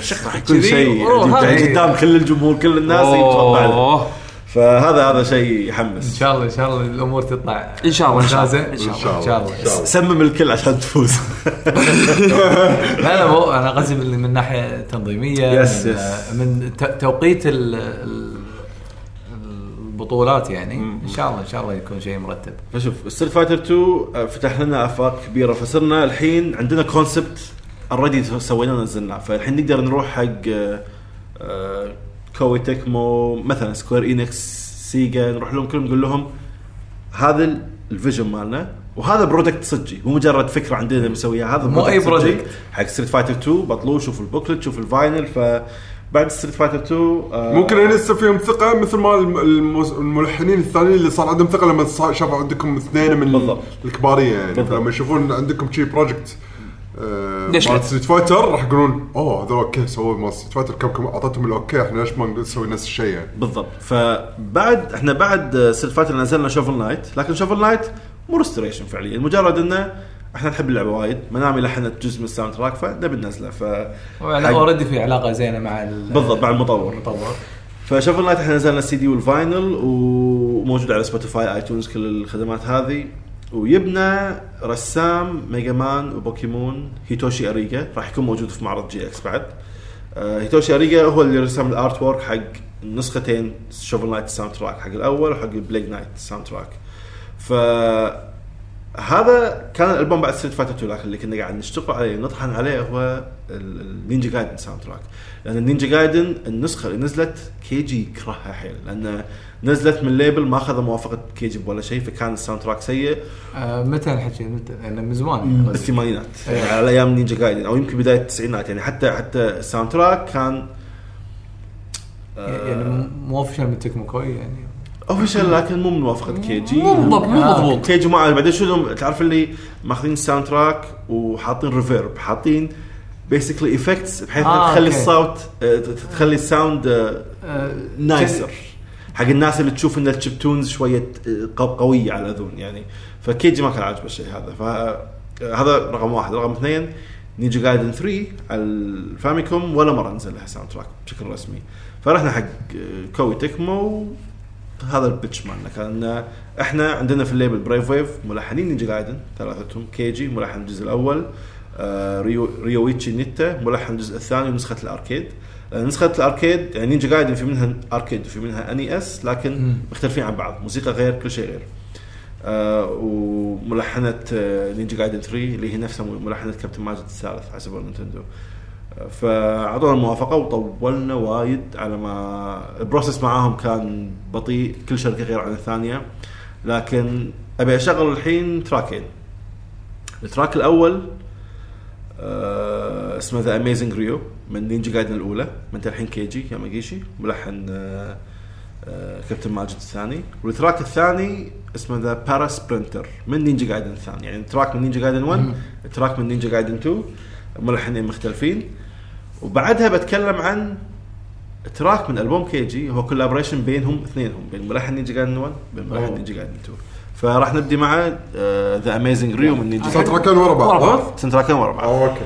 شيخ راح يكون شيء قدام كل الجمهور, كل الناس يتوقع له. فهذا شيء يحمس. ان شاء الله الامور تطلع ان شاء الله. سمم الكل عشان تفوز. انا قصدي من ناحيه تنظيميه, من توقيت بطولات يعني. ان شاء الله يكون شيء مرتب. فشوف ستريت فايتر 2 فتح لنا افاق كبيره, فصرنا الحين عندنا كونسبت اوريدي سويناه ونزلناه, فالحين نقدر نروح حق كوي تكمو مثلا, سكوير انكس, سيجا, نروح لهم كلهم نقول لهم هذا الفيجن مالنا, وهذا برودكت صجي مو مجرد فكره عندنا مسويها, هذا مو اي برودكت حق ستريت فايتر 2. بطلوا شوفوا البوكلت, شوفوا الفاينل. ف بعد ستريت فايتر 2 ممكن ينسى فيهم ثقة مثل ما الملحنين الثانيين اللي صار عندهم ثقة لما شافوا عندكم 2 من بالضبط. الكبارية يعني بالضبط. لما يشوفون عندكم شيء بروجكت مال ستريت فايتر راح يقولون اوه هذا اوكي سووا مال ستريت فايتر, كم اعطيتهم الاوكي, احنا ليش ما نسوي نفس الشيء يعني بالضبط. فبعد احنا بعد ستريت فايتر نزلنا شوفل نايت, لكن شوفل نايت مو ريستوريشن فعليا, مجرد انه احنا نحب اللعبه وايد, منامي لحنت جزء من الساوند تراك فنبي ننزله. ف انا اوريدي في علاقه زينه مع بالضبط مع المطور. فشوفل نايت احنا نزلنا السي دي والفاينل, وموجود على سبوتيفاي, ايتونز, كل الخدمات هذه. ويبنا رسام ميجا مان وبوكيمون هيتوشي اريجا راح يكون موجود في معرض جي اكس بعد. هيتوشي اريجا هو اللي رسم الارت وورك حق النسختين, شوفل نايت الساوند تراك حق الاول وحق بليك نايت الساوند تراك. فهذا كان الألبوم بعد ستريت فايتر 2 اللي كنا قاعد نشتغل عليه ونطحن عليه هو النينجا جايدن ساوند تراك. لأن النينجا جايدن النسخة اللي نزلت كيجي يكرهها حيل لأن نزلت من ليبل ما أخذ موافقة كيجي ولا شيء فكان الساوند تراك سيء. متى الحكي؟ أنا من زمان الثمانينات على أيام نينجا جايدن أو يمكن بداية التسعينات يعني حتى الساوند تراك كان يعني موافقة من تكمو كوي يعني أوفيشال لكن مو موافقة كيجي مضبوط كيجي معه بعدين شو تعرف اللي ماخذين الساوند تراك وحاطين ريفيرب حاطين بيسكلي إفكتس بحيث تخلي الصوت تخلي الساوند نايسر حق الناس اللي تشوف إن الشيبتونز شوية قوية على أذون يعني. فكيجي ما كان عاجبه الشيء هذا. فهذا رقم واحد. رقم اثنين نينجا جايدن 3 على الفاميكوم ولا مرة نزل لها ساوند تراك بشكل رسمي. فرحنا حق كوي تكمو هذا البيتش مالنا كان احنا عندنا في الليبل برايف ويف ملحنين نينجا جايدن ثلاثتهم كيجي ملحن الجزء الأول ريويتشي نيتا ملحن الجزء الثاني ونسخة الأركيد. نسخة الأركيد يعني نينجا جايدن في منها أركيد وفي منها أني أس لكن مختلفين عن بعض موسيقى غير كل شيء غير. وملحنة نينجا جايدن 3 اللي هي نفسها ملحنة كابتن ماجد الثالث على سوبر نينتندو. فعطونا الموافقة وطولنا وايد على ما البروسيس معاهم كان بطيء كل شركة غير عن الثانية. لكن أبي أشغل الحين تراكين. التراك الأول اسمه The Amazing Ryo من نينجا جايدن الأولى من تلحين كيجي ياماغيشي ملحن كابتن ماجد الثاني. والتراك الثاني اسمه The Para Sprinter من نينجا جايدن الثاني يعني تراك من نينجا جايدن 1 تراك من نينجا جايدن 2 ملحنين مختلفين. وبعدها بتكلم عن تراك من ألبوم كيجي هو كولابريشن بينهم اثنينهم بين ملحن نينجا جايدن 1 وبين ملحن نينجا جايدن 2. فراح نبدي مع The Amazing Ryo من نينجا جايدن. تراكين ورا بعض تراكين ورا بعض اوكي.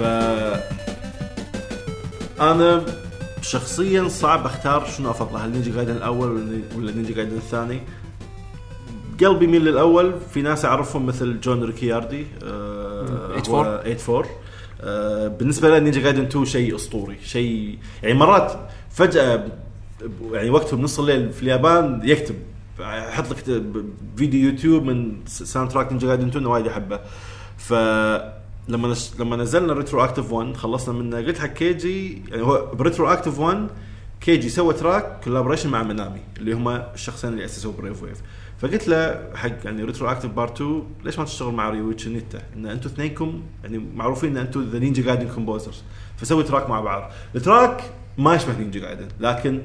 ف انا شخصيا صعب اختار شنو افضل، هل نينجا قايدن الاول ولا نينجا قايدن الثاني. قلبي ميل للاول، في ناس اعرفهم مثل جون ريكياردي 84. بالنسبه لي نينجا قايدن 2 شيء اسطوري، شيء يعني مرات فجاه يعني وقته بنص الليل في اليابان يكتب احط لك فيديو يوتيوب من ساوند تراك نينجا قايدن 2 وايد احبه. ف لما نزلنا ريترو اكتيف 1 خلصنا منه، قلت حق كيجي يعني هو بريترو اكتيف 1 كيجي سوى تراك كولابوريشن مع منامي اللي هما الشخصين اللي اسسوا بريف ويف، فقلت له حق يعني ريترو اكتيف بارت 2 ليش ما تشتغل مع ريويتشي نيتا ان انتوا اثنينكم يعني معروفين ان انتوا ذا نينجا جايدن كومبوزرز، فسوي تراك مع بعض. التراك ما يشبه نينجا جايدن لكن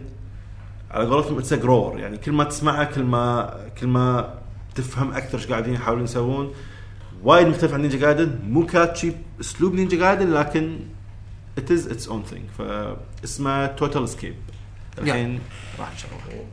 على قولتهم اتس جرور، يعني كل ما تسمعها كل ما تفهم اكثر ايش قاعدين يحاولون يسوون. وايد مختلف عن نينجا جايدن، مو كاتشي اسلوب نينجا جايدن لكن it is its own thing. فاسمه توتال اسكيب. الحين راح نشرحه.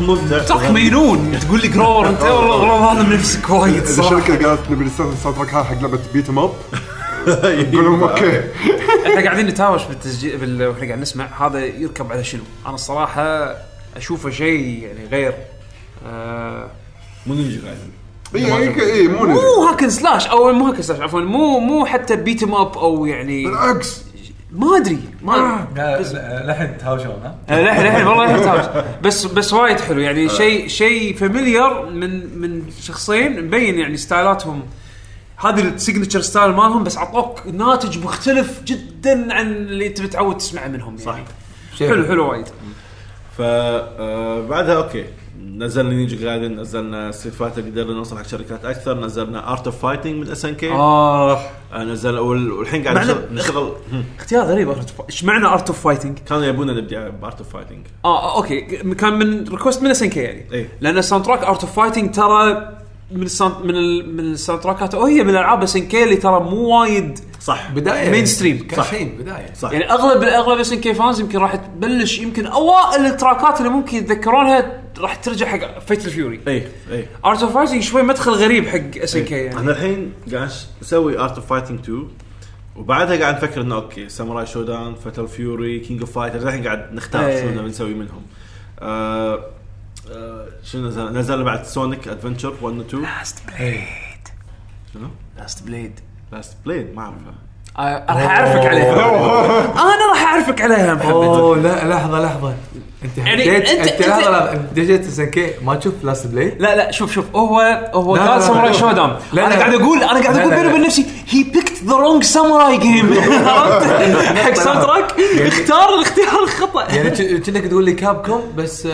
مبدع صح مجنون تقول لي جرور انت والله غلط هذا نفسك كويس صح. الشركه قالت نبي نستخدم الساوند تراك حق لعبه بيت ام اب يقولون اوكي. احنا قاعدين نتهاوش بالتسجيل واحنا قاعد نسمع هذا يركب على شنو. انا الصراحه اشوفه شيء يعني غير مو نينجا قاعدين اي مو هاكن سلاش او مو هاكن سلاش عفوا مو حتى بيت ام اب او يعني بالعكس ما ادري ما لحد تهاوشون ها لحد والله تهاوش بس وايد حلو يعني شيء فاميليار من شخصين مبين يعني ستايلاتهم هذه السيجنتشر ستايل مالهم بس عطوك ناتج مختلف جدا عن اللي انت متعود تسمع منهم يعني صحيح. حلو وايد. فبعدها اوكي نزلنا نينجا جايدن نزلنا صفات قدرنا نوصل حق شركات اكثر نزلنا ارت اوف فايتنج من اس ان كي نزل والحين قاعد نشتغل اختيار غريب ايش معنى ارت اوف فايتنج كانوا يبونا نبدا بارت اوف فايتنج اوكي كان من ريكوست من اس ان كي يعني إيه؟ لان الساوند تراك ارت اوف فايتنج ترى من الساوند تراكات هي من العاب اس ان كي اللي ترى مو وايد صح بدايه مين ستريم كحين بدايه صح. يعني اغلب اس ان كي فانز يمكن راح تبلش يمكن اوائل التراكات اللي ممكن يتذكرونها راح ترجع حق فايت الفيوري اي ارت اوف فايتنج شوي مدخل غريب حق اس ان كي يعني انا الحين قاعد اسوي ارت اوف فايتنج 2 وبعدها قاعد نفكر انه اوكي ساموراي شودان فايت الفيوري كينج اوف فايترز الحين قاعد نختار شنو بنسوي منهم شنو نزل بعد سونيك ادفنتشر 1 و 2 لاست بليد ما اعرفها راح اعرفك عليها انا راح اعرفك عليها محمد اوه لا لحظه انت انت دجيت السكه ما تشوف لاست بليد لا شوف هو قال ساموراي شودام انا قاعد اقول بيني وبين نفسي هي بيكت ذا رونج ساموراي جيم حق ساوندتراك اختار الاختيار الخطا يعني كأنك تقول لي كابكوم بس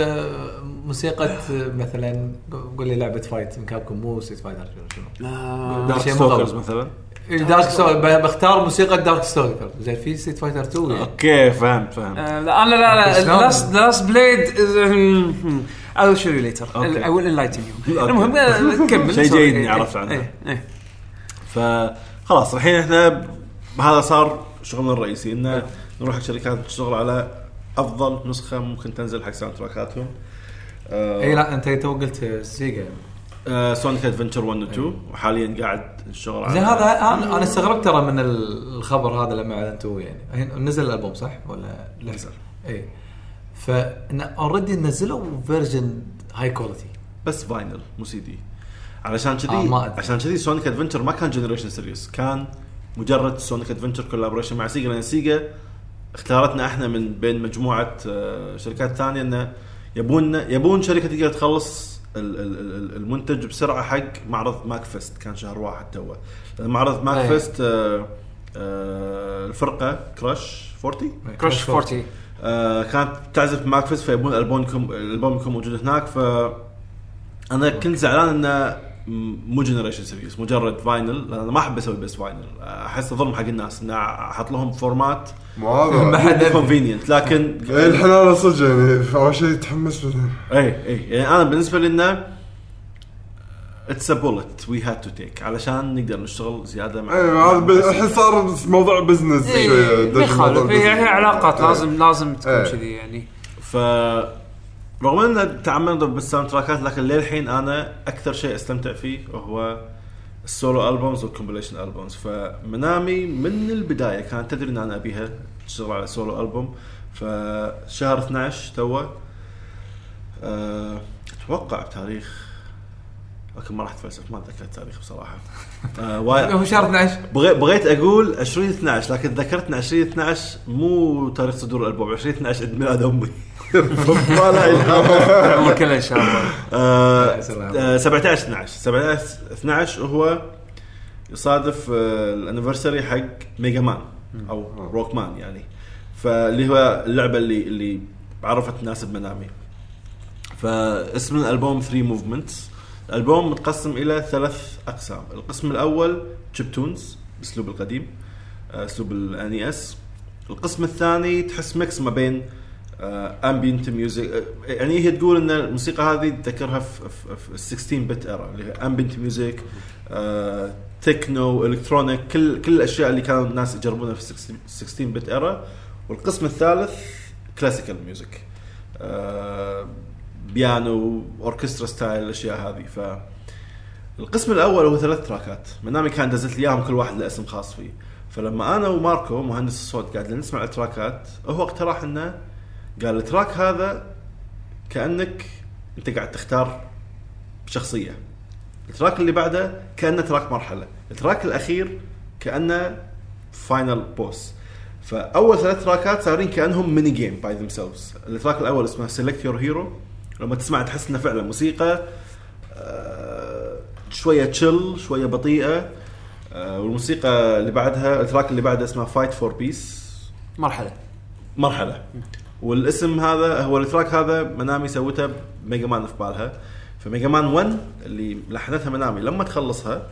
موسيقى مثلا قول لي لعبه فايت من كابكوم مو سيت فايتر شنو لا دارك ستوكرز مثلا دارك ستوكر بختار موسيقى دارك ستوكر زين في سيت فايتر 2 اوكي فهمت لا انا لا لاست بليد I'll show you later I will enlighten you المهم نكمل شيء جيد عرفت عنه فخلاص الحين احنا هذا صار شغلنا الرئيسي ان نروح على شركات تشتغل على افضل نسخه ممكن تنزل حق ساوند تراكاتهم اي لا انت تو قلت سيجا سونيك ادفنتشر 1 و 2 وحاليا قاعد الشغل على هذا انا استغربت ترى من الخبر هذا لما اعلنتوه يعني نزل الالبوم صح ولا نزل اي فانا اوريدي نزلوا فيرجن هاي كواليتي بس فاينل مو سي دي علشان كذي سونيك ادفنتشر ما كان جنريشن سيريس كان مجرد سونيك ادفنتشر كولابوريشن مع سيجا لان سيجا اختارتنا احنا من بين مجموعه شركات ثانيه انه يبون شركة تقدر تخلص المنتج بسرعة حق معرض ماكفست كان شهر 1 توه معرض ماكفست الفرقة كراش 40 كانت تعزف ماكفست فيبون ألبومكم موجود هناك فأنا كنت زعلان إنه مو جنريشن سيريس مجرد فاينل لأن أنا ما أحب أسوي بس فاينل أحس ظلم حق الناس إنه أحط لهم فورمات ما حد كونفينينت لكن الحلال صدق يعني اول شيء تحمس له اي يعني انا بالنسبه لنا اتس ا بولت وي هاد تو تيك علشان نقدر نشتغل زياده مع الحين صار موضوع بزنس شويه يعني علاقات لازم تكون كذي يعني ف رغم ان تعمدنا بالساوند تراكات لكن للحين انا اكثر شيء استمتع فيه وهو السولو ألبومز والكومبليشن ألبومز فمنامي من البداية كانت تدري أن أنا أبيها تشتغل على سولو ألبوم فشهر 12 توه أتوقع بتاريخ لكن ما راح أتفلسف ما أتذكر التاريخ بصراحة هو شهر 12 بغيت أقول 20-12 لكن ذكرتنا 20-12 مو تاريخ صدور الألبوم 20-12 عيد ميلاد أمي والله الحمد لله ان شاء الله 17/12 وهو يصادف الانيفرساري حق ميجا مان او روك مان يعني فاللي هو اللعبه اللي عرفت تناسب منامي فاسم الالبوم 3 موفمنتس الالبوم متقسم الى 3 اقسام القسم الاول تشيبتونز باسلوب القديم اسلوب الاني اس القسم الثاني تحس ميكس ما بين ambient music يعني هي تقول ان الموسيقى هذه تذكرها في 16 بت era اللي هي ambient music تكنو الكترونيك كل الاشياء اللي كانوا الناس يجربونها في 16 بت era والقسم الثالث classical music بيانو اوركسترا ستايل الاشياء هذه. فالقسم الاول هو ثلاث تراكات منامي كان دزت لي اياهم كل واحد له اسم خاص فيه. فلما انا وماركو مهندس الصوت قاعد نسمع التراكات هو اقترح لنا قال التراك هذا كانك انت قاعد تختار شخصيه، التراك اللي بعده كانه تراك مرحله، التراك الاخير كانه فاينل بوس. فاول ثلاث تراكات صارين كانهم ميني جيم باي ذيم سيلفز. التراك الاول اسمه سيلكت يور هيرو، لما تسمع تحس انه فعلا موسيقى شويه تشيل شويه بطيئه، والموسيقى اللي بعدها التراك اللي بعده اسمه فايت فور بيس مرحله والاسم هذا هو التراك هذا منامي سوته ميجا مان في بالها. فميجا مان 1 اللي لحنتها منامي لما تخلصها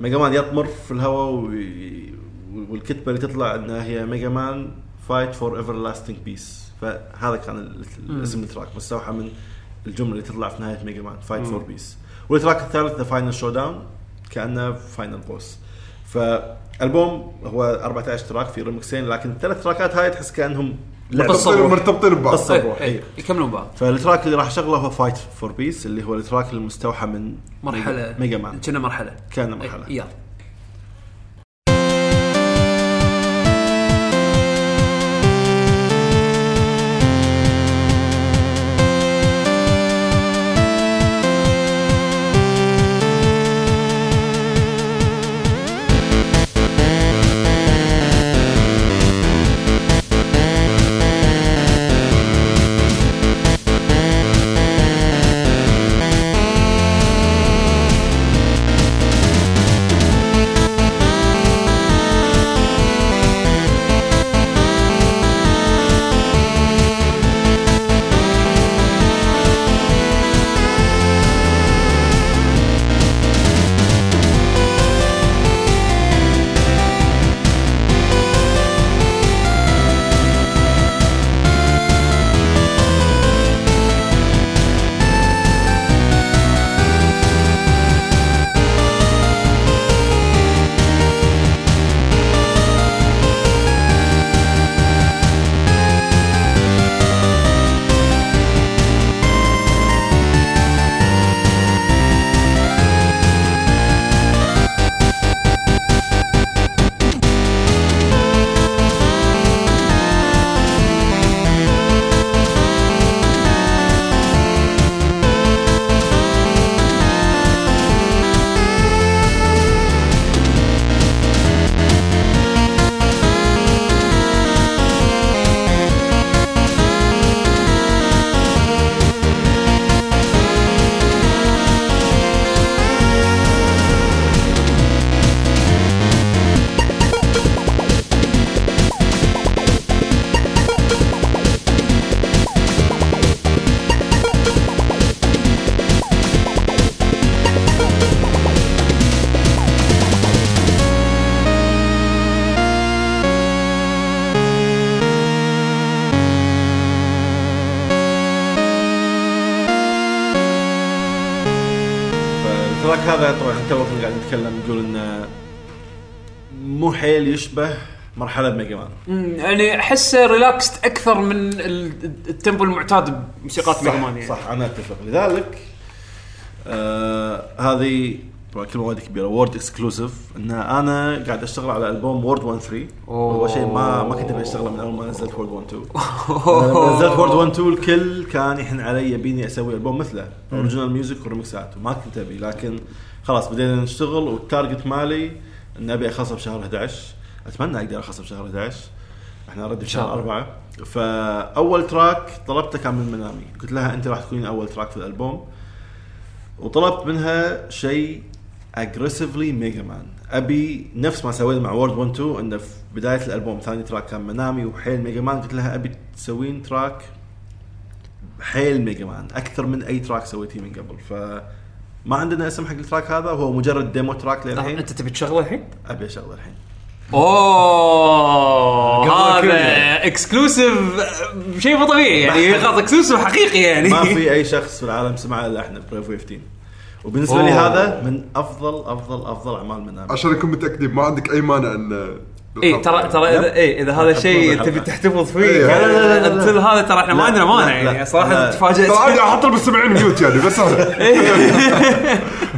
ميجا مان يطمر في الهواء والكتبة اللي تطلع انها هي ميجا مان فايت فور ايفرلاستينج بيس. فهذا كان الاسم التراك مستوحى من الجمله اللي تطلع في نهايه ميجا مان فايت فور بيس. والتراك الثالث ذا فاينل شو داون كانه فاينل بوس. فالبوم هو 14 تراك في ريمكسين، لكن الثلاث تراكات هاي تحس كانهم مرتبطين ببعض يكملون بعض. فالتراك اللي راح شغله هو فايت فور بيس اللي هو التراك المستوحى من مرحله ميجا مان كان مرحله ايه. يشبه مرحله ميجا مان، يعني احسه ريلاكست اكثر من التيمبو المعتاد بموسيقات ميجا مان. صح يعني. انا اتفق. لذلك هذه طبعا كلمه وايد كبيره وورد اكسكلوسيف ان انا قاعد اشتغل على البوم وورد 1-3 وهو شيء ما كنت بشتغله من اول ما نزلت وورد 1-2. نزلت وورد 1-2 الكل كان يحن علي يبيني اسوي البوم مثله اوريجينال ميوزك وريمكسات وما كنت ابي، لكن خلاص بدينا نشتغل والتارجت مالي ان ابي اخلصه بشهر 11. اتمنى اقدر اخلصه بشهر 11، احنا نرد بشهر 4. فاول تراك طلبته كان من منامي، قلت لها انت راح تكونين اول تراك في الالبوم، وطلبت منها شيء اجريسيفلي ميجا مان. ابي نفس ما سويت مع وورد 1 2 انه في بدايه الالبوم ثاني تراك كان منامي وحيل ميجا مان، قلت لها ابي تسوين تراك حيل ميجا مان اكثر من اي تراك سويتيه من قبل. ف ما عندنا اسم حق التراك هذا، هو مجرد ديمو تراك للحين. انت تبي تشغله الحين؟ ابي اشغله الحين. هذا اكسكلوسيف شيء مو طبيعي يعني، خاص اكسكلوسيف حقيقي يعني ما في اي شخص في العالم سمعه الا احنا برايف ويف تيم. وبالنسبه لي هذا من افضل اعمال منامي. عشان نكون متاكدين ما عندك اي مانع ان اي ترى اذا هذا الشيء تبي تحتفظ فيه مثل هذا ترى احنا ما عندنا مانع يعني صراحه تفاجئت ترى احطه بال 70 ميوت يعني بس هذا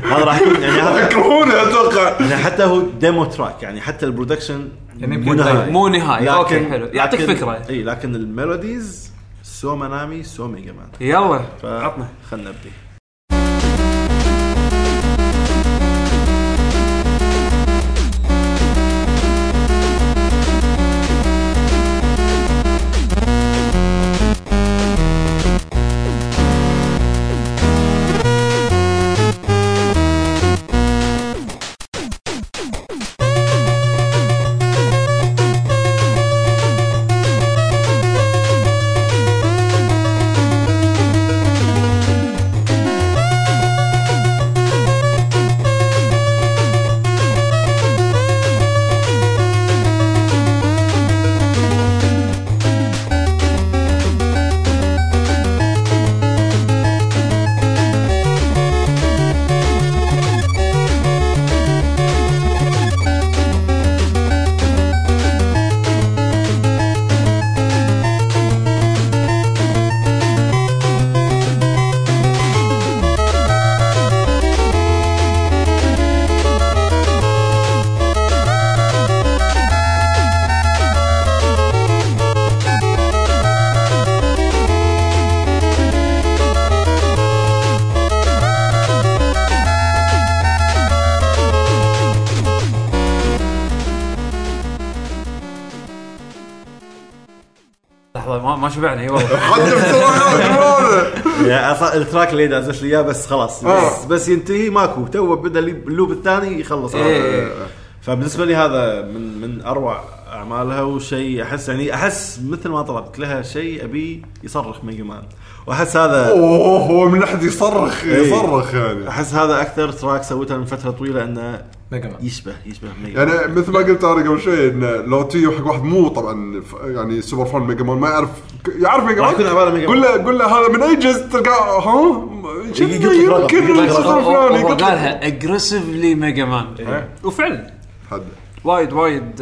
راح يعني يكرهونه اتوقع حتى هو ديمو تراك يعني حتى البرودكشن مو نهائي اوكي حلو يعطيك فكره اي لكن الميلوديز سو منامي سو ميجا مان يلا عطنا خلنا نبدي شبعني والله التراك اللي دازت لي اياه بس خلاص بس ينتهي ماكو تو بدا اللوب الثاني يخلص فبالنسبه لي هذا من اروع اعمالها وشيء احس يعني احس مثل ما طلبت لها شيء ابي يصرخ ميجا مان واحس هذا اوه هو من احد يصرخ يعني احس هذا اكثر تراك سويته من فتره طويله انه يشبه ميجا مان يعني مثل ما قلت انا قبل شوي ان لو تيجي حق واحد مو طبعا يعني سوبر فان ميجا مان ما يعرف ميجا مان قل له هذا من اي جزء تلقاه ها قالها اجريسيفلي ميجا مان وفعلا حد وايد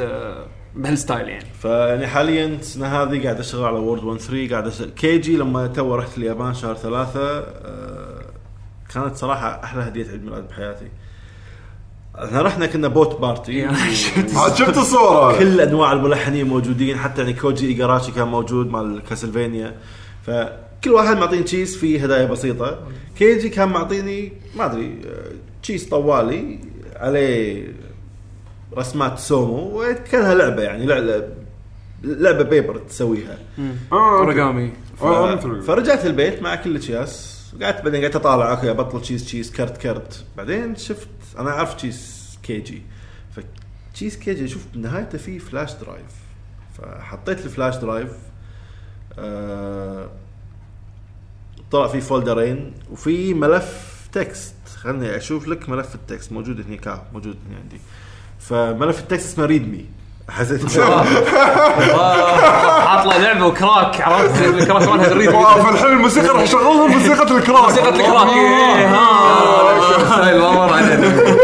بهالستايل يعني فاني حاليا السنه هذه قاعد اشتغل على وورد 1-3 قاعد كيجي لما تو رحت اليابان شهر 3 كانت صراحه احلى هديه عيد ميلاد بحياتي. احنا رحنا كنا بوت بارتي شفت الصوره كل انواع الملحنين موجودين حتى يعني كوجي ايغاراشي كان موجود مع الكاسلفينيا فكل واحد معطيني تشيز في هدايا بسيطه. كيجي كان معطيني ما ادري تشيز طوالي عليه رسمات سومو وكانها لعبه يعني لعبه بيبر تسويها اوريغامي فرجعت البيت مع كل الاشياس بعدين قعدت اطالع اكو بطل تشيز كرت بعدين شفت انا اعرف تشيز كيجي فتشيز كيجي شفت نهايته في فلاش درايف فحطيت الفلاش درايف طلع في فولدرين وفي ملف تكست خلني اشوف لك ملف التكست موجود هنا موجود هنا عندي فملف التكست اسمه ريدمي حسيت عطله لعبه وكراك عرفت الكراك مالها الريدمي في الحين الموسيقى راح اشغلهم موسيقى الكراك هاي والله علينا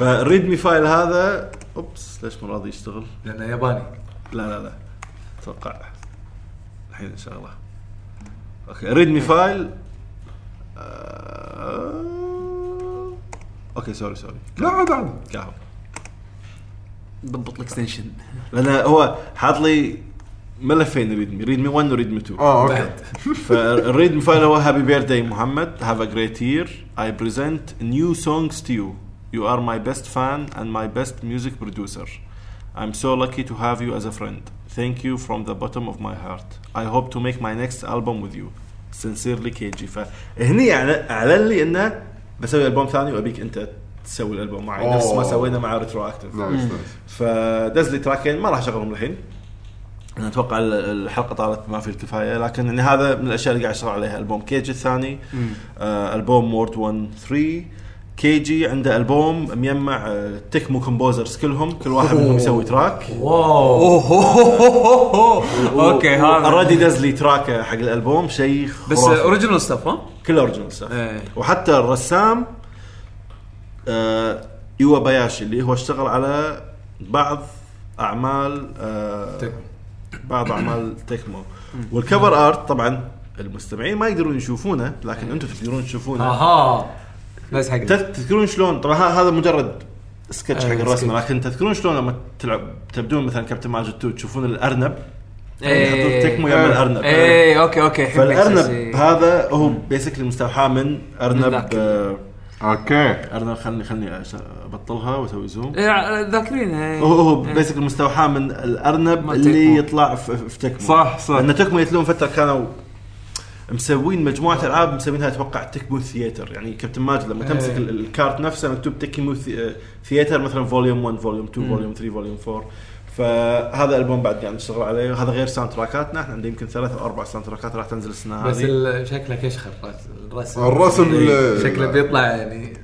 فالريدمي فايل هذا اوبس ليش ما راضي يشتغل لانه ياباني لا اتوقع الحين ان شاء الله اوكي ريدمي فايل اوكي سوري لا كاهو ضبط الاكستنشن لأنه هو حاط لي ملفين ريدمي 1 وريدمي 2 اوكي فالريدمي فايل هو هابي بيرثداي محمد هاف ا جريت يير اي بريزنت نيو سونجز تو يو يو ار ماي بيست فان اند ماي بيست ميوزك برودوسر اي ام سو لاكي تو هاف يو از ا فريند ثانك يو فروم ذا بوتوم اوف ماي هارت اي هوب تو ميك ماي نيكست البوم وذ يو سينسيرلي كيجي فهني اعلن لي انه بسوي البوم ثاني وابيك انت تسوي الألبوم معي نفس ما سوينا مع ريترو أكتيف فدزلي تراكين ما راح أشغلهم الحين أنا أتوقع الحلقة طالت ما في الكفاية لكن يعني هذا من الأشياء اللي قاعد أشتغل عليها ألبوم كيجي الثاني ألبوم وورد 1-3 كيجي عنده ألبوم مجمع تكمو كومبوزرز كلهم كل واحد منهم يسوي تراك اوكي هذا اوريدي دزلي تراك حق الألبوم شيء بس اوريجينال ستاف ها كله اوريجينال ستاف وحتى الرسام يوكو باياشي اللي هو اشتغل على بعض اعمال بعض اعمال تكمو. والكفر ارت طبعا المستمعين ما يقدرون يشوفونه لكن انتم تقدرون تشوفونه. اها بس حق تذكرون شلون طبعا هذا مجرد سكتش حق الرسمه لكن تذكرون شلون لما تلعب تبدون مثلا كابتن ماجد 2 تشوفون الارنب ايه تكمو يعمل ارنب ايه اوكي فالارنب هذا هو بيسكلي مستوحى من ارنب اوكي ارنب خلني ابطلها واسوي زوم ذاكرينها هو بيسكلي مستوحى من الارنب اللي يطلع في تكمو صح ان تكمو يتلون فتره كانوا مسوين مجموعه العاب مسوينها اتوقع تكمو ثياتر يعني كابتن ماجد لما تمسك الكارت نفسه مكتوب تكمو ثياتر مثلا فوليوم 1 فوليوم 2 فوليوم 3 فوليوم 4 فهذا البوم بعد يعني نشتغل عليه وهذا غير ساوند تراكاتنا احنا عندنا يمكن 3 أو 4 ساوند تراكات راح تنزل السنه بس هذه بس شكله كشخر الرسم شكله بيطلع يعني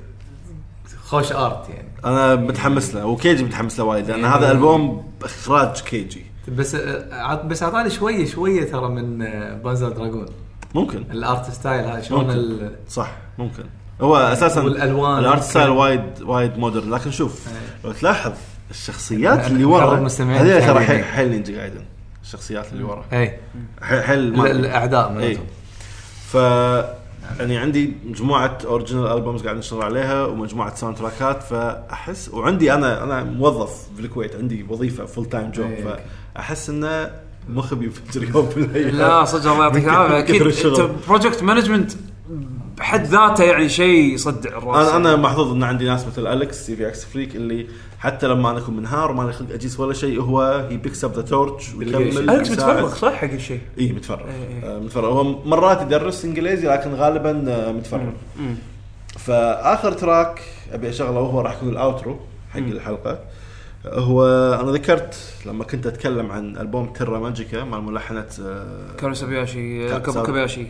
خوش ارت يعني انا متحمس له وكيجي متحمس له وايد لان هذا البوم اخراج كيجي بس اعطاني شويه ترى من بانزر دراجون ممكن الارت ستايل هذا شلون صح ممكن هو اساسا الارت ستايل وايد مودرن لكن شوف لو تلاحظ الشخصيات اللي ورا هذول ترى حيل نينجا قاعدين الشخصيات اللي ورا اي حيل الاعداء مالتهم ف يعني عندي مجموعه اوريجينال البومز قاعد نشتغل عليها ومجموعه ساوند تراكات فاحس وعندي انا موظف في الكويت عندي وظيفه فول تايم جوب فاحس انه مخبي يفجر يوم بالليل لا صدق الله يعطيك العافيه اكيد بروجكت مانجمنت بحد ذاته يعني شيء يصدع الراس انا محظوظ ان عندي ناس مثل اليكس سي في اكس فريك اللي حتى لما انا اكون منهار وما اخلق اجيس ولا شيء هو هي بيكس اب ذا تورتش ويكمل اليكس متفرغ صح حق الشيء اي متفرغ هو مرات يدرس انجليزي لكن غالبا متفرغ فاخر تراك ابي اشغله وهو راح يكون الاوترو حق الحلقه هو انا ذكرت لما كنت اتكلم عن البوم تيرا ماجيكا مع ملحنه كابوكابياشي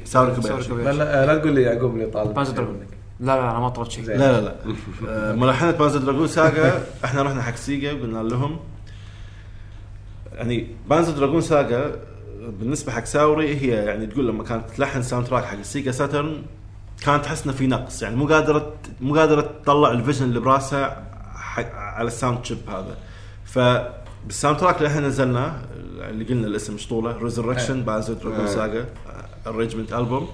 ساوري كوباياشي لا تقول لي يعقوب لي طالب بانزر دراغون لا انا ما طلبت شيء لا ملحنه بانزر دراغون ساغا احنا رحنا حق سيجا وقلنا لهم يعني بانزر دراغون ساغا بالنسبه حق ساوري هي يعني تقول لما كانت تلحن ساوند تراك حق سيجا ساترن كانت تحسنا في نقص يعني مو قادره تطلع الفيجن اللي براسها على الساوند تشيب هذا فبالساوند تراك اللي احنا نزلناه اللي قلنا الاسم شطوله ريزركشن بانزر دراغون ساغا ارينجمنت البوم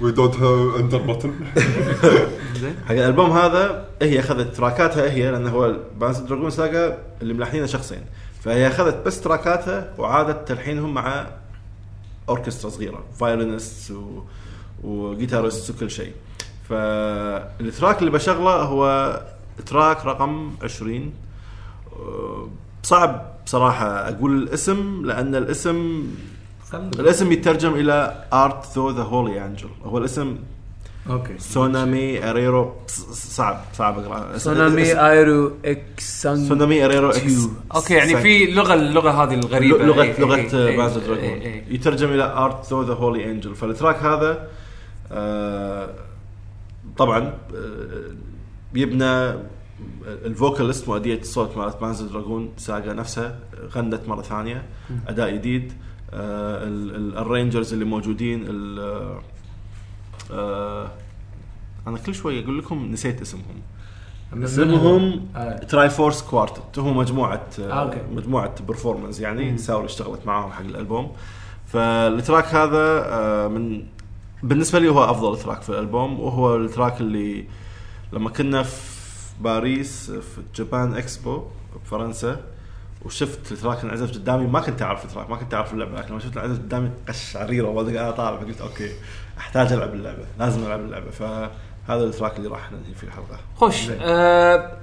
وي دونت هاف اندر باتل حق الالبوم هذا هي اخذت تراكاتها هي لانه هو بانزر دراغون ساغا اللي ملحنينه شخصين فهي اخذت بس تراكاتها وعادت تلحينهم مع اوركسترا صغيره فايولينست وجيتارست وكل شيء فالتراك اللي بشغله هو تراك رقم 20 صعب بصراحة أقول الاسم لأن الاسم يترجم إلى Art Through the Holy Angel هو الاسم سونامي أريرو صعب أقرأ سونامي أريرو إكس أوكي يعني في اللغة هذه الغريبة لغة بانزر دراغون يترجم إلى Art Through the Holy Angel فالتراك هذا طبعا يبنى الفوكالست مؤدية الصوت مالت بانزر دراغون ساغا نفسها غنت مرة ثانية أداء جديد الرينجرز اللي موجودين أنا كل شوية أقول لكم نسيت اسمهم تراي فورس كوارتت هو مجموعة برفورمانس يعني ساوري اشتغلت معهم حق الألبوم فالتراك هذا من بالنسبة لي هو أفضل تراك في الألبوم وهو التراك اللي لما كنا في باريس في جابان اكسبو بفرنسا وشفت التراك انعزف قدامي ما كنت اعرف التراك ما كنت اعرف اللعبه لكن لما شفت الانعزف قدامي قش عريره وانا طالع قلت اوكي احتاج العب اللعبه لازم العب اللعبه فهذا التراك اللي راح ننهي في الحلقه خوش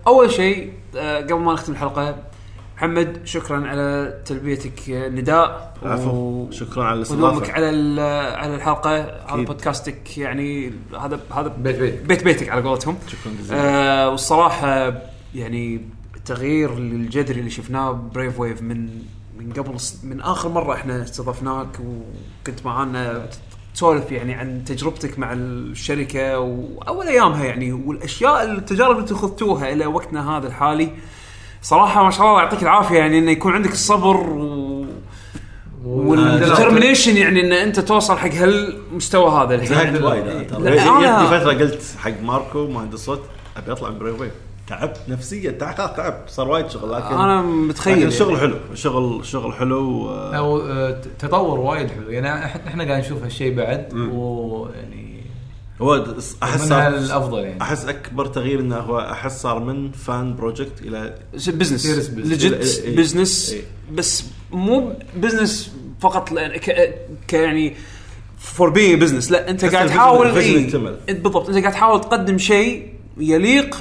اول شيء قبل ما نختم الحلقه محمد شكرا على تلبيتك نداء وشكرا على استضافتك على الحلقه هذا بودكاستك يعني هذا بيت بيتك على قولتهم شكرا جزيلا والصراحه يعني التغيير الجذري اللي شفناه بريف ويف من قبل من اخر مره احنا استضفناك وكنت معنا تسولف يعني عن تجربتك مع الشركه واول ايامها يعني والاشياء التجارب اللي خذتوها الى وقتنا هذا الحالي صراحة ما شاء الله يعطيك العافية يعني إنه يكون عندك الصبر والديترمينيشن يعني إن أنت توصل حق هالمستوى هذا. زهقت وايد. جت فترة قلت حق ماركو مهندس صوت أبي أطلع من بريف ويف. تعبت نفسيا تعبت صار وايد شغل لكن انا متخيل لكن شغل حلو شغل حلو او تطور وايد حلو يعني احنا قاعد نشوف هالشيء بعد ويعني هو احس الافضل يعني احس اكبر تغيير انه هو احس صار من فان بروجكت الى بزنس ليجيت بزنس بس مو بزنس فقط يعني فور بي بزنس لا انت قاعد تحاول بالضبط انت قاعد تحاول تقدم شيء يليق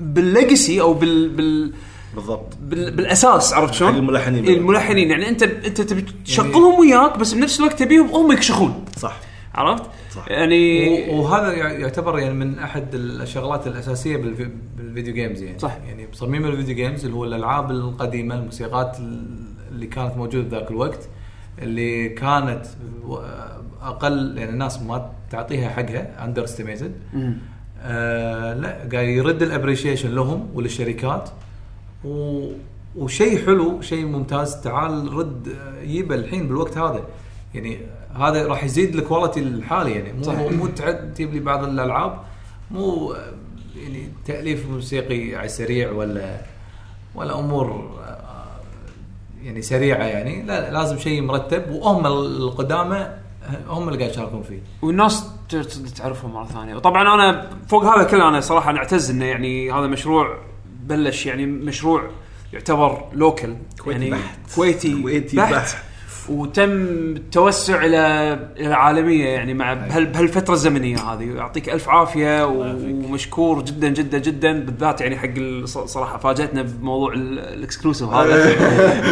بالليجسي او بال بالضبط بالاساس عرفت شلون الملحنين يعني انت تشغلهم يعني وياك بس بنفس الوقت تبيهم هم يكشخون صح عرفت صح. يعني وهذا يعتبر يعني من احد الشغلات الاساسيه بالفيديو جيمز يعني صح. يعني بصميم الفيديو جيمز اللي هو الالعاب القديمه الموسيقات اللي كانت موجوده ذاك الوقت اللي كانت اقل يعني الناس ما تعطيها حقها اندر استيميتد لا قاعد يرد الابريشيشن لهم وللشركات وشيء حلو شيء ممتاز تعال رد يبه الحين بالوقت هذا يعني هذا راح يزيد الكواليتي الحالي يعني مو تجيب لي بعض الالعاب مو يعني تاليف موسيقي على السريع ولا امور يعني سريعه يعني لا لازم شيء مرتب وهم القدامى هم اللي قاعد يشاركون فيه والناس تعرفهم مرة ثانية. وطبعا أنا فوق هذا كله أنا صراحة نعتز إنه يعني هذا مشروع بلش يعني مشروع يعتبر لوكل يعني كويتي بحت وتم التوسع إلى عالمية يعني مع بهالفترة الزمنية هذه يعطيك ألف عافية ومشكور جدا جدا جدا بالذات يعني حق صراحة فاجأتنا بموضوع الإكسكلوسيف هذا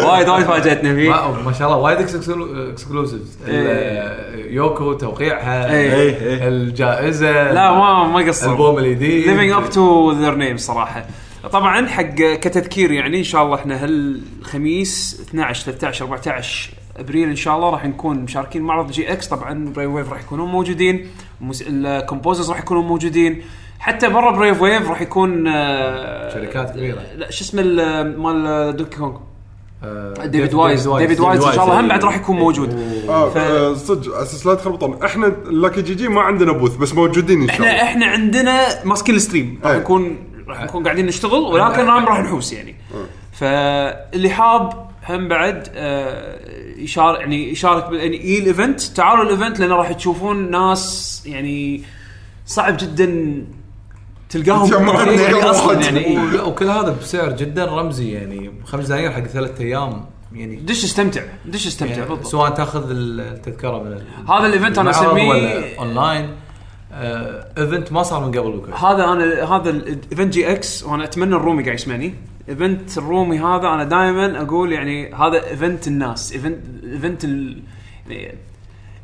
وايد فاجأتنا فيه ما شاء الله وايد إكسكلوسيفز يوكو توقيعها الجائزة لا ما قصر البوم الجديد living up to their names صراحة طبعا حق كتذكير يعني ان شاء الله احنا هالخميس 12 13 14 ابريل ان شاء الله راح نكون مشاركين معرض جي اكس طبعا برايف ويف راح يكونوا موجودين الكومبوزرز راح يكونوا موجودين حتى برا برايف ويف راح يكون شركات كبيره لا شو اسمه مال دوكي كونغ ديفيد وايز ان شاء الله هم بعد راح يكون موجود صدق اساس لا تخربطون احنا لاكي جي جي ما عندنا بوث بس موجودين ان شاء الله احنا عندنا ماسكين الستريم راح يكون قاعدين نشتغل ولكن رام راح نحوس يعني فاللي حاب هم بعد يشارك يعني الايفنت تعالوا الايفنت لان راح تشوفون ناس يعني صعب جدا تلقاهم يعني اصلا يعني وكل هذا بسعر جدا رمزي يعني 5 دنانير حق 3 ايام يعني دش استمتع يعني سواء تاخذ التذكره من هذا الايفنت انا اسميه اونلاين ايفنت ما صار من قبل وكل هذا الايفنت جي اكس وانا اتمنى الرومي قاعد يسمعني ايفنت الرومي هذا انا دائما اقول يعني هذا ايفنت الناس ايفنت يعني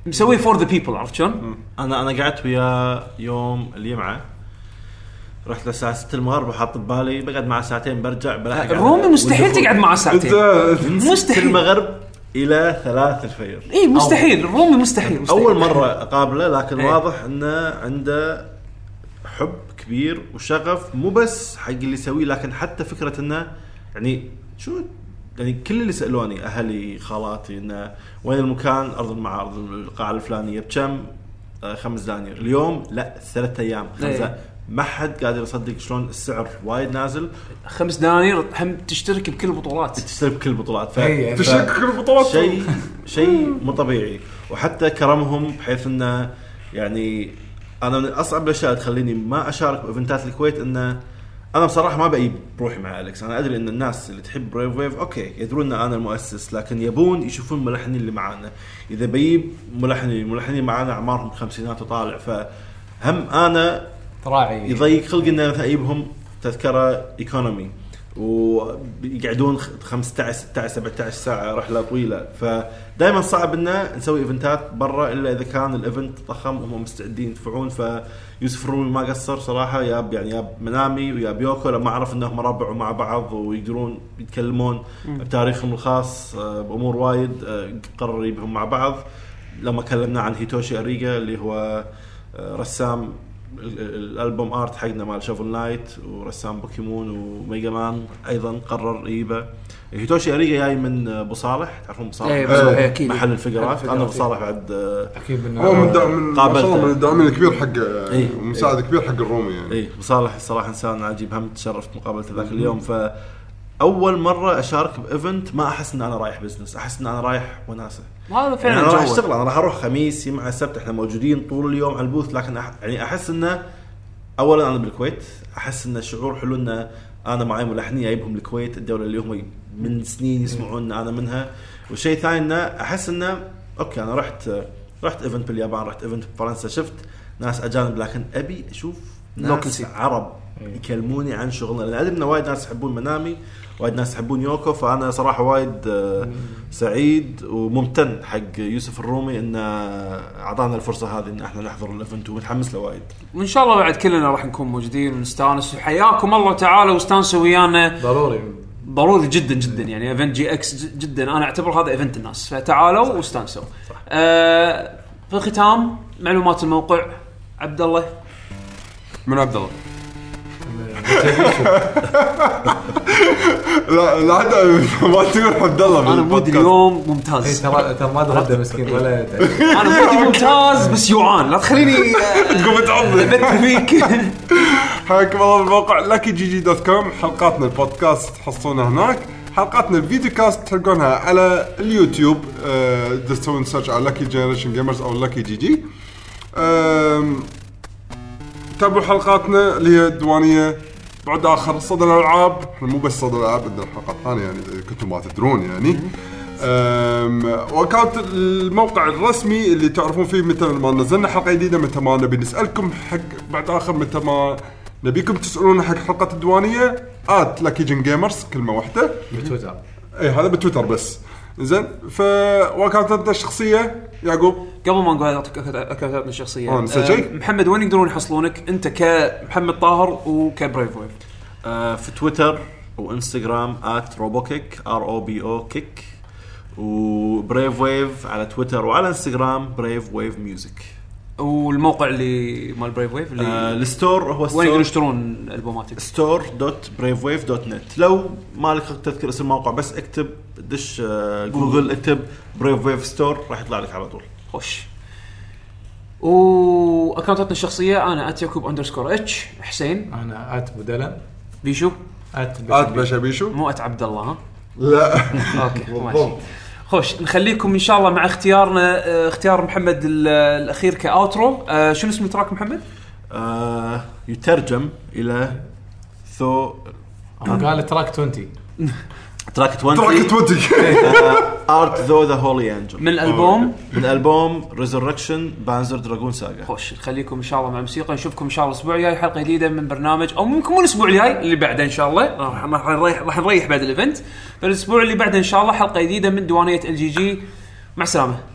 مسوي فور ذا بيبل عرفت شلون انا قعدت ويا يوم الجمعه رحت للساعه 6 المغرب وحاط ببالي بقعد مع ساعتين برجع بلاحق الرومي مستحيل تقعد مع ساعتين مستحيل المغرب الى 3 الفجر اي مستحيل الرومي مستحيل اول مره اقابله لكن واضح انه عنده حب كبير وشغف مو بس حق اللي يسويه لكن حتى فكره انه يعني شو يعني كل اللي سالوني اهلي خالاتي انه وين المكان ارض المعارض القاعه الفلانيه بكم 5 دنانير اليوم لا 3 ايام 5 ما حد قادر يصدق شلون السعر وايد نازل 5 دنانير هم تشترك بكل البطولات شيء مو طبيعي وحتى كرمهم بحيث انه يعني انا من اصعب الاشياء تخليني ما اشارك بايفنتات الكويت انه انا بصراحه ما بقيب بروحي مع اليكس انا ادري ان الناس اللي تحب برايف ويف اوكي يدرون ان انا المؤسس لكن يبون يشوفون الملحنين اللي معانا اذا بيجيب ملحنين معانا اعمارهم 50 وطالع فهم انا راعي يضيق خلق ان اجيبهم تذكره ايكونومي ويقعدون 15 16 17 ساعه رحله طويله فدايما صعب ان نسوي ايفنتات برا الا اذا كان الايفنت ضخم وهم مستعدين يدفعون فيوسف رومي ما قصر صراحه ياب منامي وياب يوكو لما اعرف انهم ربعوا مع بعض ويقدرون يتكلمون بتاريخهم الخاص بامور وايد قرروا يبهم مع بعض لما كلمنا عن هيتوشي أريغا اللي هو رسام الالبوم ارت حقنا مال شوفل نايت ورسام بوكيمون وميجا مان ايضا قرر يجيبه هيتوشي أريجا جاي من أبو صالح, تعرفون أبو صالح محل الفقرات, أنا أبو صالح بعد هو من الداعمين الكبير حق ومساعد كبير حق الرومي يعني. أي أبو صالح الصراحة إنسان عجيب, هم تشرفت مقابلته ذاك اليوم. فأول مرة أشارك بإيفنت ما أحس إن أنا رايح بزنس, أحس إن أنا رايح وناسة. هذا فعلا يعني أنا راح أشتغل, أنا راح أروح خميس مع السبت, إحنا موجودين طول اليوم على البوث, لكن يعني أحس إنه أولا أنا بالكويت, أحس إن الشعور حلو إنه أنا معي ملحنين جايبهم الكويت, الدولة اللي هم من سنين يسمعون أنا منها. والشيء الثاني إنه أحس إنه أوكي أنا رحت إيفنت باليابان, رحت إيفنت بفرنسا, شفت ناس أجانب, لكن أبي أشوف ناس عرب يكلموني عن شغلنا, لأن أدري إن وايد ناس يحبون منامي, وايد ناس يحبون يوكو. فأنا صراحة وايد سعيد وممتن حق يوسف الرومي إنه أعطانا الفرصة هذه إن إحنا نحضر الإيفنت, ونتحمس له وايد. وإن شاء الله بعد كلنا راح نكون موجودين ونستأنس, وحياكم الله تعالى واستأنسوا ويانا, ضروري جدا جدا يعني. ايفنت جي اكس جدا انا اعتبر هذا ايفنت الناس, فتعالوا واستانسوا. في الختام معلومات الموقع, عبد الله من عبد الله لا ما تقول عبد الله. انا مودي اليوم ممتاز, ترى ما اتغدى مسكين ولا انا مودي ممتاز بس يوعان, لا تخليني تقوم تعضني فيك. حياكم الله بالموقع luckygg.com, حلقاتنا البودكاست تحصلونها هناك, حلقاتنا الفيديو كاست تلقونها على اليوتيوب, تسوون سيرش على Lucky Generation Gamers أو Lucky GG. تابعوا حلقاتنا اللي هي الديوانية, بعد آخر صدى الألعاب, احنا مو بس صدى الألعاب, عندنا حلقات ثانية يعني كنتم ما تدرون يعني. وكانت الموقع الرسمي اللي تعرفون فيه متى ما نزلنا حلقة جديدة, متى ما نبي نسألكم حق بعد آخر, متى ما نبيكم تسألون حق حلقة الديوانية @luckygengamers كلمة واحدة بتويتر. اي هذا بتويتر بس. زين, فواكاتنا الشخصية يعقوب قبل ما نقول اكاتنا الشخصية, محمد وين يقدرون يحصلونك انت كمحمد طاهر وكبريف ويف؟ في تويتر وانستغرام @robokick robokick, وبريف ويف على تويتر وعلى انستغرام بريف ويف ميوزك. والموقع اللي مال بريف ويف اللي الستور, هو وين يشترون البوماتك؟ store.bravewave.net. لو مالك تذكر اسم الموقع بس اكتب دش جوجل, اكتب بريف ويف ستور راح يطلع لك على طول. خوش. واكونتاتنا الشخصيه انا @yakub_h, حسين انا @بدلم, بيشو @بشبيشو, مو @عبد الله. ها لا اوكي ماشي. خوش, نخليكم ان شاء الله مع اختيارنا, اختيار محمد الاخير كاوترو. شنو اسم التراك محمد؟ يترجم الى ثو, قال تراك 20 تراك 20 ارت ذو ذا هولي انجل, من الالبوم ريزركشن بانزر دراجون ساغا. خوش, نخليكم ان شاء الله مع موسيقى, نشوفكم ان شاء الله الاسبوع الجاي حلقه جديده من برنامج, او ممكن مو الاسبوع الجاي اللي بعده ان شاء الله, راح نريح بعد الايفنت. فالاسبوع اللي بعده ان شاء الله حلقه جديده من ديوانيه الجي جي. مع السلامه.